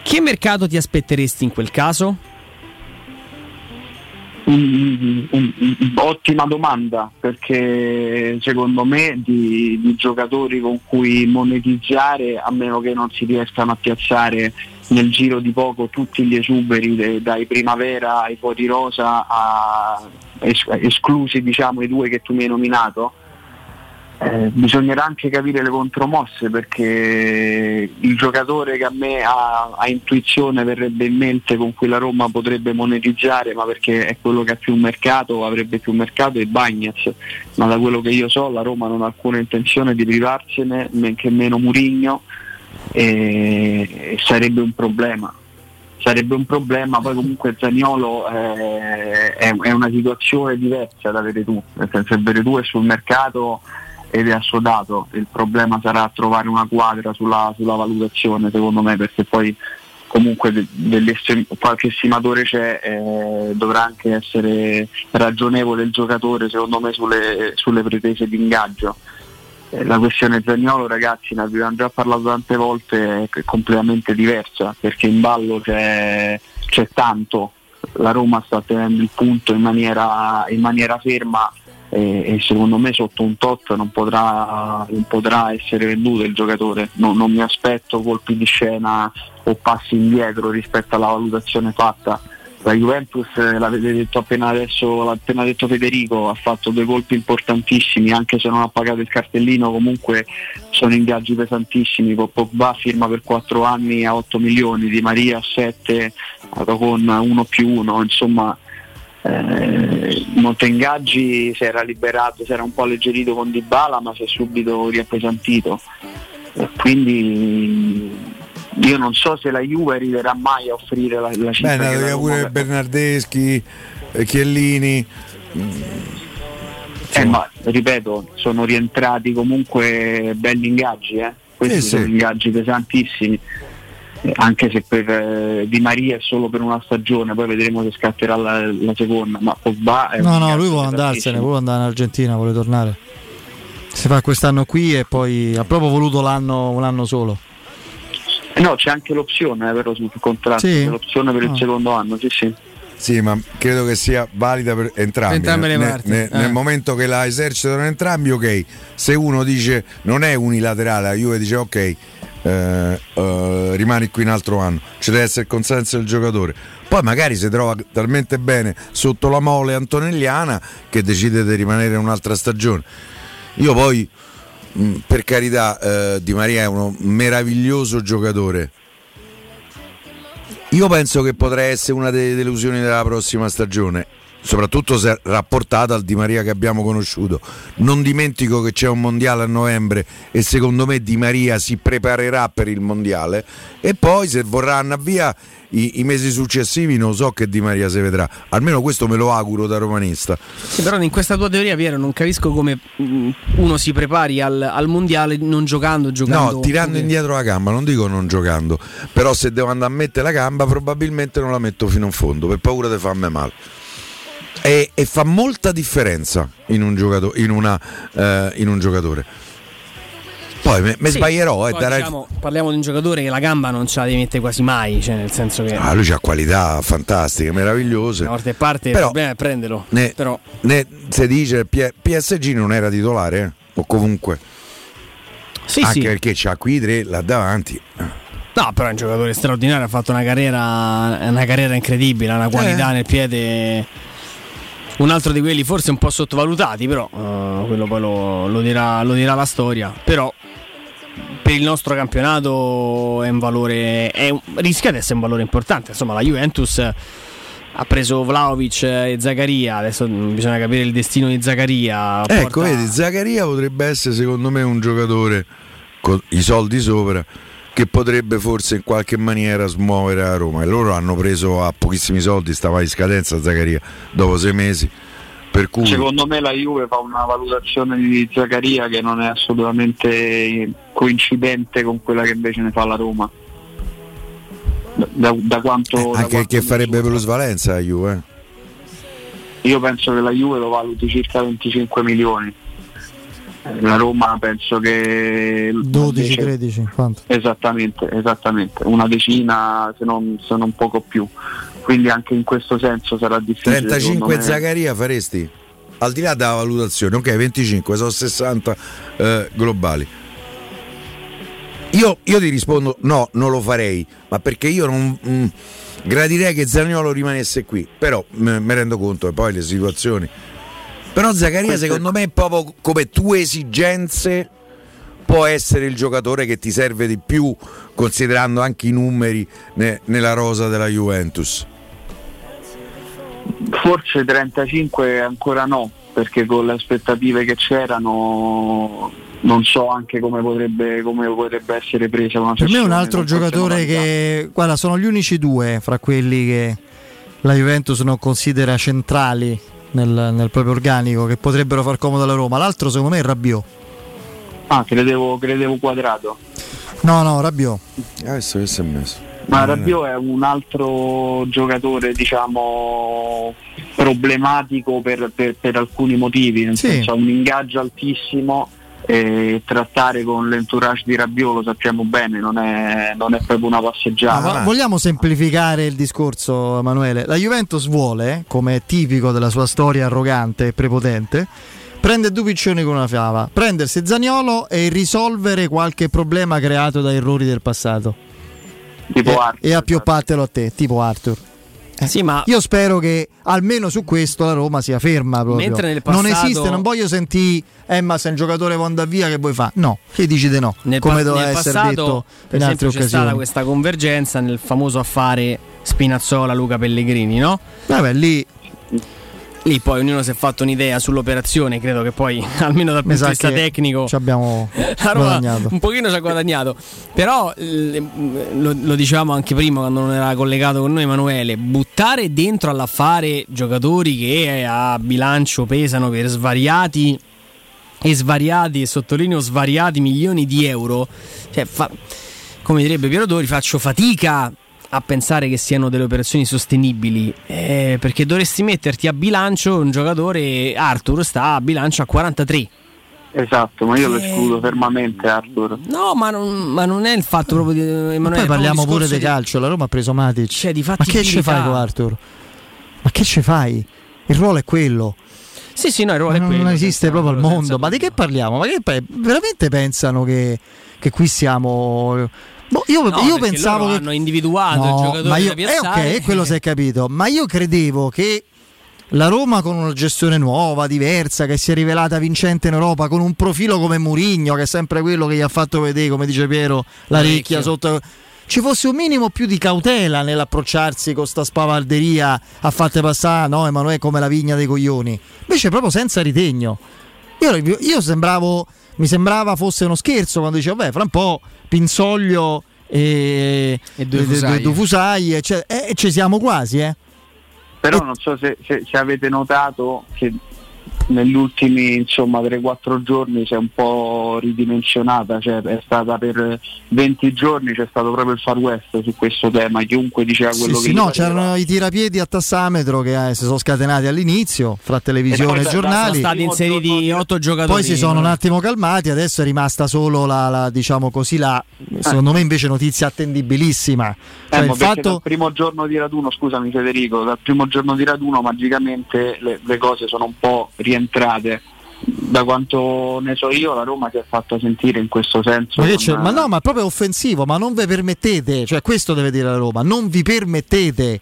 che mercato ti aspetteresti in quel caso? Ottima domanda, perché secondo me di giocatori con cui monetizzare, a meno che non si riescano a piazzare nel giro di poco tutti gli esuberi dai Primavera ai fuori rosa, esclusi diciamo i due che tu mi hai nominato, bisognerà anche capire le contromosse, perché il giocatore che a me a intuizione verrebbe in mente con cui la Roma potrebbe monetizzare, ma perché è quello che ha più mercato, avrebbe più mercato, è Bagnez, ma da quello che io so la Roma non ha alcuna intenzione di privarsene, men che meno Mourinho, e sarebbe un problema. Poi comunque Zaniolo è una situazione diversa da Veretù, nel senso che Veretù è sul mercato ed è assodato, il problema sarà trovare una quadra sulla valutazione, secondo me, perché poi comunque qualche estimatore c'è, dovrà anche essere ragionevole il giocatore, secondo me, sulle pretese di ingaggio. La questione Zaniolo, ragazzi, ne abbiamo già parlato tante volte, è completamente diversa, perché in ballo c'è tanto, la Roma sta tenendo il punto in maniera ferma, e secondo me sotto un tot non potrà essere venduto il giocatore. Non mi aspetto colpi di scena o passi indietro rispetto alla valutazione fatta. La Juventus, l'avete detto appena detto Federico, ha fatto due colpi importantissimi, anche se non ha pagato il cartellino comunque sono ingaggi pesantissimi. Pogba firma per 4 anni a 8 milioni, Di Maria a 7 con 1+1, insomma Montengaggi si era liberato, si era un po' alleggerito con Dybala, ma si è subito riappesantito, quindi io non so se la Juve arriverà mai a offrire la cifra. Beh, pure Bernardeschi, Chiellini, ma ripeto, sono rientrati comunque belli ingaggi, questi sono ingaggi pesantissimi, anche se per Di Maria è solo per una stagione, poi vedremo se scatterà la seconda, ma Pogba è no, lui vuole andarsene, vuole andare in Argentina, vuole tornare, si fa quest'anno qui e poi ha proprio voluto un anno solo. No, c'è anche l'opzione, però sul contratto, sì, l'opzione per il secondo anno, sì. Sì, ma credo che sia valida per entrambe le parti. Nel momento che la esercitano entrambi, ok. Se uno dice non è unilaterale, la Juve dice ok, rimani qui un altro anno, ci deve essere il consenso del giocatore. Poi magari si trova talmente bene sotto la mole antonelliana che decide di rimanere un'altra stagione. Io poi, per carità, Di Maria è uno meraviglioso giocatore, io penso che potrà essere una delle delusioni della prossima stagione, soprattutto se rapportata al Di Maria che abbiamo conosciuto. Non dimentico che c'è un mondiale a novembre e secondo me Di Maria si preparerà per il mondiale, e poi se vorrà andare via i mesi successivi non so che Di Maria si vedrà, almeno questo me lo auguro da romanista. Sì, però in questa tua teoria, Piero, non capisco come uno si prepari al mondiale non giocando. No, tirando indietro la gamba, non dico non giocando, però se devo andare a mettere la gamba probabilmente non la metto fino in fondo per paura di farmi male. E fa molta differenza in un giocatore. Poi mi sbaglierò, diciamo, parliamo di un giocatore che la gamba non ce la mette quasi mai, cioè nel senso che lui c'ha qualità fantastiche, meravigliose. Una volta e parte, però, il problema è prenderlo. Se dice PSG non era titolare, o comunque sì, anche sì, perché c'ha qui tre là davanti. No, però è un giocatore straordinario, ha fatto una carriera incredibile, ha una qualità nel piede. Un altro di quelli forse un po' sottovalutati, però quello poi lo dirà la storia. Però per il nostro campionato è un valore, rischia di essere un valore importante. Insomma, la Juventus ha preso Vlahovic e Zakaria, adesso bisogna capire il destino di Zakaria. Ecco, vedi, Zakaria potrebbe essere secondo me un giocatore con i soldi sopra che potrebbe forse in qualche maniera smuovere a Roma, e loro hanno preso a pochissimi soldi, stava in scadenza Zakaria dopo 6 mesi, per cui secondo me la Juve fa una valutazione di Zakaria che non è assolutamente coincidente con quella che invece ne fa la Roma, da quanto che farebbe plusvalenza la Juve. Io penso che la Juve lo valuti circa 25 milioni La Roma penso che 12-13, quanto? Esattamente, una decina se non poco più, quindi anche in questo senso sarà difficile. 35 Zagaria faresti? Al di là della valutazione, ok, 25, sono 60 globali. Io ti rispondo no, non lo farei, ma perché io non gradirei che Zaniolo rimanesse qui, però mi rendo conto che poi le situazioni. Però Zagaria secondo me è proprio come tue esigenze, può essere il giocatore che ti serve di più, considerando anche i numeri nella rosa della Juventus. Forse 35 ancora no, perché con le aspettative che c'erano non so anche come potrebbe essere presa una. Per me è un altro giocatore che, guarda, sono gli unici due fra quelli che la Juventus non considera centrali nel proprio organico che potrebbero far comodo alla Roma. L'altro secondo me è Rabiot. Ah, credevo Quadrato. No, Rabiot. Adesso che si è messo? Ma Rabiot è un altro giocatore, diciamo, problematico per alcuni motivi, nel senso ha un ingaggio altissimo e trattare con l'entourage di Rabiot, lo sappiamo bene, non è proprio una passeggiata. Ma vogliamo semplificare il discorso, Emanuele? La Juventus vuole, come è tipico della sua storia arrogante e prepotente, prende due piccioni con una fiava, prendersi Zaniolo e risolvere qualche problema creato da errori del passato. Tipo Arthur, e appioppartelo a te, tipo Arthur. Sì, ma io spero che almeno su questo la Roma sia ferma proprio. Mentre nel passato non esiste, non voglio sentire ma se un giocatore può andare via che vuoi fare? No, che dici di no? Come doveva essere passato, detto in altre occasioni. C'è stata questa convergenza nel famoso affare Spinazzola-Luca Pellegrini, no? Vabbè, lì poi ognuno si è fatto un'idea sull'operazione, credo che poi almeno dal punto di vista tecnico ci abbiamo guadagnato un pochino, ci ha guadagnato, però lo dicevamo anche prima quando non era collegato con noi Emanuele, buttare dentro all'affare giocatori che a bilancio pesano per svariati e sottolineo svariati milioni di euro, cioè, come direbbe Piero Dori, faccio fatica a pensare che siano delle operazioni sostenibili, perché dovresti metterti a bilancio un giocatore. Arthur sta a bilancio a 43. Esatto, ma io lo escludo fermamente Arthur. No, ma non è il fatto proprio di Emanuele. Poi parliamo pure di calcio, la Roma ha preso Matic, cioè, di fattibilità. Ma che ci fai con Arthur? Ma che ci fai? Il ruolo è quello. Sì, no, il ruolo è quello. Non esiste proprio al mondo. Ma di che parliamo? Ma che veramente pensano che qui siamo... Boh, io pensavo che hanno individuato il giocatore da piazzare. Ok, quello si è capito, ma io credevo che la Roma con una gestione nuova, diversa, che si è rivelata vincente in Europa, con un profilo come Mourinho, che è sempre quello che gli ha fatto vedere, come dice Piero, la ricchia sotto, ci fosse un minimo più di cautela nell'approcciarsi con sta spavalderia a fatte passare, no, Emanuele, come la vigna dei coglioni. Invece proprio senza ritegno. Io mi sembrava fosse uno scherzo quando dicevo, fra un po' Pinsoglio e due Fusai e ci siamo quasi, Però non so se avete notato che negli ultimi 3-4 giorni si è un po' ridimensionata, cioè è stata per 20 giorni c'è stato proprio il far west su questo tema, chiunque diceva quello che no, c'erano i tirapiedi a tassametro che si sono scatenati all'inizio fra televisione e giornali, sono stati inseriti 8 giocatori, poi si sono un attimo calmati, adesso è rimasta solo la diciamo così la secondo me invece notizia attendibilissima, cioè il fatto dal primo giorno di raduno, scusami Federico, dal primo giorno di raduno magicamente le cose sono un po' rientrate. Da quanto ne so io, la Roma si è fatta sentire in questo senso. Ma proprio offensivo, ma non vi permettete, cioè questo deve dire la Roma, non vi permettete,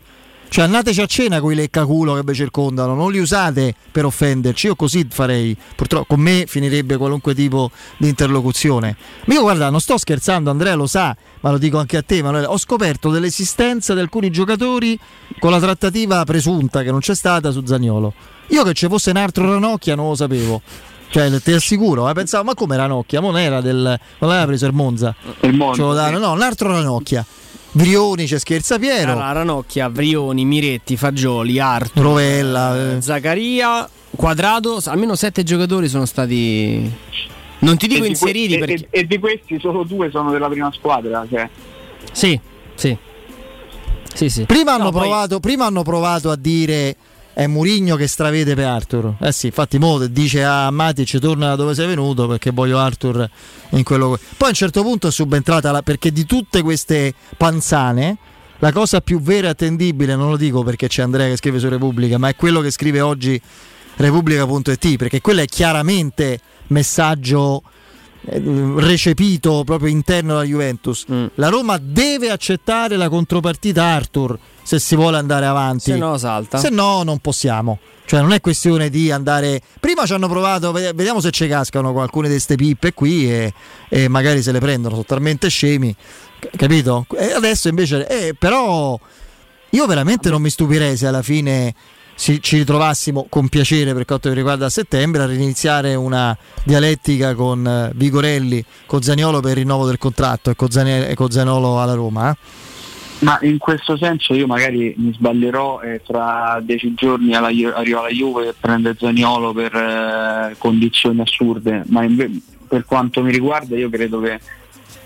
cioè andateci a cena con i leccaculo che vi circondano, non li usate per offenderci. Io così farei, purtroppo con me finirebbe qualunque tipo di interlocuzione. Ma io, guarda, non sto scherzando, Andrea lo sa, ma lo dico anche a te Emanuele, ho scoperto dell'esistenza di alcuni giocatori con la trattativa presunta che non c'è stata su Zaniolo. Io che ci fosse un altro Ranocchia non lo sapevo, cioè ti assicuro, pensavo ma come Ranocchia, non l'aveva preso il Monza, no, un altro Ranocchia, Vrioni, c'è scherza Piero, Ranocchia, Vrioni, Miretti, Fagioli, Arthur, Rovella, Zagaria, Quadrado, almeno 7 giocatori sono stati, non ti dico inseriti, e di questi solo 2 sono della prima squadra, cioè. Sì. Prima hanno provato a dire è Mourinho che stravede per Arthur. Eh sì, infatti mo dice a Matic torna da dove sei venuto perché voglio Arthur in quello. Poi a un certo punto è subentrata perché di tutte queste panzane la cosa più vera e attendibile, non lo dico perché c'è Andrea che scrive su Repubblica, ma è quello che scrive oggi Repubblica.it, perché quello è chiaramente messaggio recepito proprio interno alla Juventus. La Roma deve accettare la contropartita Arthur se si vuole andare avanti, se no salta, se no non possiamo, cioè non è questione di andare, prima ci hanno provato, vediamo se ci cascano con alcune di queste pippe qui e magari se le prendono, sono talmente scemi, capito? E adesso invece però io veramente non mi stupirei se alla fine ci ritrovassimo con piacere, per quanto mi riguarda, a settembre a riniziare una dialettica con Vigorelli, con Zaniolo per il rinnovo del contratto e con Zaniolo alla Roma. Ma in questo senso io magari mi sbaglierò e tra 10 giorni arriva la Juve e prende Zaniolo per condizioni assurde, ma per quanto mi riguarda io credo che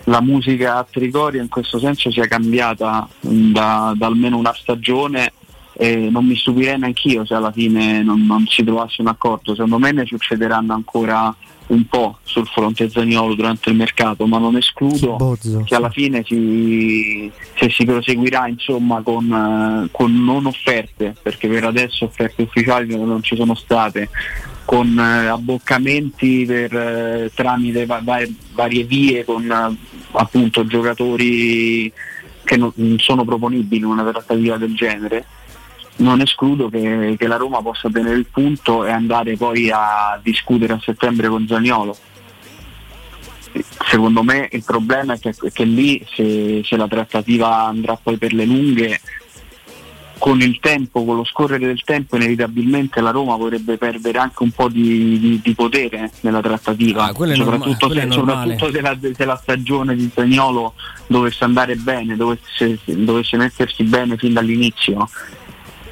la musica a Trigoria in questo senso sia cambiata da almeno una stagione, e non mi stupirei neanch'io se alla fine non si trovasse un accordo. Secondo me ne succederanno ancora un po' sul fronte Zaniolo durante il mercato, ma non escludo che alla fine se si proseguirà insomma con non offerte, perché per adesso offerte ufficiali non ci sono state, con abboccamenti per tramite varie vie, con appunto giocatori che non sono proponibili in una trattativa del genere, non escludo che la Roma possa tenere il punto e andare poi a discutere a settembre con Zaniolo. Secondo me il problema è che lì se la trattativa andrà poi per le lunghe, con il tempo, con lo scorrere del tempo, inevitabilmente la Roma potrebbe perdere anche un po' di potere nella trattativa, soprattutto se la stagione di Zaniolo dovesse andare bene, dovesse mettersi bene fin dall'inizio.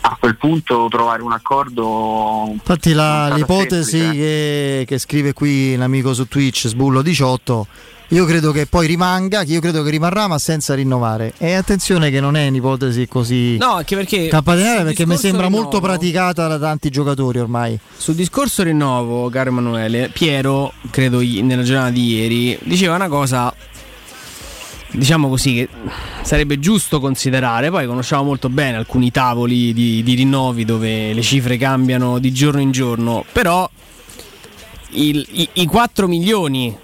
A quel punto trovare un accordo. Infatti l'ipotesi che scrive qui un amico su Twitch, Sbullo18, io credo che poi rimanga, che io credo che rimarrà ma senza rinnovare. E attenzione che non è un'ipotesi così, no, anche perché campaniale, perché mi sembra rinnovo molto praticata da tanti giocatori ormai. Sul discorso rinnovo, caro Emanuele, Piero, credo nella giornata di ieri, diceva una cosa, diciamo così, che sarebbe giusto considerare. Poi conosciamo molto bene alcuni tavoli di rinnovi dove le cifre cambiano di giorno in giorno, però i 4 milioni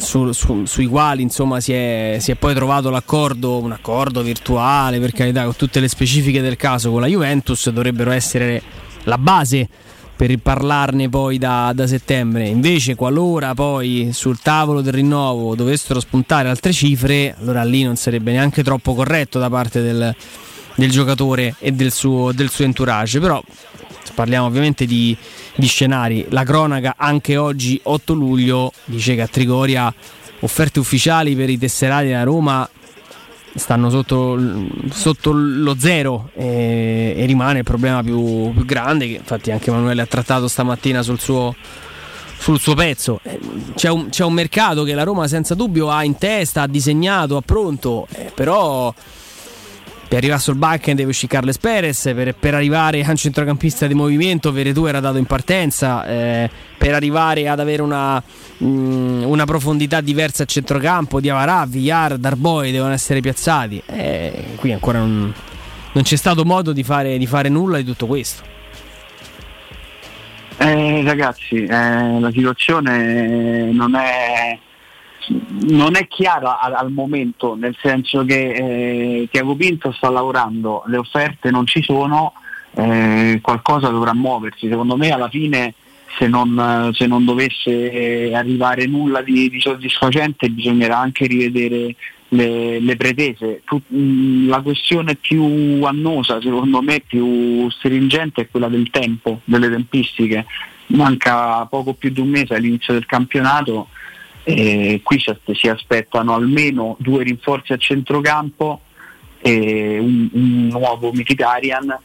sui quali insomma si è poi trovato l'accordo, un accordo virtuale, per carità, con tutte le specifiche del caso, con la Juventus, dovrebbero essere la base per parlarne poi da settembre. Invece qualora poi sul tavolo del rinnovo dovessero spuntare altre cifre, allora lì non sarebbe neanche troppo corretto da parte del giocatore e del suo entourage. Però parliamo ovviamente di scenari. La cronaca anche oggi 8 luglio dice che a Trigoria offerte ufficiali per i tesserati della Roma stanno sotto lo zero, e rimane il problema più grande, che infatti anche Emanuele ha trattato stamattina sul suo pezzo. C'è un mercato che la Roma senza dubbio ha in testa, ha disegnato, ha pronto, però per arrivare sul back deve uscire Carles Perez, per arrivare a un centrocampista di movimento Veretout era dato in partenza, per arrivare ad avere una profondità diversa a centrocampo, Diawara, Villar, Darboy devono essere piazzati, qui ancora non c'è stato modo di fare nulla di tutto questo. Ragazzi, la situazione non è chiara al momento, nel senso che Thiago Pinto sta lavorando, le offerte non ci sono, qualcosa dovrà muoversi. Secondo me alla fine se non dovesse arrivare nulla di soddisfacente, bisognerà anche rivedere le pretese. La questione più annosa, secondo me più stringente, è quella del tempo, delle tempistiche. Manca poco più di un mese all'inizio del campionato, qui si aspettano almeno 2 rinforzi a centrocampo, un nuovo Mkhitaryan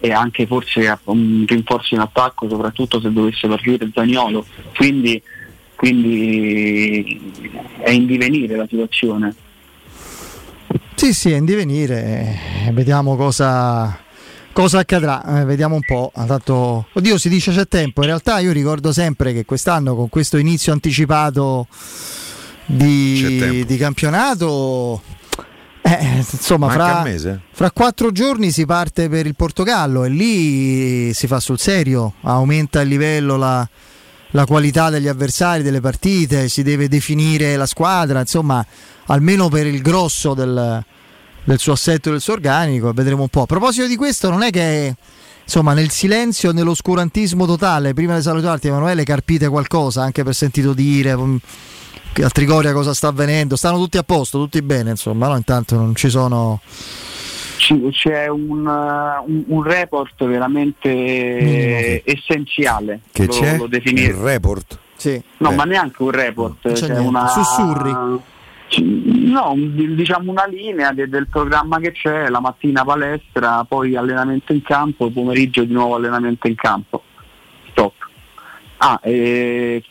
e anche forse un rinforzo in attacco, soprattutto se dovesse partire Zaniolo, quindi è in divenire la situazione. Sì, è in divenire, vediamo cosa cosa accadrà? Vediamo un po'. Tanto, oddio, si dice c'è tempo. In realtà io ricordo sempre che quest'anno, con questo inizio anticipato di campionato, insomma, fra 4 giorni si parte per il Portogallo e lì si fa sul serio, aumenta il livello, la qualità degli avversari, delle partite, si deve definire la squadra, insomma, almeno per il grosso del suo assetto e del suo organico, vedremo un po'. A proposito di questo, non è che, insomma, nel silenzio, nell'oscurantismo totale, prima di salutarti Emanuele, carpite qualcosa, anche per sentito dire a Trigoria cosa sta avvenendo? Stanno tutti a posto, tutti bene, insomma, no? Intanto non ci sono... C'è un report veramente essenziale. Che c'è? Il report? Sì. No, ma neanche un report, c'è una... sussurri? No, diciamo una linea del programma che c'è, la mattina palestra, poi allenamento in campo, pomeriggio di nuovo allenamento in campo. Stop.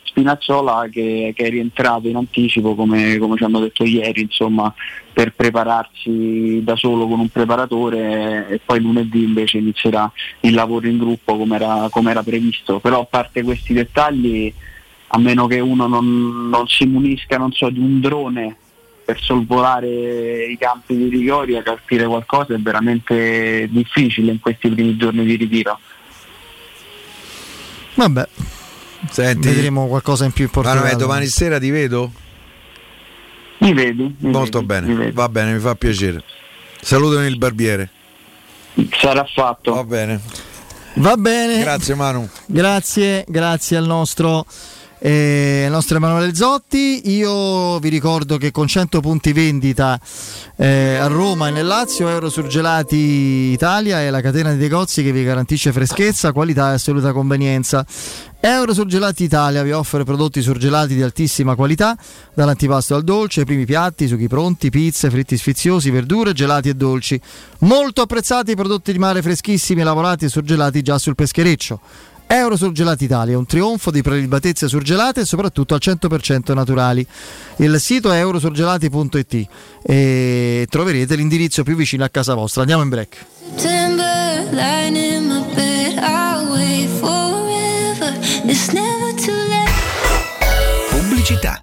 Spinazzola che è rientrato in anticipo, come ci hanno detto ieri, insomma, per prepararsi da solo con un preparatore, e poi lunedì invece inizierà il lavoro in gruppo come era previsto. Però, a parte questi dettagli, a meno che uno non si munisca, non so, di un drone per sorvolare i campi di Trigoria, capire qualcosa è veramente difficile in questi primi giorni di ritiro. Vabbè. Senti, vedremo qualcosa in più importante. Allora, domani sera ti vedo? Mi vedi? Molto bene, va bene, mi fa piacere. Salutami il barbiere. Sarà fatto. Va bene. Grazie Manu. Grazie al nostro Emanuele Zotti. Io vi ricordo che con 100 punti vendita a Roma e nel Lazio, Eurosurgelati Italia è la catena di negozi che vi garantisce freschezza, qualità e assoluta convenienza. Eurosurgelati Italia vi offre prodotti surgelati di altissima qualità, dall'antipasto al dolce, primi piatti, sughi pronti, pizze, fritti sfiziosi, verdure, gelati e dolci. Molto apprezzati i prodotti di mare freschissimi, lavorati e surgelati già sul peschereccio. Eurosurgelati Italia è un trionfo di prelibatezze surgelate e soprattutto al 100% naturali. Il sito è eurosurgelati.it e troverete l'indirizzo più vicino a casa vostra. Andiamo in break. Pubblicità.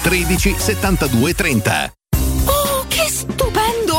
13 72 30. Oh, che stupendo! secondo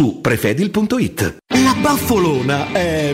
prefedil.it. La Baffolona è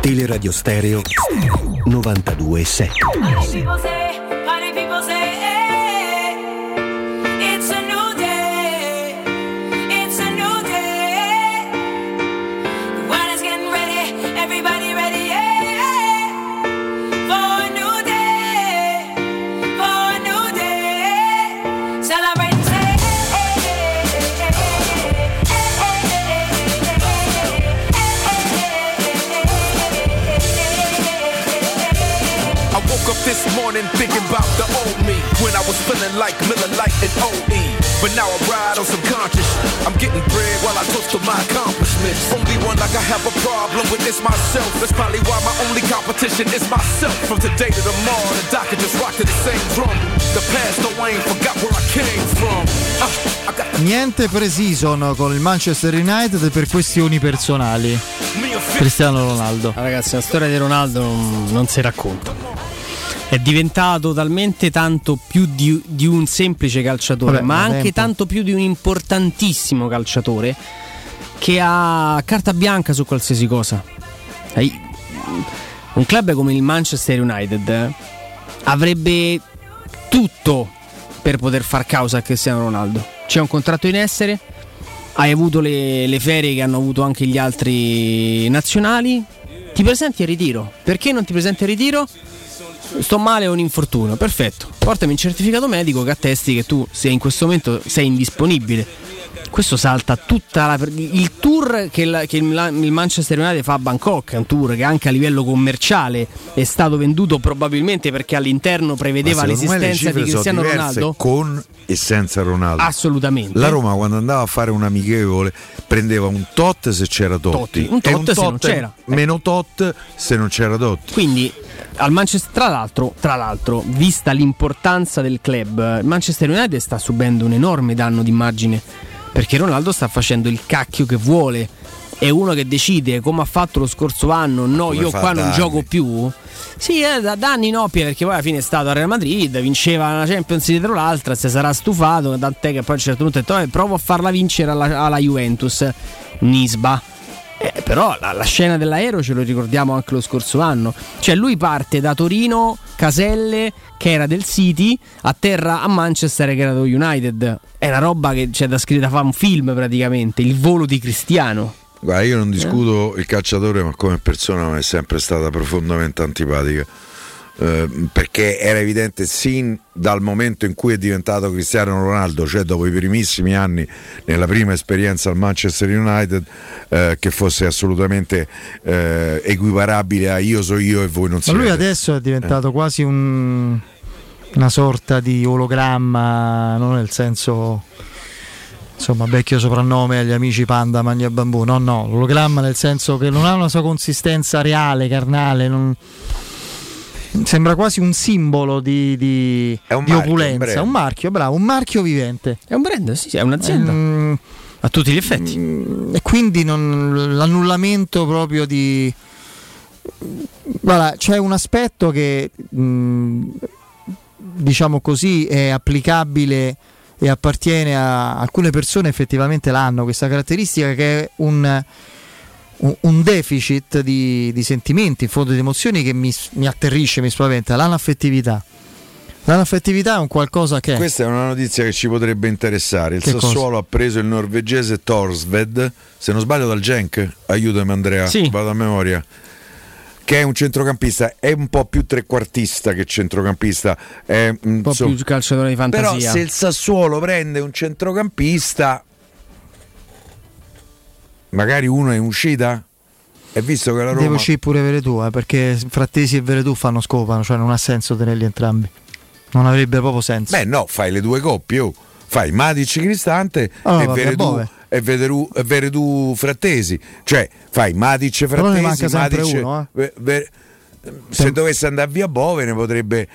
Teleradio Stereo 92.7. Party people say, hey, it's a new day, it's a new day. The world is getting ready, everybody ready, hey, for a new day, for a new day. Celebrate and say, hey, hey, hey, hey, hey, hey, hey, hey, hey. I woke up this morning thinking about the old me, when I was feeling like Miller Lite and OE. But now I ride on some conscience. I'm getting bread while I toast to my accomplishments. Only one like I have a problem with is myself. That's probably why my only competition is myself. From today to tomorrow, the doctor just rocked to the same drum. The past, though, I ain't forgot where I came from. Niente pre-season con il Manchester United per questioni personali. Cristiano Ronaldo. Ragazzi, la storia di Ronaldo non si racconta. È diventato talmente tanto più di un semplice calciatore, vabbè, ma anche tanto più di un importantissimo calciatore, che ha carta bianca su qualsiasi cosa. Un club come il Manchester United avrebbe tutto per poter far causa a Cristiano Ronaldo. C'è un contratto in essere, hai avuto le ferie che hanno avuto anche gli altri nazionali. Ti presenti al ritiro? Perché non ti presenti al ritiro? Sto male, ho un infortunio, perfetto, portami un certificato medico che attesti che tu sei in questo momento sei indisponibile. questo salta tutta il tour che il Manchester United fa a Bangkok. È un tour che anche a livello commerciale è stato venduto probabilmente perché all'interno prevedeva l'esistenza di Cristiano Ronaldo con e senza Ronaldo. Assolutamente. La Roma quando andava a fare un amichevole prendeva un tot se c'era Totti, un tot, un tot se non c'era, meno tot se non c'era Totti. Quindi al Manchester, tra l'altro, vista l'importanza del club, il Manchester United sta subendo un enorme danno d'immagine perché Ronaldo sta facendo il cacchio che vuole. È uno che decide, come ha fatto lo scorso anno, no, come io qua non gioco più. Sì, da anni no, perché poi alla fine è stato a Real Madrid, vinceva la Champions dietro l'altra, si sarà stufato, tant'è che poi a un certo punto ha detto provo a farla vincere alla Juventus. Nisba. Però la scena dell'aereo ce lo ricordiamo anche lo scorso anno. Cioè lui parte da Torino, Caselle, che era del City, atterra a Manchester, che era dello United. È una roba che c'è da scrivere, da fare un film praticamente, il volo di Cristiano. Guarda, io non discuto il calciatore, ma come persona mi è sempre stata profondamente antipatica, perché era evidente sin dal momento in cui è diventato Cristiano Ronaldo, cioè dopo i primissimi anni, nella prima esperienza al Manchester United, che fosse assolutamente equiparabile a io so io e voi non siete. Ma lui adesso è diventato quasi una sorta di ologramma, non nel senso... Insomma, vecchio soprannome agli amici Panda Magna Bambù. No, l'ologramma nel senso che non ha una sua consistenza reale, carnale, non... Sembra quasi un simbolo di opulenza, un marchio, bravo, un marchio vivente. È un brand, sì, è un'azienda a tutti gli effetti. E quindi l'annullamento proprio di... Guarda, c'è un aspetto che diciamo così è applicabile e appartiene a alcune persone, effettivamente l'hanno questa caratteristica, che è un deficit di sentimenti, in fondo di emozioni, che mi atterrisce, mi spaventa. L'anaffettività. L'anaffettività è un qualcosa che... Questa è una notizia che ci potrebbe interessare. Il che Sassuolo cosa? Ha preso il norvegese Torsved, se non sbaglio dal Genk, aiutami Andrea, sì. Vado a memoria. Che è un centrocampista, è un po' più trequartista che centrocampista, è un po' più calciatore di fantasia. Però se il Sassuolo prende un centrocampista, magari uno è in uscita, è visto che la Roma... Devo uscire pure Veretù, perché Frattesi e Veretù fanno scopano, cioè non ha senso tenerli entrambi, non avrebbe proprio senso. Beh no, fai le due coppie, fai Matić Cristante e Veretù. E Veretù Frattesi, cioè fai Matić Frattesi, manca sempre Matić, uno, eh? Se dovesse andare via Bove ne potrebbe,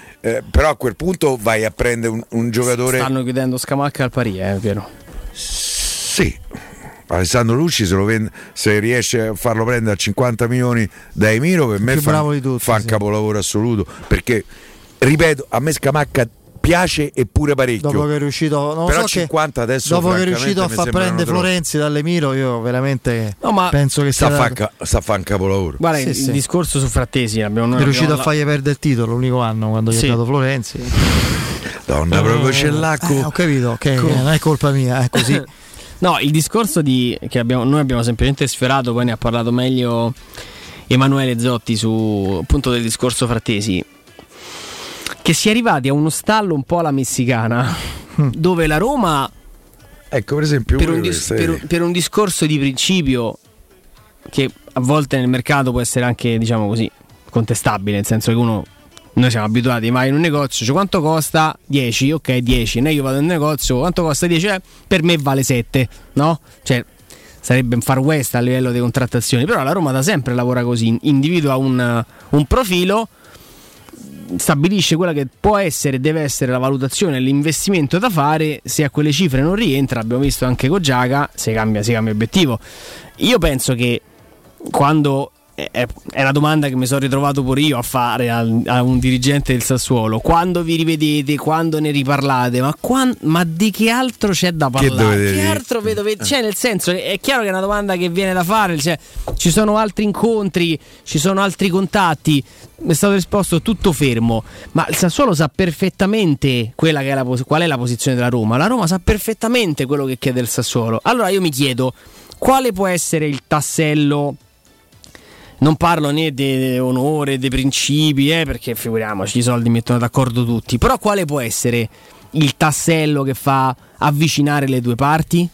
però a quel punto vai a prendere un giocatore. Stanno chiudendo Scamacca al Paris, è vero? Sì, Alessandro Lucci se riesce a farlo prendere a 50 milioni da Emiro, per me fa un capolavoro assoluto, perché ripeto, a me Scamacca piace eppure parecchio, dopo che è riuscito, non però so 50 che, adesso dopo che è riuscito a far prendere Florenzi dall'Emiro, io veramente penso che sta fa un capolavoro. Guarda, il discorso su Frattesi è riuscito a fargli perdere il titolo l'unico anno, quando gli ha dato Florenzi. Donna, proprio c'è l'acqua. Ho capito, ok, non è colpa mia, è così. No, il discorso che noi abbiamo semplicemente sfiorato, poi ne ha parlato meglio Emanuele Zotti su appunto del discorso Frattesi, che si è arrivati a uno stallo un po' alla messicana, dove la Roma, ecco, per esempio, per un discorso di principio che a volte nel mercato può essere anche, diciamo così, contestabile, nel senso che noi siamo abituati, vai in un negozio, cioè quanto costa? 10, ok 10, io vado in un negozio, quanto costa 10? Per me vale 7, no? Cioè sarebbe un far west a livello di contrattazioni, però la Roma da sempre lavora così, individua un profilo, stabilisce quella che può essere, deve essere la valutazione, l'investimento da fare. Se a quelle cifre non rientra, abbiamo visto anche con Giaga, si cambia obiettivo. Io penso che quando è una domanda che mi sono ritrovato pure io a fare a un dirigente del Sassuolo, quando vi rivedete, quando ne riparlate, ma di che altro c'è da parlare? Che altro c'è, nel senso, è chiaro che è una domanda che viene da fare, cioè, ci sono altri incontri, ci sono altri contatti, mi è stato risposto tutto fermo. Ma il Sassuolo sa perfettamente quella che è qual è la posizione della Roma, la Roma sa perfettamente quello che chiede il Sassuolo. Allora io mi chiedo quale può essere il tassello. Non parlo né di onore, dei principi, perché figuriamoci, i soldi mettono d'accordo tutti. Però quale può essere il tassello che fa avvicinare le due parti?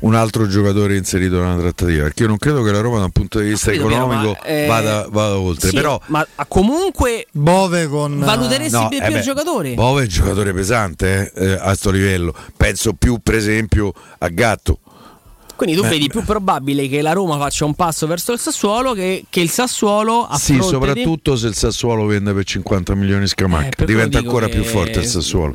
un altro giocatore inserito nella trattativa, perché io non credo che la Roma da un punto di vista economico vada oltre, sì, però ma comunque Bove con valuteresti più il giocatore. Bove è un giocatore pesante a sto livello, penso più per esempio a Gatto. Quindi tu vedi più probabile che la Roma faccia un passo verso il Sassuolo che il Sassuolo a fronte, sì, soprattutto se il Sassuolo vende per 50 milioni Scamacca, diventa ancora più forte il Sassuolo.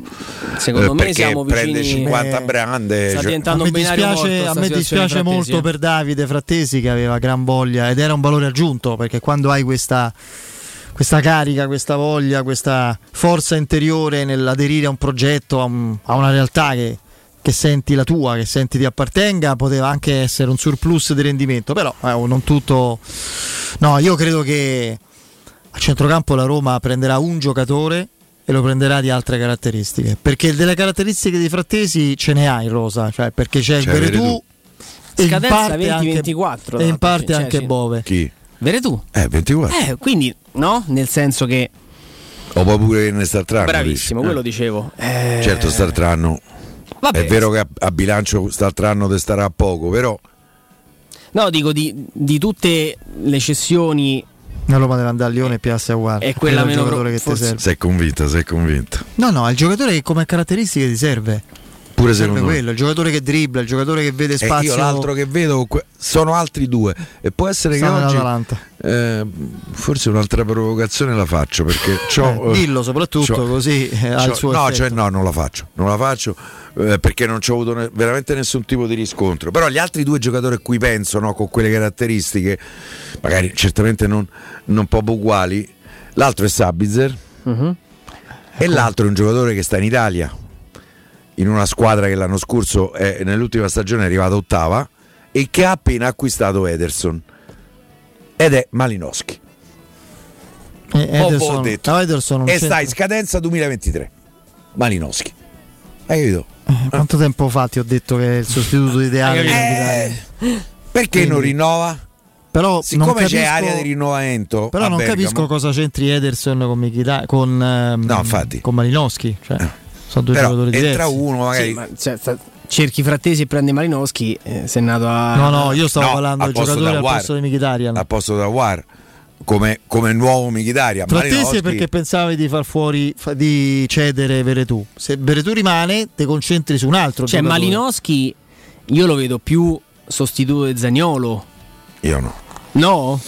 Secondo me siamo vicini, prende 50 brande. Sta diventando un binario morto. A me dispiace molto per Davide Frattesi, che aveva gran voglia ed era un valore aggiunto, perché quando hai questa carica, questa voglia, questa forza interiore nell'aderire a un progetto, a una realtà che senti la tua, che senti ti appartenga, poteva anche essere un surplus di rendimento, però non tutto. No, io credo che a centrocampo la Roma prenderà un giocatore e lo prenderà di altre caratteristiche, perché delle caratteristiche di Frattesi ce ne ha in rosa, cioè perché c'è Veretù e in parte 20-24 e in parte anche sì. Bove. Chi? Veretù 24. Quindi no, nel senso che o pure ne Startran, bravissimo, quello dicevo. Certo Startran. Vabbè, è vero che a bilancio quest'altro anno testerà poco, però no, dico di tutte le cessioni la Roma deve andare a Lione e Piazza uguale. È quella meno giocatore che ti serve. Sei convinta? No, è il giocatore che come caratteristiche ti serve. Pure se non quello, il giocatore che dribbla, il giocatore che vede spazio. Io l'altro che vedo sono altri due, e può essere che oggi forse un'altra provocazione la faccio, perché dillo soprattutto così al suo effetto. Non la faccio perché non ci ho avuto veramente nessun tipo di riscontro, però gli altri due giocatori a cui penso, con quelle caratteristiche magari certamente non proprio uguali, l'altro è Sabitzer e l'altro è un giocatore che sta in Italia in una squadra che l'anno scorso nell'ultima stagione è arrivata ottava e che ha appena acquistato Ederson, ed è Malinowski. Ederson e sta in scadenza 2023 Malinowski, hai capito? Quanto tempo fa ti ho detto che è il sostituto ideale perché quindi non rinnova? Però siccome non capisco, c'è area di rinnovamento, però non Bergamo. Capisco cosa c'entri Ederson con Mkhitaryan con Malinowski, sono due giocatori diversi. Entra uno magari cerchi Frattesi e prende Malinowski, sei nato a io stavo parlando del giocatore al posto di Mkhitaryan, al posto da War come nuovo Mkhitaryan. Frattesi perché pensavi di far fuori, di cedere Veretù. Se Veretù rimane te concentri su un altro giocatore. Malinowski io lo vedo più sostituto di Zaniolo. Io no?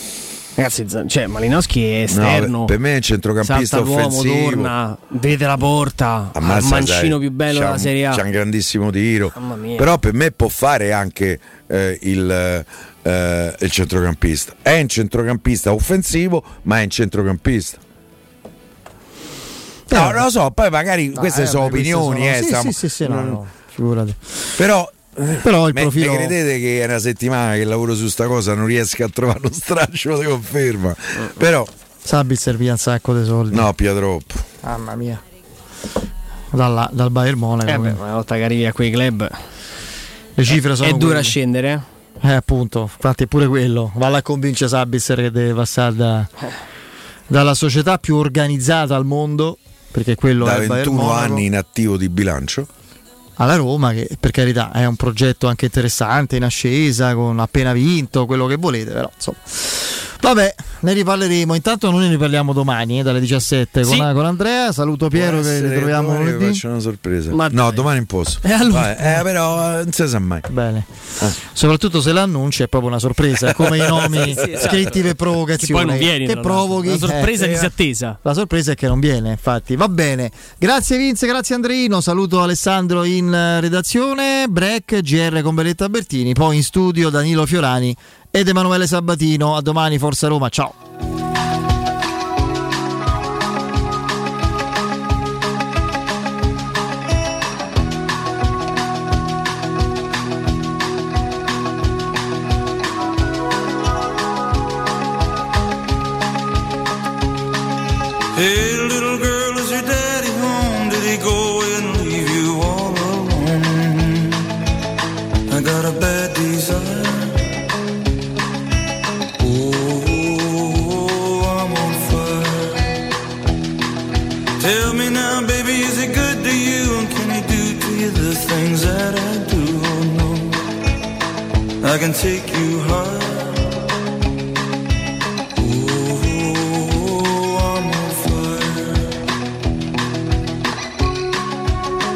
Ragazzi, Malinowski è esterno, per me è centrocampista offensivo, torna, vede la porta, ha un mancino più bello della Serie A, c'è un grandissimo tiro, però per me può fare anche il centrocampista. È un centrocampista offensivo, ma è un centrocampista. No, non lo so, poi magari queste sono opinioni, figurati. Però il profilo, credete che è una settimana che lavoro su sta cosa, non riesco a trovare lo straccio di conferma. Però Sabitzer serviva un sacco di soldi. No, pia troppo. Mamma mia. Dal Bayern Monaco. Una volta che arrivi a quei club le cifre sono, è dura scendere. Appunto, infatti è pure quello. Valla a convincere Sabitzer che deve passare dalla società più organizzata al mondo, perché quello da è il Bayern Monaco. Da 21 anni inattivo di bilancio alla Roma, che per carità è un progetto anche interessante, in ascesa, con appena vinto, quello che volete, però insomma vabbè, ne riparleremo. Intanto noi ne riparliamo domani dalle 17 con Andrea. Saluto Piero che ritroviamo lunedì. Faccio una sorpresa. Domani in posto. Allora. Però non si sa mai. Bene. Soprattutto se l'annunci è proprio una sorpresa, come i nomi scritti per provocazione. Poi non vieni, che provochi. La sorpresa disattesa. La sorpresa è che non viene, infatti. Va bene. Grazie Vince, grazie Andreino. Saluto Alessandro in redazione. Break, GR con Beretta Bertini. Poi in studio Danilo Fiorani ed Emanuele Sabatino. A domani, Forza Roma, ciao. Hey little girl, is your daddy home? Did he go and leave you all alone? I got a bad desire. Tell me now, baby, is it good to you? And can I do to you the things that I do? Oh, no. I can take you home.